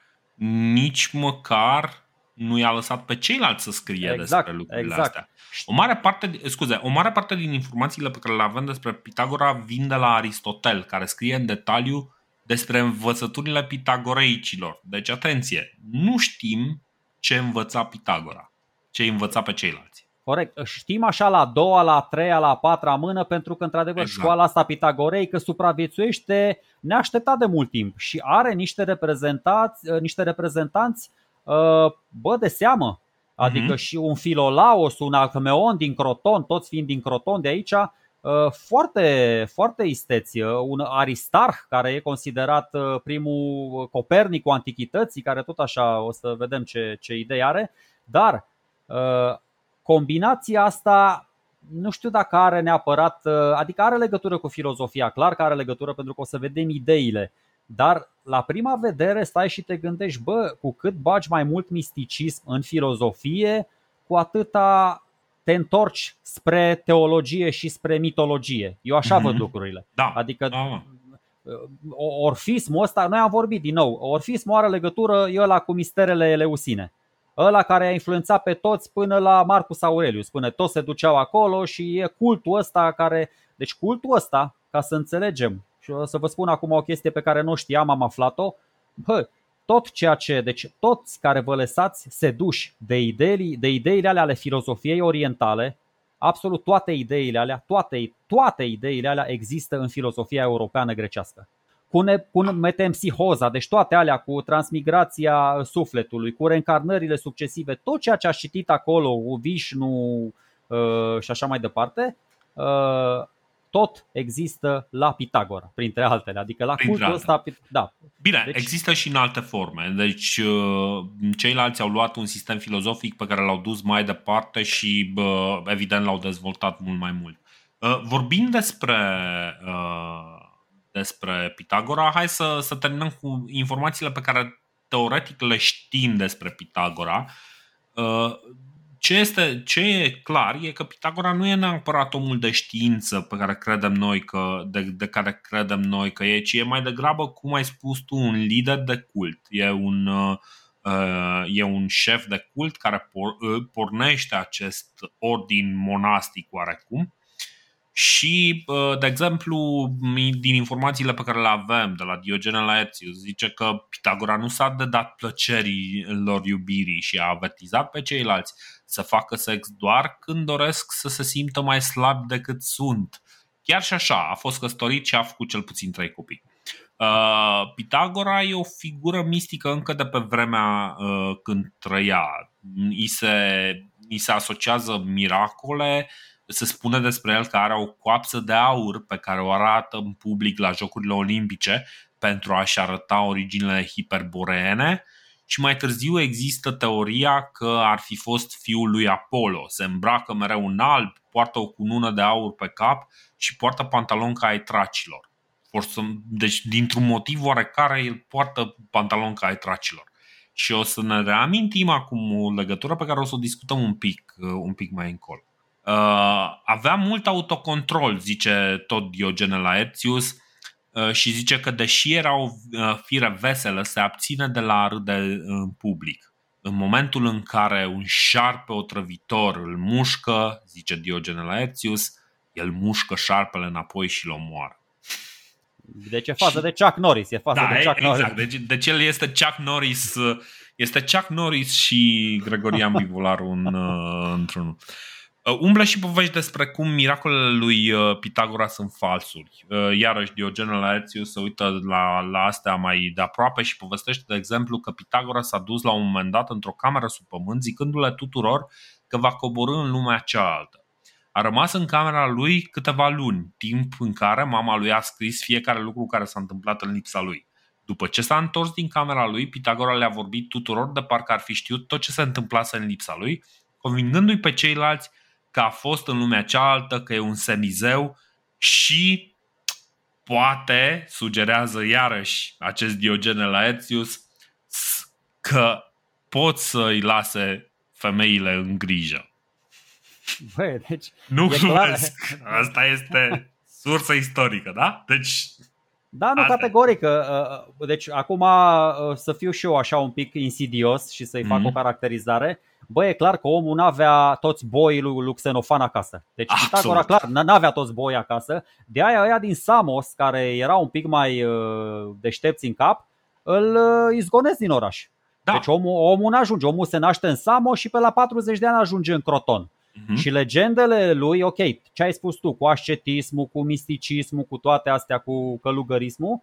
nici măcar nu i-a lăsat pe ceilalți să scrie exact, despre lucrurile exact. astea. O mare parte, scuze, o mare parte din informațiile pe care le avem despre Pitagora vin de la Aristotel, care scrie în detaliu despre învățăturile pitagoreicilor. Deci atenție, nu știm ce învăța Pitagora, ce învăța pe ceilalți. Corect. Știm așa la a doua, la a treia, la a patra mână, pentru că într-adevăr exact. Școala asta pitagoreică supraviețuiește neașteptat de mult timp și are niște reprezentanți, niște reprezentanți bă, de seamă. Adică mm-hmm. și un Filolaos, un Alcmeon din Croton, toți fiind din Croton de aici, foarte, foarte isteți. Un Aristarh, care e considerat primul Copernic cu antichității, care tot așa o să vedem ce, ce idei are, dar... combinația asta nu știu dacă are neapărat, adică are legătură cu filozofia, clar că are legătură pentru că o să vedem ideile. Dar la prima vedere stai și te gândești, bă, cu cât bagi mai mult misticism în filozofie, cu atâta te întorci spre teologie și spre mitologie. Eu așa mm-hmm. văd lucrurile. Da. Adică da. Orfismul ăsta, noi am vorbit din nou, orfismul are legătură e ăla cu misterele eleusine. Ăla care a influențat pe toți până la Marcus Aurelius, până toți se duceau acolo și e cultul ăsta care... Deci cultul ăsta, ca să înțelegem, și o să vă spun acum o chestie pe care nu știam, am aflat-o. Bă, tot ceea ce... Deci toți care vă lăsați seduși de ideile, de ideile alea ale filozofiei orientale, absolut toate ideile alea, toate, toate ideile alea există în filozofia europeană grecească. Cu, ne, cu metempsihoza, deci toate alea cu transmigrația sufletului, cu reîncarnările succesive, tot ceea ce a citit acolo, cu Vișnu uh, și așa mai departe, uh, tot există la Pitagora, printre altele, adică la printre cultul ăsta, da. Bine, deci, există și în alte forme, deci uh, ceilalți au luat un sistem filozofic pe care l-au dus mai departe și uh, evident l-au dezvoltat mult mai mult. Uh, vorbind despre... Uh, despre Pitagora, hai să, să terminăm cu informațiile pe care teoretic le știm despre Pitagora. Ce, este, ce e clar e că Pitagora nu e neapărat omul de știință pe care credem noi că, de, de care credem noi că e, ci e mai degrabă, cum ai spus tu, un lider de cult. E un, e un șef de cult care pornește acest ordin monastic oarecum. Și, de exemplu, din informațiile pe care le avem de la Diogenes Laertius, zice că Pitagora nu s-a dedat plăcerilor iubirii și a avertizat pe ceilalți să facă sex doar când doresc să se simtă mai slab decât sunt. Chiar și așa, a fost căsătorit și a făcut cel puțin trei copii. Uh, Pitagora e o figură mistică încă de pe vremea uh, când trăia. I se ni se asociază miracole. Se spune despre el că are o coapsă de aur pe care o arată în public la Jocurile Olimpice pentru a-și arăta originile hiperboreene. Și mai târziu există teoria că ar fi fost fiul lui Apollo. Se îmbracă mereu în alb, poartă o cunună de aur pe cap și poartă pantaloni ca ai tracilor. Deci, dintr-un motiv oarecare, el poartă pantaloni ca ai tracilor. Și o să ne reamintim acum o legătură pe care o să o discutăm un pic, un pic mai încolo. Avea mult autocontrol, zice tot Diogene Laertius, și zice că deși era o fire veselă, se abține de la a râde în public. În momentul în care un șarpe otrăvitor îl mușcă, zice Diogene Laertius, el mușcă șarpele înapoi și îl omoară. Deci e fază și... de Chuck Norris, e fază da, de Chuck exact. Norris. Deci, deci el este Chuck Norris, este Chuck Norris și Gregorian Bivularu în, într-unul. Umblă și povești despre cum miracolele lui Pitagora sunt falsuri. Iarăși Diogene Laertius se uită la, la astea mai de aproape și povestește, de exemplu, că Pitagora s-a dus la un moment dat într-o cameră sub pământ, zicându-le tuturor că va coborî în lumea cealaltă. A rămas în camera lui câteva luni, timp în care mama lui a scris fiecare lucru care s-a întâmplat în lipsa lui. După ce s-a întors din camera lui, Pitagora le-a vorbit tuturor de parcă ar fi știut tot ce se întâmplase în lipsa lui, convingându-i pe ceilalți că a fost în lumea cealaltă, că e un semizeu și poate, sugerează iarăși acest Diogene Laertius, că pot să-i lase femeile în grijă. Băi, deci nu glumesc, asta este sursă istorică, da? Deci... Da, nu, asta. Categoric. Deci acum să fiu și eu așa un pic insidios și să-i fac mm-hmm. o caracterizare. Bă, e clar că omul n-avea toți boii lui Xenofan acasă. Deci Pitagora clar n-avea toți boii acasă. De aia ăia din Samos, care era un pic mai deștepți în cap, îl izgonesc din oraș. Da. Deci omul, omul n-ajunge, omul se naște în Samos și pe la patruzeci de ani ajunge în Croton. Mm-hmm. Și legendele lui, ok, ce ai spus tu cu ascetismul, cu misticismul, cu toate astea, cu călugărismul,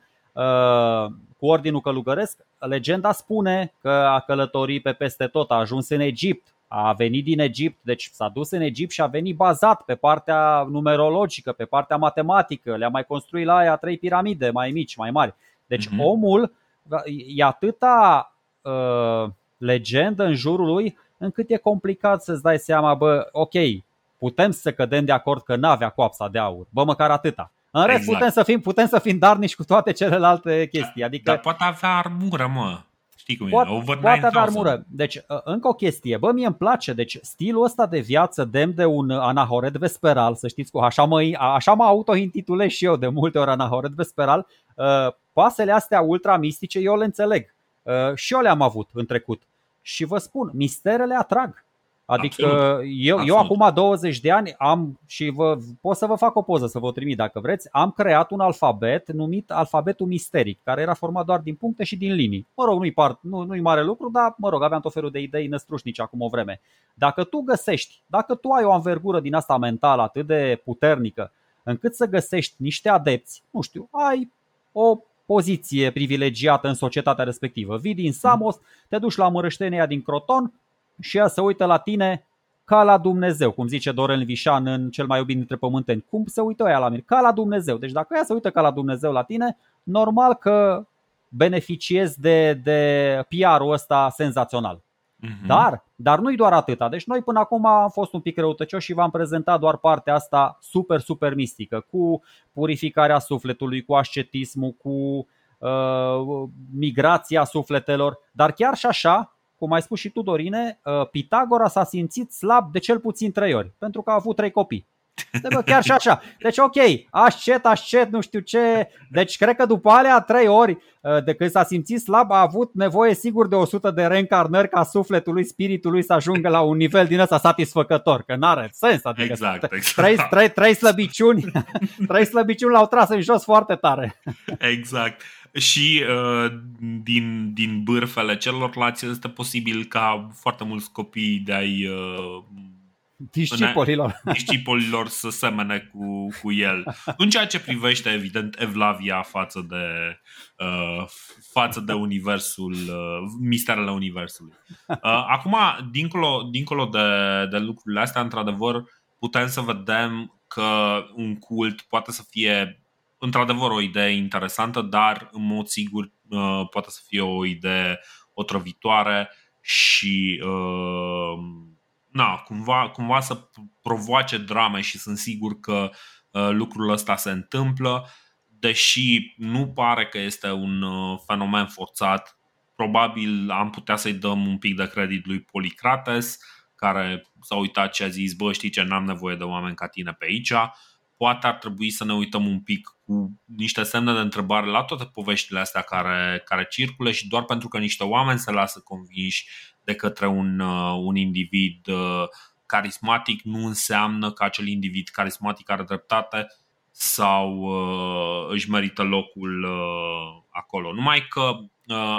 cu ordinul călugăresc, legenda spune că a călătorit pe peste tot, a ajuns în Egipt, a venit din Egipt, deci s-a dus în Egipt și a venit bazat pe partea numerologică, pe partea matematică, le-a mai construit la aia trei piramide mai mici, mai mari. Deci mm-hmm. omul e atâta uh, legendă în jurul lui încât e complicat să-ți dai seama, bă, ok, putem să cădem de acord că n-avea coapsa de aur, bă, măcar atâta. În rest exact. putem să fim, putem să fim darnici cu toate celelalte chestii. Adică, dar poate avea armură, mă. Știi cum poate, e? Over poate avea armură. Deci, încă o chestie. Bă, mie îmi place. Deci, stilul ăsta de viață demn de un anahoret vesperal, să știți, așa mă, așa mă auto-intitulez și eu de multe ori anahoret vesperal. Pasele astea ultramistice, eu le înțeleg. Și eu le-am avut în trecut. Și vă spun, misterele atrag. Adică Absolut. eu, Absolut. eu acum douăzeci de ani am și vă, pot să vă fac o poză, să vă trimit dacă vreți. Am creat un alfabet numit alfabetul misteric, care era format doar din puncte și din linii. Mă rog, nu-i, part, nu, nu-i mare lucru, dar mă rog, aveam tot felul de idei năstrușnici acum o vreme. Dacă tu găsești, dacă tu ai o anvergură din asta mentală atât de puternică, încât să găsești niște adepți, nu știu, ai o poziție privilegiată în societatea respectivă. Vii din Samos, te duci la mărăștenia din Croton, și ea se uită la tine ca la Dumnezeu, cum zice Dorel Vișan în Cel mai iubit dintre pământeni. Cum se uită ea la mine? Ca la Dumnezeu. Deci dacă ea se uită ca la Dumnezeu la tine, normal că beneficiezi de, de P R-ul ăsta senzațional. Mm-hmm. Dar, dar nu-i doar atâta. Deci noi până acum am fost un pic răutăcioși și v-am prezentat doar partea asta super, super mistică, cu purificarea sufletului, cu ascetismul, cu uh, migrația sufletelor. Dar chiar și așa, cum ai spus și tu, Dorine, Pitagora s-a simțit slab de cel puțin trei ori, pentru că a avut trei copii. Deci, chiar și așa. Deci ok, ascet, ascet, nu știu ce. Deci cred că după alea trei ori de când s-a simțit slab, a avut nevoie sigur de o sută de reîncarnări ca sufletul lui, spiritul lui să ajungă la un nivel din ăsta satisfăcător. Că n-are sens, adică exact, exact. Trei, trei, trei slăbiciuni Trei slăbiciuni l-au tras în jos foarte tare. Exact. Și uh, din, din bârfele celorlalți este posibil ca foarte mulți copii de a-i uh, discipolilor, discipolilor să semene cu, cu el. În ceea ce privește, evident, evlavia față de, uh, față de universul, uh, misterele universului. Uh, acum, dincolo, dincolo de, de lucrurile astea, într-adevăr, putem să vedem că un cult poate să fie într-adevăr o idee interesantă, dar în mod sigur uh, poate să fie o idee otrăvitoare și uh, na, cumva, cumva să provoace drame, și sunt sigur că uh, lucrul ăsta se întâmplă, deși nu pare că este un uh, fenomen forțat. Probabil am putea să-i dăm un pic de credit lui Policrates, care s-a uitat și a zis: bă, știi ce, n-am nevoie de oameni ca tine pe aici. Poate ar trebui să ne uităm un pic cu niște semne de întrebare la toate poveștile astea care, care circulă, și doar pentru că niște oameni se lasă convinși de către un, un individ carismatic, nu înseamnă că acel individ carismatic are dreptate sau își merită locul acolo. Numai că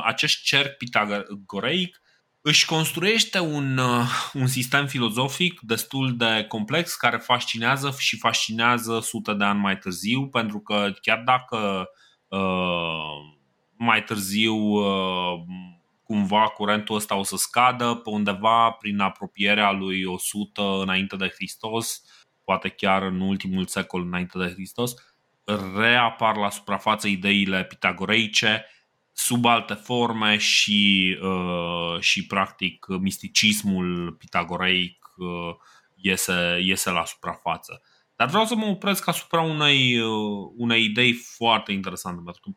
acest cerc pitagoreic își construiește un, un sistem filozofic destul de complex, care fascinează și fascinează sute de ani mai târziu, pentru că chiar dacă uh, mai târziu uh, cumva curentul ăsta o să scadă pe undeva prin apropierea lui o sută înainte de Hristos, poate chiar în ultimul secol înainte de Hristos, reapar la suprafață ideile pitagoreice sub alte forme și, uh, și practic misticismul pitagoreic uh, iese, iese la suprafață. Dar vreau să mă opresc asupra unei, uh, unei idei foarte interesante, pentru că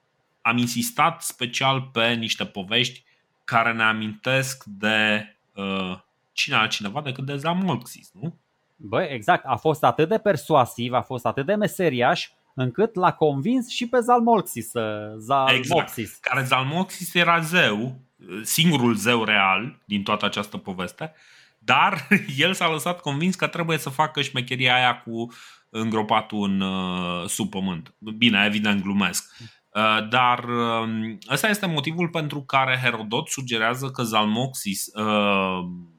am insistat special pe niște povești care ne amintesc de uh, cine altcineva decât de Zalmoxis, nu? Băi, exact, a fost atât de persuasiv, a fost atât de meseriaș, încât l-a convins și pe Zalmoxis, Zalmoxis. Exact. Care Zalmoxis era zeu, singurul zeu real din toată această poveste, dar el s-a lăsat convins că trebuie să facă șmecheria aia cu îngropatul în, sub pământ. Bine, evident glumesc. Dar ăsta este motivul pentru care Herodot sugerează că Zalmoxis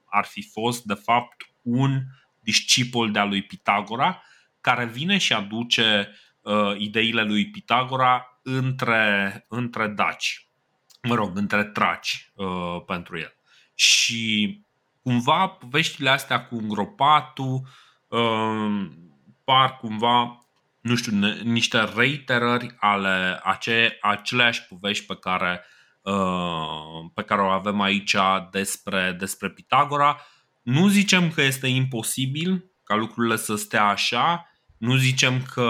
ar fi fost de fapt un discipol de-a lui Pitagora, care vine și aduce ideile lui Pitagora între, între daci, mă rog, între traci uh, pentru el. Și cumva poveștile astea cu îngropatul uh, par cumva, nu știu, niște reiterări ale ace- aceleași povești pe care, uh, pe care o avem aici despre, despre Pitagora. Nu zicem că este imposibil ca lucrurile să stea așa, nu zicem că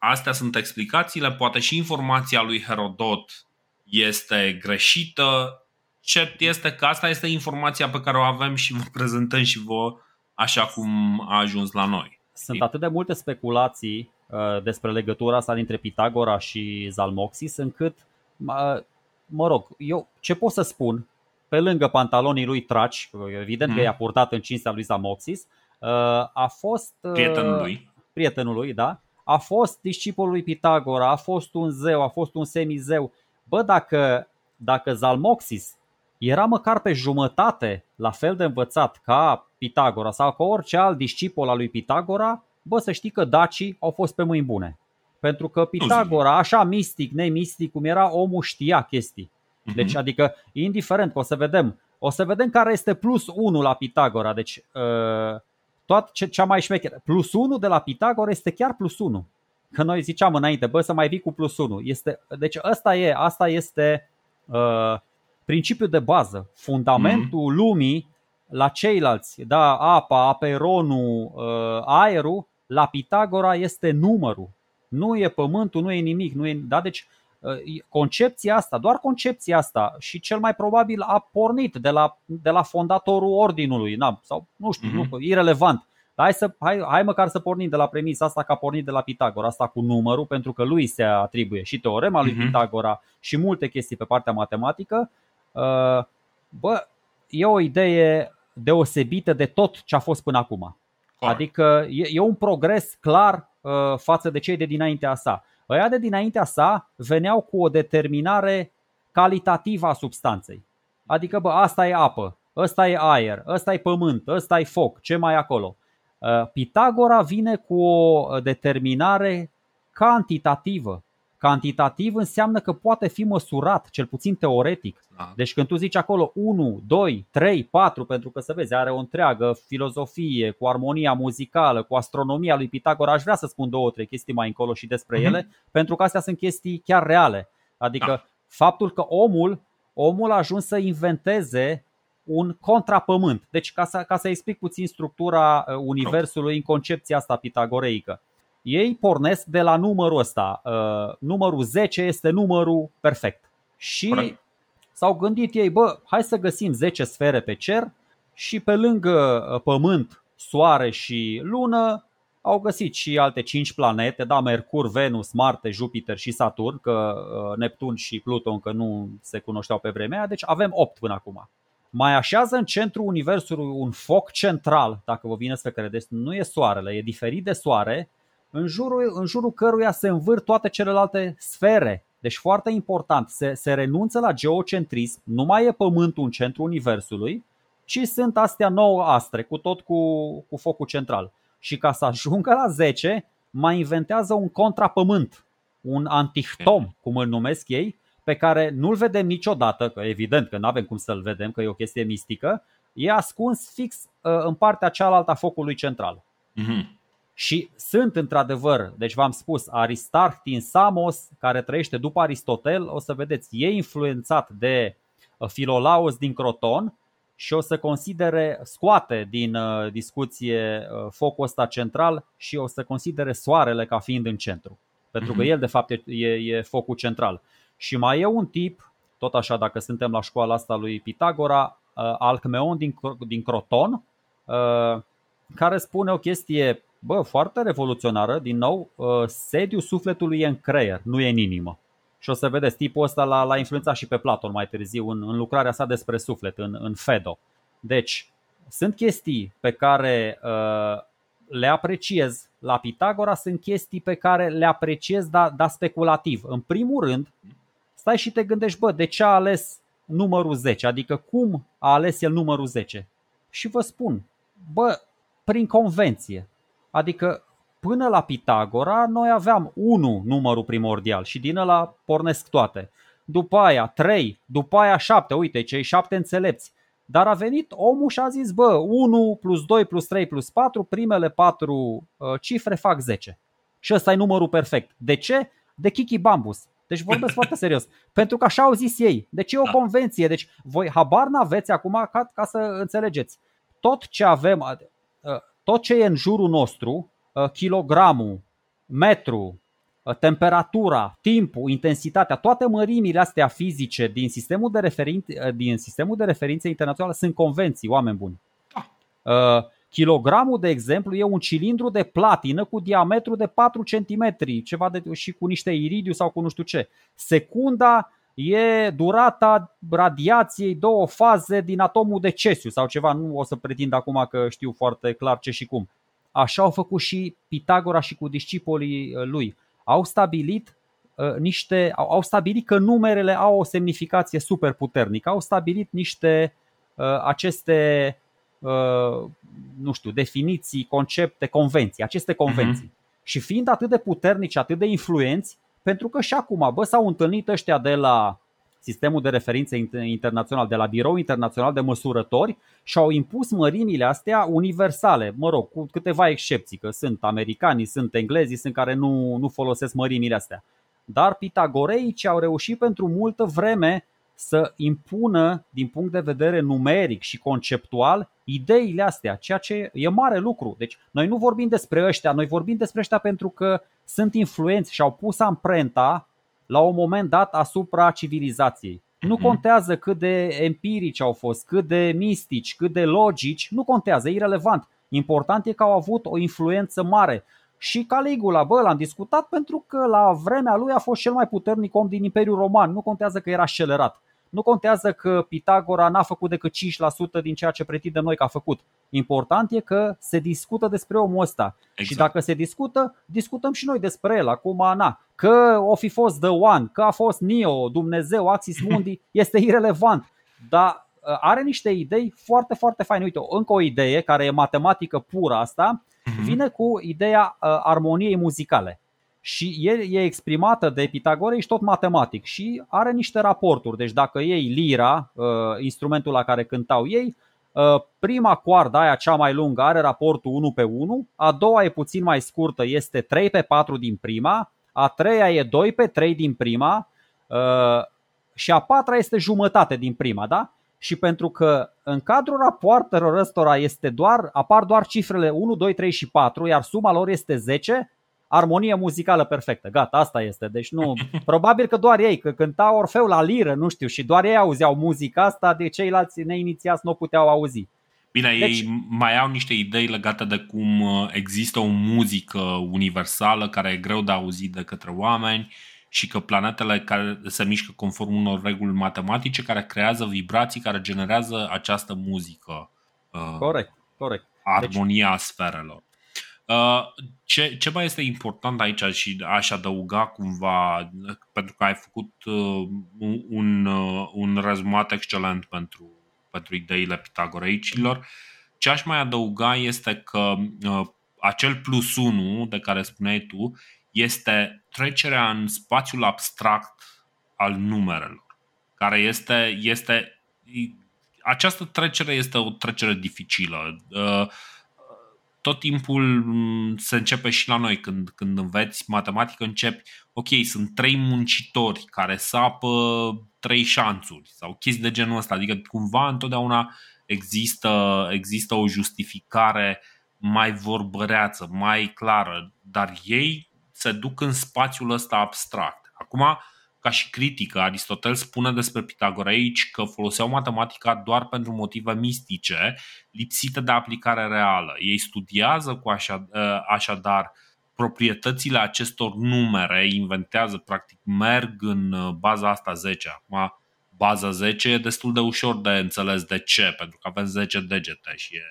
astea sunt explicațiile, poate și informația lui Herodot este greșită. Cert este că asta este informația pe care o avem și vă prezentăm și vouă așa cum a ajuns la noi. Sunt atât de multe speculații uh, despre legătura asta dintre Pitagora și Zalmoxis, încât, uh, mă rog, eu ce pot să spun, pe lângă pantalonii lui traci, evident mm. că i-a purtat în cinstea lui Zalmoxis, uh, a fost... Uh, prietenul lui. Prietenul lui, da. A fost discipolul lui Pitagora, a fost un zeu, a fost un semizeu. Bă, dacă, dacă Zalmoxis era măcar pe jumătate la fel de învățat ca Pitagora sau ca orice alt discipol al lui Pitagora, bă, să știi că dacii au fost pe mâini bune. Pentru că Pitagora, așa mistic, nemistic cum era, omul știa chestii. Deci, adică, indiferent, că o să vedem, o să vedem care este plus unu la Pitagora. Deci... Uh, Tot ce, cea mai șmecheră. Plus unu de la Pitagora este chiar plus unu. Că noi ziceam înainte, bă, să mai vii cu plus unu. Este, deci asta e, asta este uh, principiul de bază, fundamentul mm-hmm. lumii la ceilalți. Da, apa, aperonul, uh, aerul, la Pitagora este numărul. Nu e pământul, nu e nimic, nu e, da, deci uh, concepția asta, doar concepția asta, și cel mai probabil a pornit de la, de la fondatorul ordinului, na, sau nu știu, mm-hmm. nu, irelevant. Dar hai, să, hai, hai măcar să pornim de la premisa asta, că a pornit de la Pitagora, asta cu numărul, pentru că lui se atribuie și teorema lui mm-hmm. Pitagora și multe chestii pe partea matematică. Uh, bă, e o idee deosebită de tot ce a fost până acum. Clar. Adică e, e un progres clar uh, față de cei de dinaintea sa. Ăia de dinaintea sa veneau cu o determinare calitativă a substanței. Adică, bă, asta e apă, ăsta e aer, ăsta e pământ, ăsta e foc, ce mai e acolo. Pitagora vine cu o determinare cantitativă. Cantitativ înseamnă că poate fi măsurat, cel puțin teoretic. Deci când tu zici acolo unu, doi, trei, patru, pentru că să vezi, are o întreagă filozofie cu armonia muzicală, cu astronomia lui Pitagora. Aș vrea să spun două, trei chestii mai încolo și despre ele, mm-hmm. pentru că astea sunt chestii chiar reale. Adică da. faptul că omul, omul a ajuns să inventeze un contrapământ. Deci ca să, ca să explic puțin structura universului în concepția asta pitagoreică. Ei pornesc de la numărul ăsta. Numărul zece este numărul perfect. Și Correct. s-au gândit ei, bă, hai să găsim zece sfere pe cer. Și pe lângă pământ, soare și lună, au găsit și alte cinci planete, da, Mercur, Venus, Marte, Jupiter și Saturn, că Neptun și Pluton că nu se cunoșteau pe vremea aia. Deci avem opt până acum. Mai așează în centrul universului un foc central, dacă vă vine să credeți. Nu e soarele, e diferit de soare, în jurul, în jurul căruia se învârt toate celelalte sfere. Deci foarte important, se, se renunță la geocentrism, nu mai e pământul în centrul universului, ci sunt astea nouă astre, cu tot cu, cu focul central. Și ca să ajungă la zece, mai inventează un contrapământ, un antichtom, cum îl numesc ei, pe care nu-l vedem niciodată, că evident că nu avem cum să-l vedem, că e o chestie mistică. E ascuns fix în partea cealaltă a focului central. Mhm. Și sunt într-adevăr, deci v-am spus, Aristarh din Samos, care trăiește după Aristotel, o să vedeți, e influențat de Filolaos din Croton și o să considere, scoate din discuție focul ăsta central și o să considere soarele ca fiind în centru, pentru că el de fapt e, e focul central. Și mai e un tip, tot așa dacă suntem la școala asta lui Pitagora, Alcmeon din, din Croton, care spune o chestie, bă, foarte revoluționară, din nou, sediul sufletului e în creier, nu e în inimă. Și o să vedeți, tipul ăsta l-a, l-a influențat și pe Platon mai târziu în, în lucrarea sa despre suflet, în, în Phaedo. Deci, sunt chestii pe care uh, le apreciez la Pitagora, sunt chestii pe care le apreciez, dar da speculativ. În primul rând, stai și te gândești, bă, de ce a ales numărul zece? Adică cum a ales el numărul zece? Și vă spun, bă, prin convenție. Adică până la Pitagora noi aveam unu numărul primordial și din ăla pornesc toate. După aia trei, după aia șapte, uite cei șapte înțelepți. Dar a venit omul și a zis, bă, unu plus doi plus trei plus patru, primele patru uh, cifre fac zece. Și ăsta e numărul perfect. De ce? De Kiki Bambus. Deci vorbesc foarte serios. Pentru că așa au zis ei. Deci e o convenție. Deci voi habar n-aveți acum ca, ca să înțelegeți. Tot ce avem... Uh, Tot ce e în jurul nostru, kilogramul, metru, temperatura, timpul, intensitatea, toate mărimile astea fizice din sistemul de referințe, din sistemul de referințe internaționale sunt convenții, oameni buni. Kilogramul, de exemplu, e un cilindru de platină cu diametru de patru centimetri, ceva de, și cu niște iridiu sau cu nu știu ce. Secunda e durata radiației două faze din atomul de cesiu sau ceva, nu o să pretind acum că știu foarte clar ce și cum. Așa au făcut și Pitagora și cu discipolii lui. Au stabilit uh, niște au, au stabilit că numerele au o semnificație super puternică. Au stabilit niște uh, aceste uh, nu știu, definiții, concepte, convenții, aceste convenții. Uh-huh. Și fiind atât de puternici, atât de influenți, pentru că și acum, bă, s-au întâlnit ăștia de la sistemul de referințe internațional, de la Birou Internațional de Măsurători și au impus mărimile astea universale, mă rog, cu câteva excepții, că sunt americanii, sunt englezii, sunt care nu, nu folosesc mărimile astea. Dar pitagoreicii au reușit pentru multă vreme să impună, din punct de vedere numeric și conceptual, ideile astea, ceea ce e mare lucru. Deci noi nu vorbim despre ăștia, noi vorbim despre ăștia pentru că sunt influenți și au pus amprenta la un moment dat asupra civilizației. Nu contează cât de empirici au fost, cât de mistici, cât de logici, nu contează, e irelevant. Important e că au avut o influență mare. Și Caligula, bă, l-am discutat pentru că la vremea lui a fost cel mai puternic om din Imperiul Roman, nu contează că era scelerat. Nu contează că Pitagora n-a făcut decât cinci la sută din ceea ce pretindem noi că a făcut. Important e că se discută despre omul ăsta. Exact. Și dacă se discută, discutăm și noi despre el. Acum, na, că o fi fost The One, că a fost Neo, Dumnezeu, Axis Mundi, este irelevant. Dar are niște idei foarte, foarte faine. Uite, încă o idee care e matematică pură asta, mm-hmm. vine cu ideea armoniei muzicale. Și e, e exprimată de Pitagore și tot matematic și are niște raporturi. Deci dacă iei lira, instrumentul la care cântau ei, prima coardă, aia cea mai lungă, are raportul unu pe unu, a doua e puțin mai scurtă, este trei pe patru din prima, a treia e doi pe trei din prima și a patra este jumătate din prima, da? Și pentru că în cadrul rapoartelor ăstora este doar, apar doar cifrele unu, doi, trei și patru, iar suma lor este zece, armonie muzicală perfectă, gata, asta este. Deci nu, probabil că doar ei, că cântau Orfeu la liră, nu știu, și doar ei auzeau muzica asta, de ceilalți neinițiați nu o puteau auzi. Bine, deci, ei mai au niște idei legate de cum există o muzică universală care e greu de auzit de către oameni și că planetele care se mișcă conform unor reguli matematice care creează vibrații care generează această muzică. Corect, corect. Armonia deci, sferelor. Ce, ce mai este important aici și aș adăuga cumva, pentru că ai făcut un, un rezumat excelent pentru, pentru ideile pitagoreicilor, ce aș mai adăuga este că acel plus unu de care spuneai tu este trecerea în spațiul abstract al numerelor, care este, este această trecere este o trecere dificilă. Tot timpul se începe și la noi când, când înveți matematică, începi, ok, sunt trei muncitori care sapă trei șanțuri sau chestii de genul ăsta, adică cumva întotdeauna există, există o justificare mai vorbăreață, mai clară, dar ei se duc în spațiul ăsta abstract. Acum, ca și critică, Aristotel spune despre pitagoreici că foloseau matematica doar pentru motive mistice, lipsite de aplicare reală. Ei studiază cu așa, așadar proprietățile acestor numere, inventează, practic merg în baza asta zece. Acum, baza zece e destul de ușor de înțeles de ce, pentru că avem zece degete și e,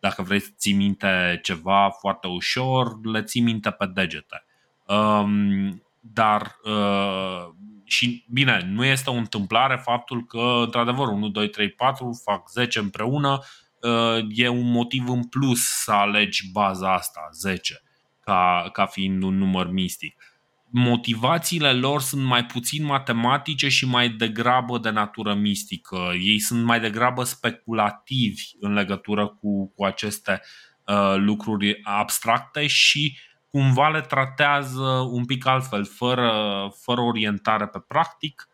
dacă vrei să ții minte ceva foarte ușor, le ții minte pe degete. Um, Dar uh, și bine, nu este o întâmplare faptul că într-adevăr unu, doi, trei, patru fac zece împreună, uh, e un motiv în plus să alegi baza asta zece ca, ca fiind un număr mistic. Motivațiile lor sunt mai puțin matematice și mai degrabă de natură mistică. Ei sunt mai degrabă speculativi în legătură cu, cu aceste uh, lucruri abstracte și cumva le tratează un pic altfel, fără, fără orientare pe practic,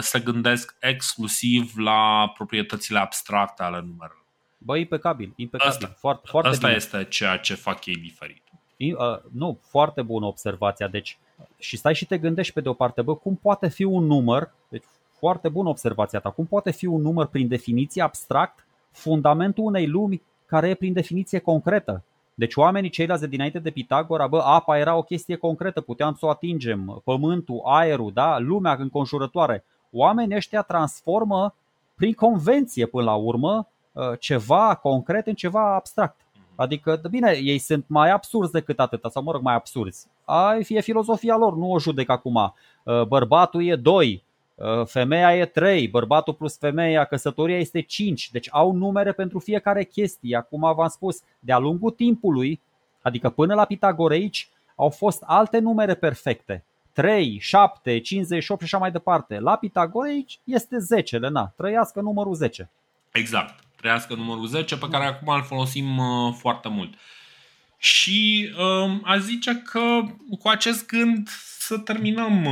se gândesc exclusiv la proprietățile abstracte ale numerelor. Băi, impecabil, impecabil. Asta, foarte, foarte asta bine. Este ceea ce fac ei diferit. I, uh, nu, foarte bună observația. Deci, și stai și te gândești pe de o parte, bă, cum poate fi un număr, deci, foarte bună observația ta, cum poate fi un număr prin definiție abstract, fundamentul unei lumi care e prin definiție concretă. Deci oamenii ceilalți de dinainte de Pitagora, bă, apa era o chestie concretă, puteam să o atingem, pământul, aerul, da, lumea înconjurătoare. Oamenii ăștia transformă prin convenție până la urmă ceva concret în ceva abstract. Adică, bine, ei sunt mai absurzi decât atâta, sau mă rog, mai absurzi. Ai fie filozofia lor, nu o judec acum. Bărbatul e doi, femeia e trei, bărbatul plus femeia, căsătoria este cinci. Deci au numere pentru fiecare chestie. Acum v-am spus, de-a lungul timpului, adică până la pitagoreici, au fost alte numere perfecte, trei, șapte, cincizeci și opt și așa mai departe. La pitagoreici este zece, Lena, trăiască numărul zece. Exact, trăiască numărul zece pe care acum îl folosim foarte mult. Și a zice că cu acest gând să terminăm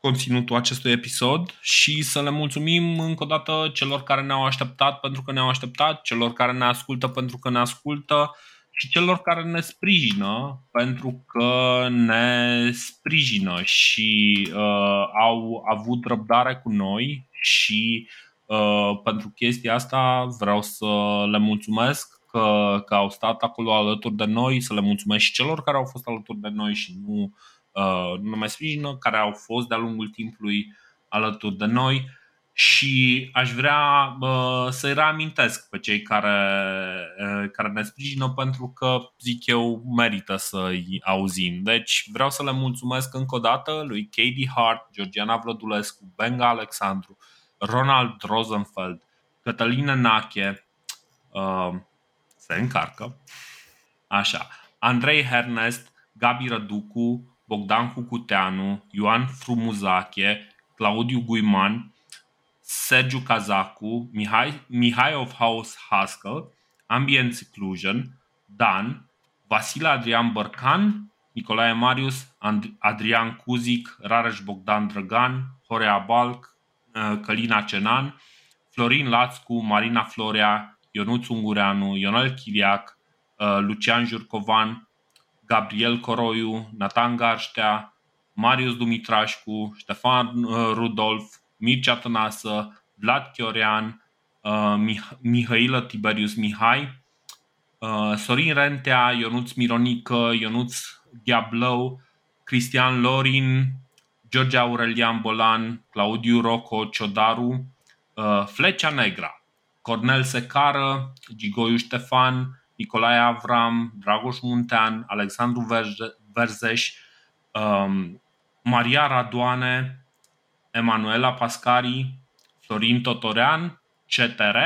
conținutul acestui episod și să le mulțumim încă o dată celor care ne-au așteptat pentru că ne-au așteptat, celor care ne ascultă pentru că ne ascultă și celor care ne sprijină pentru că ne sprijină și uh, au avut răbdare cu noi și uh, pentru chestia asta vreau să le mulțumesc că, că au stat acolo alături de noi, să le mulțumesc și celor care au fost alături de noi și nu nu mai sprijină, care au fost de-a lungul timpului alături de noi și aș vrea bă, să-i reamintesc pe cei care, care ne sprijină pentru că, zic eu, merită să-i auzim. Deci vreau să le mulțumesc încă o dată lui Katie Hart, Georgiana Vlădulescu, Benga Alexandru, Ronald Rosenfeld, Cătălină Nache uh, se încarcă. Așa. Andrei Hernest, Gabi Răducu, Bogdan Cucuteanu, Ioan Frumuzache, Claudiu Guiman, Sergiu Cazacu, Mihai, Mihai of House Haskell, Ambient Seclusion, Dan, Vasile Adrian Bărcan, Nicolae Marius, And- Adrian Cuzic, Rareș Bogdan Drăgan, Horea Balc, Călina Cenan, Florin Lațcu, Marina Florea, Ionuț Ungureanu, Ionel Chiriac, Lucian Jurcovan, Gabriel Coroiu, Nathan Garștea, Marius Dumitrașcu, Ștefan Rudolf, Mircea Tănasă, Vlad Chiorean, Mih- Mihailă Tiberius Mihai, Sorin Rentea, Ionuț Mironică, Ionuț Gheablău, Cristian Lorin, George Aurelian Bolan, Claudiu Rocco Ciodaru, Flecea Negra, Cornel Secară, Gigoiu Ștefan, Nicolae Avram, Dragoș Muntean, Alexandru Verzeș, Maria Radoane, Emanuela Pascari, Florin Totorean, C T R,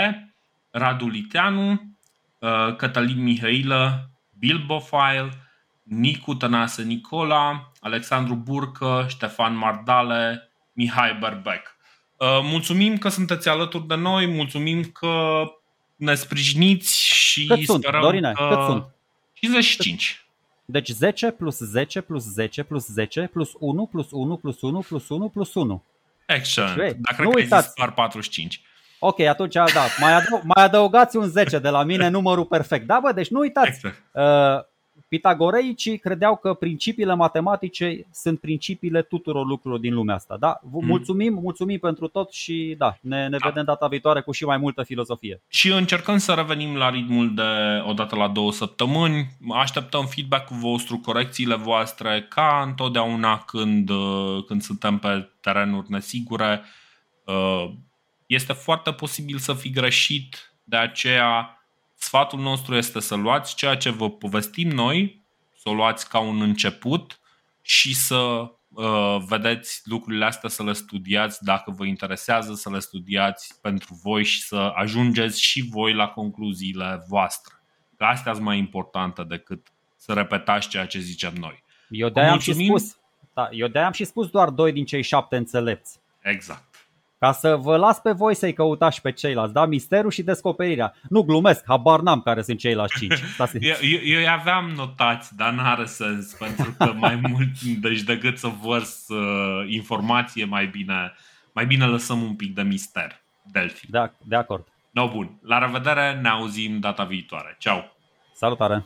Radu Liteanu, Cătălin Mihailă, Bilbo File, Nicu Tănase Nicola, Alexandru Burcă, Ștefan Mardale, Mihai Berbec. Mulțumim că sunteți alături de noi, mulțumim că ne sprijiniți și cât sperăm sunt, Dorine, că... cât sunt? cincizeci și cinci. Deci zece plus zece plus zece plus zece plus unu plus unu plus unu plus unu plus unu. Excelent, dar nu cred uitați. Că există doar patruzeci și cinci. Ok, atunci da, mai, adău- mai adăugați un zece de la mine, numărul perfect. Da, bă, deci nu uitați, uh, pitagoreicii credeau că principiile matematice sunt principiile tuturor lucrurilor din lumea asta. Da? Mulțumim, mulțumim pentru tot și da, ne, ne da. vedem data viitoare cu și mai multă filozofie. Și încercăm să revenim la ritmul de o dată la două săptămâni. Așteptăm feedback-ul vostru, corecțiile voastre, ca întotdeauna când, când suntem pe terenuri nesigure. Uh, Este foarte posibil să fi greșit, de aceea sfatul nostru este să luați ceea ce vă povestim noi, să o luați ca un început și să uh, vedeți lucrurile astea, să le studiați dacă vă interesează, să le studiați pentru voi și să ajungeți și voi la concluziile voastre. Că astea sunt mai importante decât să repetați ceea ce zicem noi. Eu de-aia am și spus, da, eu de-aia am și spus doar doi din cei șapte înțelepți. Exact. Ca să vă las pe voi să-i căutați pe ceilalți, da? Misterul și descoperirea. Nu glumesc, habar n-am care sunt ceilalți cinci. eu, eu, eu aveam notați, dar n-are sens, pentru că mai mult, deci decât să vărs uh, informație, mai bine, mai bine lăsăm un pic de mister. Delphi. De, de acord. No, bun. La revedere, ne auzim data viitoare. Ceau! Salutare!